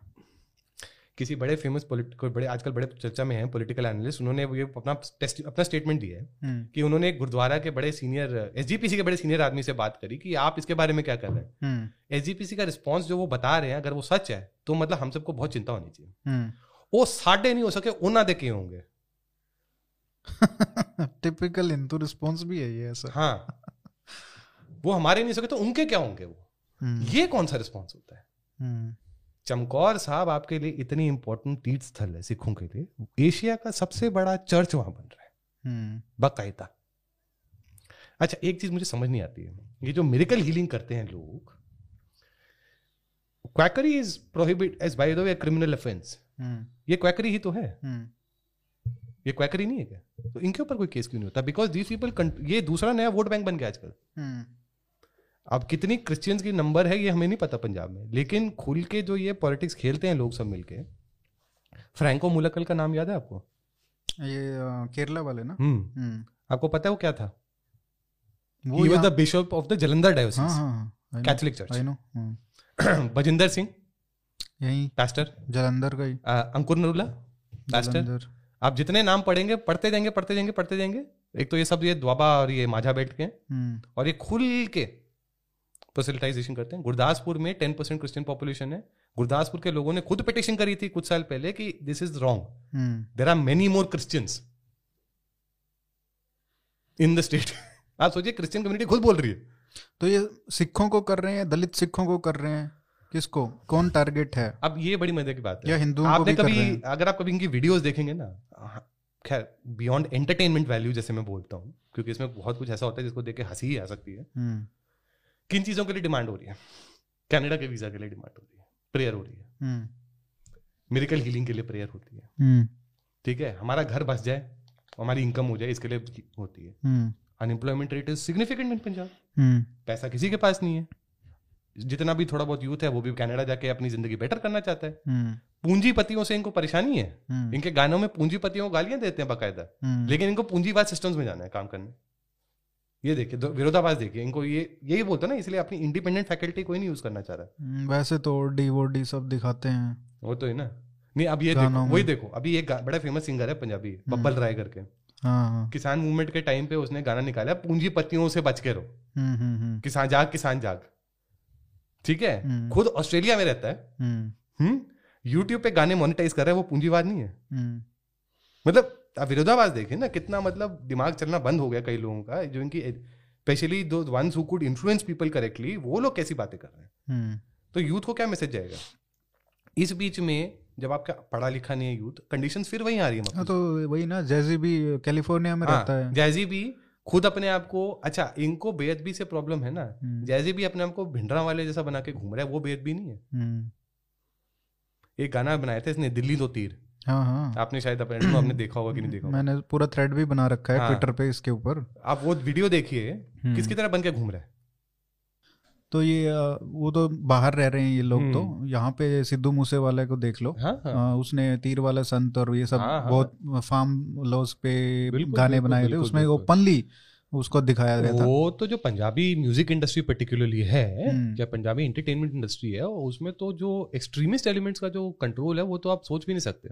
किसी बड़े फेमस पॉलिटिकल, बड़े आजकल बड़े चर्चा में हैं पॉलिटिकल एनालिस्ट, उन्होंने ये अपना स्टेटमेंट दिया है कि उन्होंने गुरुद्वारा के बड़े सीनियर एसजीपीसी के बड़े सीनियर आदमी से बात करी कि आप इसके बारे में क्या कर रहे हैं। एसजीपीसी का रिस्पॉन्स जो वो बता रहे हैं अगर वो सच है तो मतलब हम सबको बहुत चिंता होनी चाहिए। वो साढ़े नहीं हो सके, उन्ना दे के होंगे। टिपिकल हिंदू रिस्पॉन्स भी है ये ऐसा। हाँ, वो हमारे नहीं सके तो उनके क्या होंगे वो। ये कौन सा रिस्पॉन्स होता है? चमकौर साहब आपके लिए इतनी इंपॉर्टेंट तीर्थ स्थल है सिखों के लिए, एशिया का सबसे बड़ा चर्च वहां बन रहा है बाकायदा। अच्छा एक चीज मुझे समझ नहीं आती है, ये जो मिरेकल हीलिंग करते हैं लोग, quackery is prohibit as by the way criminal offence. ये क्वैकरी ही तो है, ये क्वैकरी नहीं है क्या? तो इनके ऊपर कोई केस क्यों नहीं होता? बिकॉज दीज पीपल, ये दूसरा नया वोट बैंक बन गया आजकल। अब कितनी क्रिश्चियंस की नंबर है ये हमें नहीं पता पंजाब में, लेकिन खुल के जो ये पॉलिटिक्स खेलते हैं लोग सब मिलके। फ्रैंको मुलक्कल का नाम याद है आपको? ये केरला वाले ना। आपको पता है वो क्या था? He was the bishop of the Jalandhar diocese. Catholic Church. I know. Bajinder Singh, यही पास्टर जालंधर का ही. अंकुर नरूला पास्टर. आप जितने नाम पढ़ेंगे पढ़ते जाएंगे. एक तो ये सब ये द्वाबा और ये माझा बैठ के और ये खुल के प्रोसेलिटाइजेशन करते हैं. गुरदासपुर में 10% क्रिश्चियन पॉपुलेशन है. गुरदासपुर के लोगों ने खुद पिटिशन करी थी कुछ साल पहले कि this is wrong, there are many more Christians in the state. आप सोचिए, क्रिश्चियन कम्युनिटी खुद बोल रही है. तो ये सिखों को कर रहे हैं, दलित सिखों को कर रहे हैं, किसको कौन टारगेट है? अब ये बड़ी मजे की बात है. या हिंदुओं को भी कर रहे हैं. अगर आप कभी इनकी वीडियोस देखेंगे ना, खैर बियॉन्ड एंटरटेनमेंट वैल्यू जैसे मैं बोलता हूँ, क्योंकि इसमें बहुत कुछ ऐसा होता है जिसको देख के हंसी ही आ सकती है. किन चीजों के लिए डिमांड हो रही है? कनाडा के वीजा के लिए डिमांड हो रही है, प्रेयर हो रही है, मिरेकल हीलिंग के लिए प्रेयर होती है. ठीक है, हमारा घर बस जाए, हमारी इनकम हो जाए, इसके लिए होती है. Unemployment rate is significant in Punjab. पैसा किसी के पास नहीं है. जितना भी थोड़ा बहुत यूथ है वो भी कनाडा जाके अपनी जिंदगी बेटर करना चाहता है. पूंजीपतियों से इनको परेशानी है. इनके गानों में पूंजीपतियों को गालियां देते हैं बाकायदा, लेकिन इनको पूंजीवाद सिस्टम्स में जाना है काम करने. ये देखिए विरोधाभास देखिए. इनको ये यही बोलता है ना, इसलिए अपनी इंडिपेंडेंट फैकल्टी कोई नहीं यूज करना चाह रहा. वैसे तो ओडी वोडी सब दिखाते हैं, वो तो है ना. नहीं, अब ये देखो, वही देखो. अभी एक बड़ा फेमस सिंगर है पंजाबी, बब्बल राय करके. किसान मूवमेंट के टाइम पे उसने गाना निकाला, पूंजीपतियों से बच के रहो, किसान जाग किसान जाग. ठीक है, खुद ऑस्ट्रेलिया में रहता है, यूट्यूब पे गाने मोनेटाइज कर रहा है. वो पूंजीवाद नहीं है? मतलब आप विरोधाभास देखें ना, कितना मतलब दिमाग चलना बंद हो गया कई लोगों का, जो इनकी specially those ones who could influence people correctly, वो लोग कैसी बातें कर रहे हैं. तो यूथ को क्या मैसेज जाएगा इस बीच में, जब आपका पढ़ा लिखा नहीं है यूथ, कंडीशंस फिर वही आ रही है. तो वही ना, जैजी भी कैलिफोर्निया में रहता है. जैजी भी खुद अपने आप को, अच्छा इनको बेअदबी से प्रॉब्लम है ना, जैजी भी अपने आप को भिंडरा वाले जैसा बना के घूम रहा है, वो बेअदबी नहीं है. एक गाना बनाया था इसने, दिल्ली दो तीर. आपने शायद आपने देखा होगा कि नहीं देखा. मैंने पूरा थ्रेड भी बना रखा है ट्विटर पे इसके ऊपर. आप वो वीडियो देखिए, किसकी तरह बन के घूम रहा है. तो ये वो तो बाहर रह रहे हैं ये लोग. तो यहाँ पे सिद्धू मूसे वाले को देख लो. उसने तीर वाला संत और ये सब बहुत फार्म लॉज पे गाने बनाए थे. उसमें वो पनली उसको दिखाया गया था. वो तो जो पंजाबी म्यूजिक इंडस्ट्री पर्टिकुलरली है या पंजाबी एंटरटेनमेंट इंडस्ट्री है, उसमें तो जो एक्सट्रीमिस्ट एलिमेंट्स का जो कंट्रोल है वो तो आप सोच भी नहीं सकते.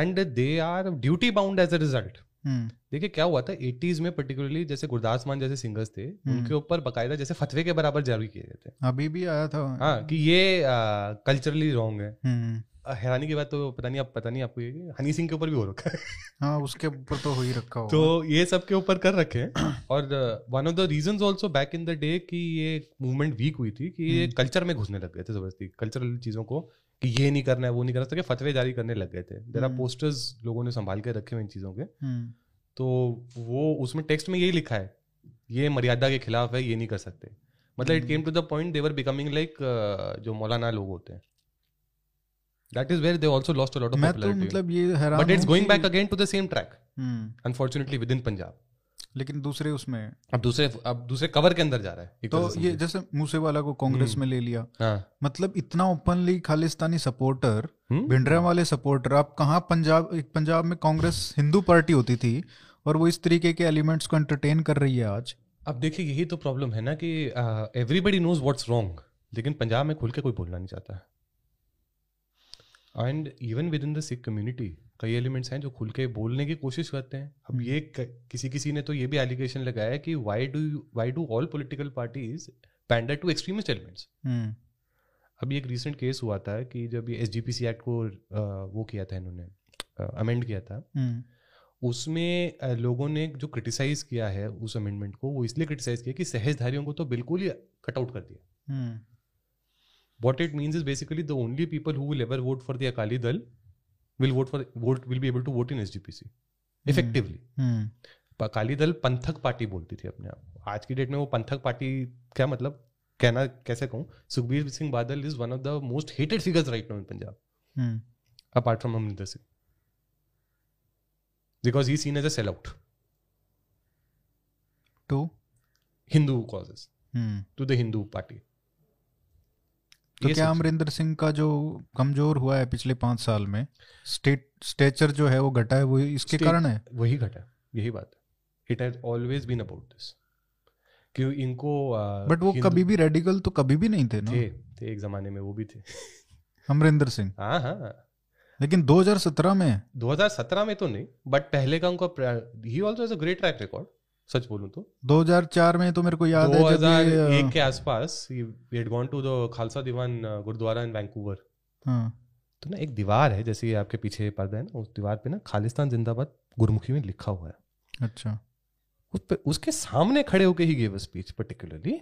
And they are duty bound as a result. देखिए क्या हुआ था 80s में पर्टिकुलरली, जैसे गुरदास मान जैसे सिंगर्स थे, उनके ऊपर बकायदा जैसे फतवे के बराबर जारी किए गए थे. अभी भी आया था कि ये कल्चरली रॉन्ग है. हैरानी की बात तो पता नहीं आपको ये हनी सिंह के ऊपर भी हो रखा है. उसके ऊपर तो हो ही रखा हो. तो ये सब के ऊपर कर रखे. और one of the reasons also back in the day कि ये मूवमेंट वीक हुई थी, कि ये कल्चर में घुसने लग गए थे जबरदस्ती, कल्चरल चीजों को, कि ये नहीं करना है वो नहीं करना, तो फतवे जारी करने लग गए थे. जरा पोस्टर्स लोगों ने संभाल के रखे हुए इन चीजों के. तो वो उसमें टेक्स्ट में यही लिखा है, ये मर्यादा के खिलाफ है, ये नहीं कर सकते. मतलब it came to the point they were becoming like जो मौलाना लोग होते हैं. That is where they also lost a lot of popularity. मतलब ये but it's going back again to the same track. Unfortunately within Punjab. लेकिन दूसरे उसमें अब दूसरे कवर के अंदर जा रहा है. तो ये जैसे मूसेवाला को कांग्रेस में ले लिया. मतलब इतना ओपनली खालिस्तानी सपोर्टर, भिंडरा वाले सपोर्टर. आप कहाँ पंजाब में कांग्रेस हिंदू पार्टी होती थी और वो इस तरीके के एलिमेंट्स को एंटरटेन कर रही है आज. अब देखिए यही तो प्रॉब्लम है ना, कि एवरीबडी नोज व्हाट्स रॉन्ग, लेकिन पंजाब में खुल के कोई बोलना नहीं चाहता है. And even within the Sikh community कई एलिमेंट्स हैं जो खुल के बोलने की कोशिश करते हैं. अब ये किसी ने तो ये भी एलिगेशन लगाया कि why do all political parties pander to extremist elements. अभी एक रिसेंट केस हुआ था कि जब ये SGPC एक्ट को वो किया था इन्होंने, अमेंड किया था, उसमें लोगों ने जो क्रिटिसाइज किया है उस अमेंडमेंट को, वो इसलिए क्रिटिसाइज किया कि सहजधारियों को तो बिल्कुल ही कटआउट कर दिया. What it means is basically the only people who will ever vote for the Akali Dal will be able to vote in SGPC effectively. Akali Dal Panthic party बोलती थी अपने आप. आज की डेट में वो पंथक पार्टी क्या मतलब कहना कैसे कहूँ. Sukhbir Singh Badal is one of the most hated figures right now in Punjab, apart from Amarinder Singh, because he seen as a sell out to Hindu causes, to the Hindu party. तो क्या अमरिंदर सिंह का जो कमजोर हुआ है पिछले 5 साल में, स्टेचर जो है वो घटा है, वो इसके कारण है. वही घटा, यही बात है. It has always been about this. क्यों इनको बट वो कभी भी रेडिकल तो कभी भी नहीं थे ना। थे एक जमाने में वो भी थे अमरिंदर सिंह। हाँ हाँ लेकिन 2017 में तो नहीं, बट पहले का उनका ही also has a great track record. सच बोलूं तो 2004 में तो मेरे को याद है 2001 के आसपास we had gone to the Khalsa Diwan gurdwara in Vancouver. हाँ तो ना एक दीवार है जैसे आपके पीछे पर्दा है ना, उस दीवार पे ना खालिस्तान जिंदाबाद गुरुमुखी में लिखा हुआ है। अच्छा उस पे उसके सामने खड़े होके he gave a speech particularly,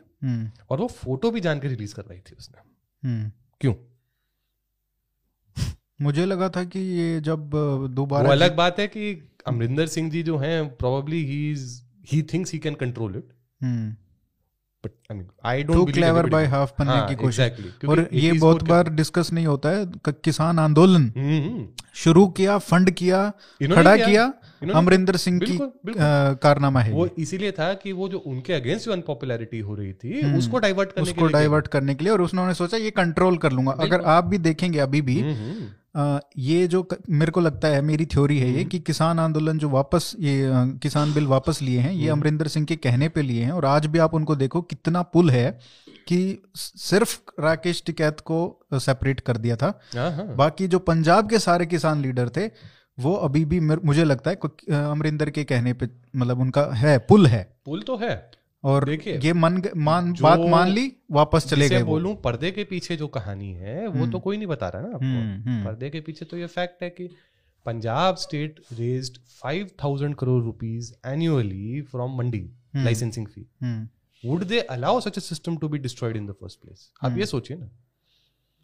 और वो फोटो भी जानकर रिलीज करवाई थी उसने। क्यों? मुझे लगा था कि ये जब दोबारा वो अलग बात है कि अमरिंदर सिंह जी जो हैं probably he thinks he can control it, but I mean I don't clever by half बनने की कोशिश। exactly. और ये बहुत बार डिस्कस नहीं होता है। किसान आंदोलन शुरू किया, फंड किया, खड़ा किया, अमरिंदर सिंह की कारनामा है वो। इसीलिए था कि वो जो उनके अगेंस्ट जो अनपॉपुलैरिटी हो रही थी उसको डाइवर्ट करने के लिए और उसने सोचा ये कंट्रोल कर लूंगा। अगर आप भी देखेंगे अभी भी ये जो मेरे को लगता है, मेरी थ्योरी है ये कि किसान आंदोलन जो वापस ये किसान बिल वापस लिए हैं ये अमरिंदर सिंह के कहने पे लिए हैं। और आज भी आप उनको देखो कितना पुल है कि सिर्फ राकेश टिकैत को सेपरेट कर दिया था, बाकी जो पंजाब के सारे किसान लीडर थे वो अभी भी मुझे लगता है अमरिंदर के कहने पे मतलब उनका है पुल तो है। और ये बात मान ली वापस चले गए। बोलूं पर्दे के पीछे जो कहानी है वो तो कोई नहीं बता रहा ना आपको। पर्दे के पीछे तो ये फैक्ट है कि Punjab state raised 5,000 crore rupees annually from mandi licensing fee. Would they allow such a system to be destroyed in the first place? आप ये सोचिए ना।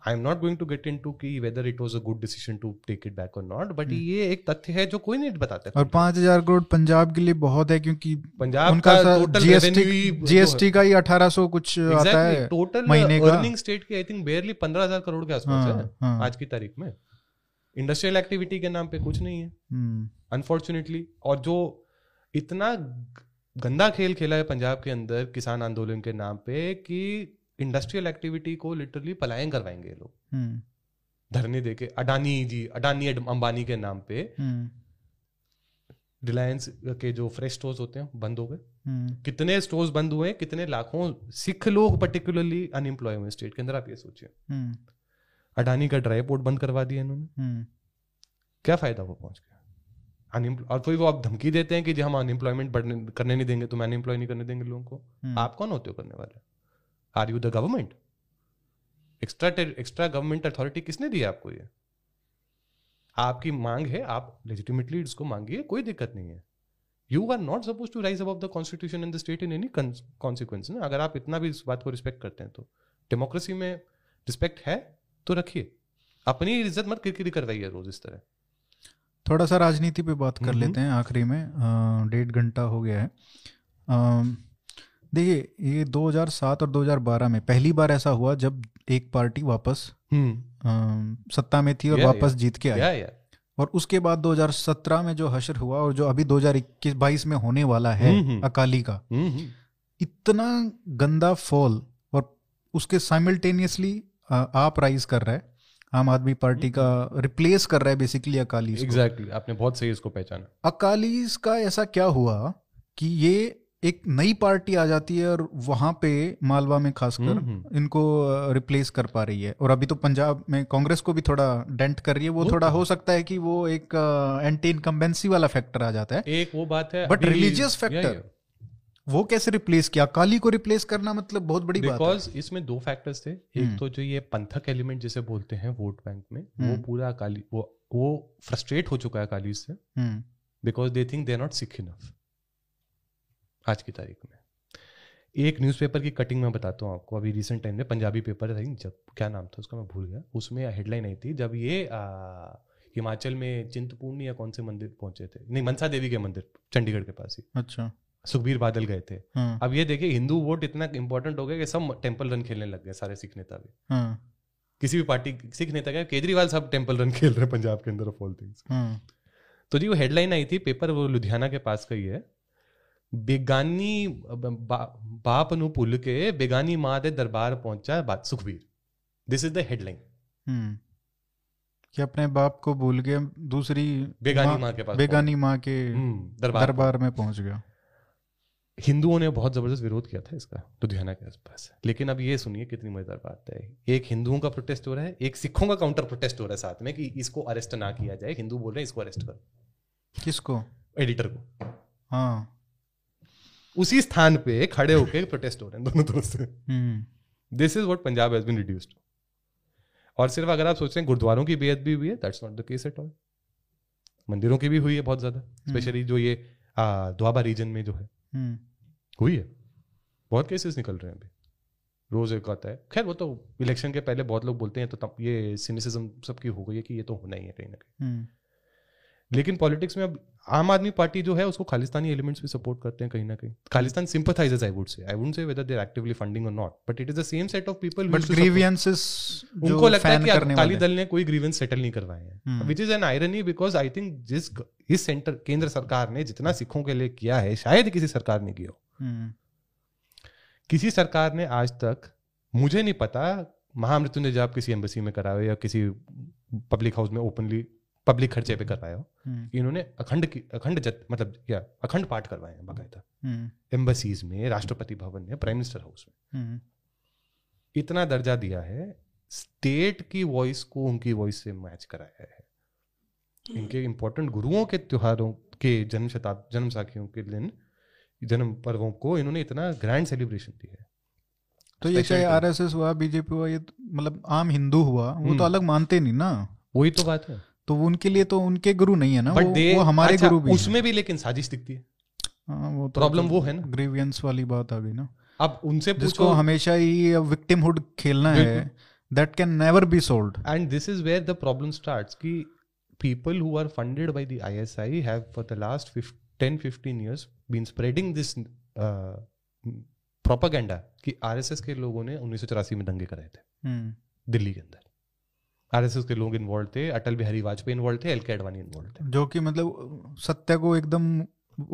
I am not going to get into कि whether it was a good decision to take it back और not, but ये एक तथ्य है जो कोई नहीं बताता। और 5,000 करोड़ पंजाब के लिए बहुत है क्योंकि पंजाब का जीएसटी का ही 1800 कुछ आता है टोटल अर्निंग स्टेट की। आई थिंक बेयरली 15,000 करोड़ के आसपास है आज की तारीख में। इंडस्ट्रियल एक्टिविटी के नाम पे कुछ नहीं है अनफॉर्चुनेटली। और जो इतना गंदा खेल खेला है पंजाब के अंदर किसान आंदोलन के नाम पे कि इंडस्ट्रियल एक्टिविटी को लिटरली पलायन करवाएंगे लोग धरने देके। अडानी अंबानी के नाम पे रिलायंस के जो फ्रेश स्टोर्स होते हैं बंद हो गए। कितने स्टोर्स बंद हुए, कितने लाखों सिख लोग पर्टिकुलरली अनएम्प्लॉय हुए स्टेट के अंदर। आप ये सोचिए अडानी का ड्राई पोर्ट बंद करवा दिया इन्होंने, क्या फायदा वो पहुंच गया अनएम्प्लॉय। और फिर वो आप धमकी देते हैं कि जी हम अनएम्प्लॉयमेंट करने नहीं देंगे, तुम अनएम्प्लॉय नहीं करने देंगे लोगों को। आप कौन होते हो करने वाले? Are you the government? Extra government authority किसने दी है आपको? ये आपकी मांग है, आप लेजिटिमेटली इसको मांगिए, कोई दिक्कत नहीं है। You are not suppose to rise above the constitution and the state in any consequence ना। अगर आप इतना भी इस बात को रिस्पेक्ट करते हैं तो डेमोक्रेसी में रिस्पेक्ट है तो रखिए, अपनी इज्जत मत किरकिरी करवाइए रोज इस तरह। थोड़ा सा राजनीति पे बात कर लेते हैं आखिरी में, 1.5 घंटा हो गया है। देखिए ये 2007 और 2012 में पहली बार ऐसा हुआ जब एक पार्टी वापस सत्ता में थी और वापस जीत के आई। और उसके बाद 2017 में जो हशर हुआ और जो अभी 2021-22 में होने वाला है अकाली का, इतना गंदा फॉल। और उसके साइमल्टेनियसली आप राइज कर रहा है आम आदमी पार्टी का, रिप्लेस कर रहा है बेसिकली अकाली। एग्जैक्टली, आपने बहुत सही इसको पहचाना। अकाली का ऐसा क्या हुआ कि ये एक नई पार्टी आ जाती है और वहां पे मालवा में खासकर इनको रिप्लेस कर पा रही है। और अभी तो पंजाब में कांग्रेस को भी थोड़ा डेंट कर रही है। वो थोड़ा हो सकता है कि वो एक एंटी इनकम्बेंसी वाला फैक्टर आ जाता है, एक वो बात है। बट रिलीजियस फैक्टर वो कैसे रिप्लेस किया? अकाली को रिप्लेस करना मतलब बहुत बड़ी बात है। बिकॉज इसमें दो फैक्टर्स थे। एक तो जो ये पंथक एलिमेंट जिसे बोलते हैं वोट बैंक में, वो पूरा अकाली वो फ्रस्ट्रेट हो चुका है अकाली से, because they think they are not Sikh enough आज की तारीख में। एक न्यूज़पेपर की कटिंग में बताता हूँ आपको। अभी रिसेंट टाइम में पंजाबी पेपर था, जब क्या नाम था उसका मैं भूल गया, उसमें हेडलाइन आई थी जब ये हिमाचल में चिंतपूर्णी या कौन से मंदिर पहुंचे थे, नहीं मनसा देवी के मंदिर चंडीगढ़ के पास ही। अच्छा, सुखबीर बादल गए थे। अब ये देखिए हिंदू वोट इतना इंपॉर्टेंट हो गया कि सब टेम्पल रन खेलने लग गए सारे सिख नेता भी। किसी भी पार्टी सिख नेता क्या, केजरीवाल साहब टेम्पल रन खेल रहे पंजाब के अंदर ऑफ ऑल थिंग्स। तो जी वो हेडलाइन आई थी पेपर, वो लुधियाना के पास का ही है। बेगानी बाप नू भुल के बेगानी मां दे दरबार पहुंचा बात Sukhbir. This is the headline कि अपने बाप को भूल के दूसरी बेगानी मां के दरबार में पहुंच गया। हिंदुओं ने बहुत ज़बरदस्त विरोध किया था इसका लुधियाना के आसपास। लेकिन अब ये सुनिए कितनी मज़ेदार बात है, एक हिंदुओं का प्रोटेस्ट हो रहा है, एक सिखों का काउंटर प्रोटेस्ट हो रहा है साथ में कि इसको अरेस्ट ना किया जाए। हिंदू बोल रहे हैं इसको अरेस्ट करो। किसको? एडिटर को। हाँ, उसी स्थान पे खड़े होके प्रोटेस्ट हो रहे हैं दोनों तरफ से। This is what Punjab has been reduced. और सिर्फ अगर आप सोच रहे हैं गुरुद्वारों की बेअदबी हुई है, that's not the case at all. मंदिरों की भी हुई है बहुत ज्यादा, स्पेशली जो ये द्वाबा रीजन में जो है हुई है, बहुत केसेस निकल रहे हैं अभी, रोज एक आता है। खैर वो तो इलेक्शन के पहले बहुत लोग बोलते हैं तो ये सिनिसिज्म सबकी हो गई है कि ये तो होना ही है कहीं ना कहीं। लेकिन पॉलिटिक्स में अब आम आदमी पार्टी जो है उसको खालिस्तानी एलिमेंट्स भी सपोर्ट करते हैं कहीं ना कहीं, Khalistan sympathisers. I would say whether they are actively funding or not, but it is the same set of people who grievances उनको लगता है कि अकाली दल ने कोई ग्रीवेंस सेटल नहीं करवाए हैं, which is an irony because I think इस सेंटर केंद्र सरकार ने जितना सिखों के लिए किया है शायद किसी सरकार ने किया हो। किसी सरकार ने आज तक, मुझे नहीं पता, महामृत्युंजय जाप किसी एम्बेसी में कराए या किसी पब्लिक हाउस में ओपनली पब्लिक खर्चे पे करवाए हो। इन्होंने अखंड पाठ करवाए हैं बाकायदा एम्बेसीज में, राष्ट्रपति भवन में, प्राइम मिनिस्टर हाउस में। इतना दर्जा दिया है, स्टेट की वॉइस को उनकी वॉइस से मैच कराया है। इनके इंपॉर्टेंट गुरुओं के त्योहारों के जन्म साखियों के दिन, जन्म पर्वों को इन्होंने इतना ग्रैंड सेलिब्रेशन दिया है। तो ये चाहे आरएसएस हुआ, बीजेपी हुआ, ये मतलब आम हिंदू हुआ, वो तो अलग मानते नहीं ना। वही तो बात है, तो उनके लिए तो उनके गुरु नहीं है ना, वो हमारे गुरु भी उसमें भी लेकिन साजिश दिखती है। वो प्रॉब्लम वो है ना, ग्रीवियंस वाली बात आ गई ना। अब उनसे पूछो, हमेशा ही विक्टिमहुड खेलना है, that can never be sold. And this is where the problem starts कि people who are funded by the ISI have for the last 10-15 years been spreading this propaganda कि आरएसएस के लोगों ने 1984 में दंगे कराए थे दिल्ली के अंदर। आरएसएस के लोग इन्वॉल्व थे, अटल बिहारी वाजपेयी इन्वॉल्व थे, एलके अडवाणी इन्वॉल्व थे, जो कि मतलब सत्य को एकदम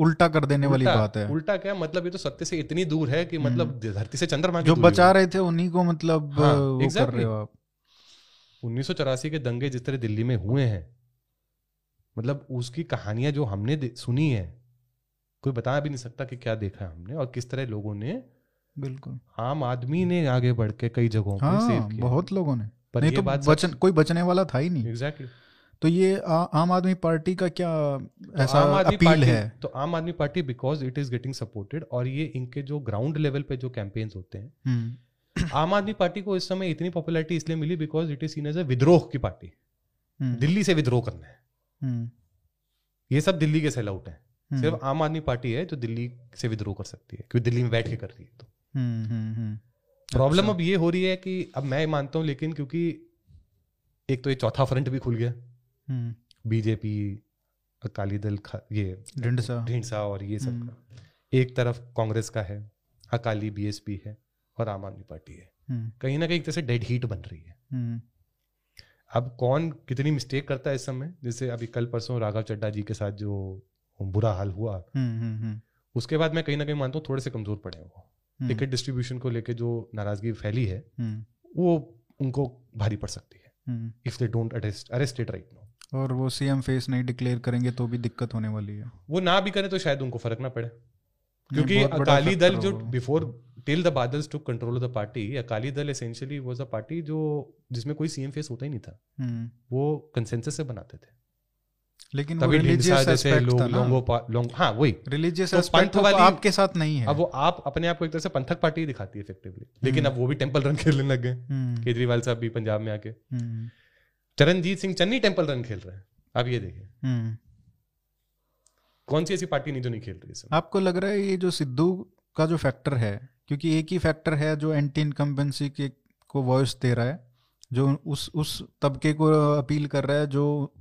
उल्टा कर देने वाली बात है। उल्टा क्या मतलब, ये तो सत्य से इतनी दूर है कि मतलब धरती से चंद्रमा जो बचा रहे थे उन्हीं को मतलब हाँ, वो कर रहे हो आप। 1984 के दंगे जिस तरह दिल्ली में हुए हैं, मतलब उसकी कहानियां जो हमने सुनी है, कोई बता भी नहीं सकता कि क्या देखा हमने और किस तरह लोगों ने, बिल्कुल आम आदमी ने आगे बढ़ के कई जगहों पर, बहुत लोगों ने, पर नहीं तो कोई बचने वाला था ही नहीं। एग्जैक्टली तो ये आम आदमी पार्टी का क्या ऐसा अपील है? तो Aam Aadmi party because it is getting supported, और ये इनके जो ग्राउंड लेवल पे जो कैंपेन्स होते हैं, आम आदमी पार्टी को इस समय इतनी पॉपुलैरिटी इसलिए मिली because it is seen as a विद्रोह की पार्टी। दिल्ली से विद्रोह करना है, ये सब दिल्ली के सेल आउट है। सिर्फ आम आदमी पार्टी है जो दिल्ली से विद्रोह कर सकती है, क्योंकि दिल्ली में बैठ के कर रही है। तो प्रॉब्लम अब ये हो रही है कि अब मैं मानता हूँ, लेकिन क्योंकि एक तो ये चौथा फ्रंट भी खुल गया, बीजेपी, अकाली दल, ये ढींढसा और ये सब का। एक तरफ कांग्रेस का है, अकाली बीएसपी है और आम आदमी पार्टी है। कहीं ना कहीं एक तरह से डेड हीट बन रही है। अब कौन कितनी मिस्टेक करता है इस समय, जैसे अभी कल परसों राघव चड्ढा जी के साथ जो बुरा हाल हुआ, उसके बाद मैं कहीं ना कहीं मानता हूँ थोड़े से कमजोर पड़े वो। टिकट डिस्ट्रीब्यूशन को लेके जो नाराजगी फैली है वो उनको भारी पड़ सकती है if they don't arrest it right now. और वो सीएम फेस नहीं डिक्लेयर करेंगे तो भी दिक्कत होने वाली है। वो ना भी करें तो शायद उनको फर्क ना पड़े, क्योंकि अकाली दल जो before till the Badals to control of the party, Akali Dal essentially was a party जो जिसमें कोई सीएम फेस होता ही नहीं था। वो कंसेंसस से बनाते थे, लेकिन वो रिलीजियस एस्पेक्ट आपके साथ नहीं है। अब वो आप अपने आप को एक तरह से पंथक पार्टी दिखाती है इफेक्टिवली, लेकिन अब वो भी टेंपल रन खेलने लग गए। केजरीवाल साहब भी पंजाब में आके चरणजीत सिंह चन्नी टेंपल रन खेल रहे हैं। आप ये देखिए, कौन सी ऐसी पार्टी नहीं जो नहीं खेल रही। आपको लग रहा है ये जो सिद्धू का जो फैक्टर है, क्योंकि एक ही फैक्टर है जो एंटी इनकम्बेंसी को वॉइस दे रहा है, जो उस तबके को अपील कर रहा है जो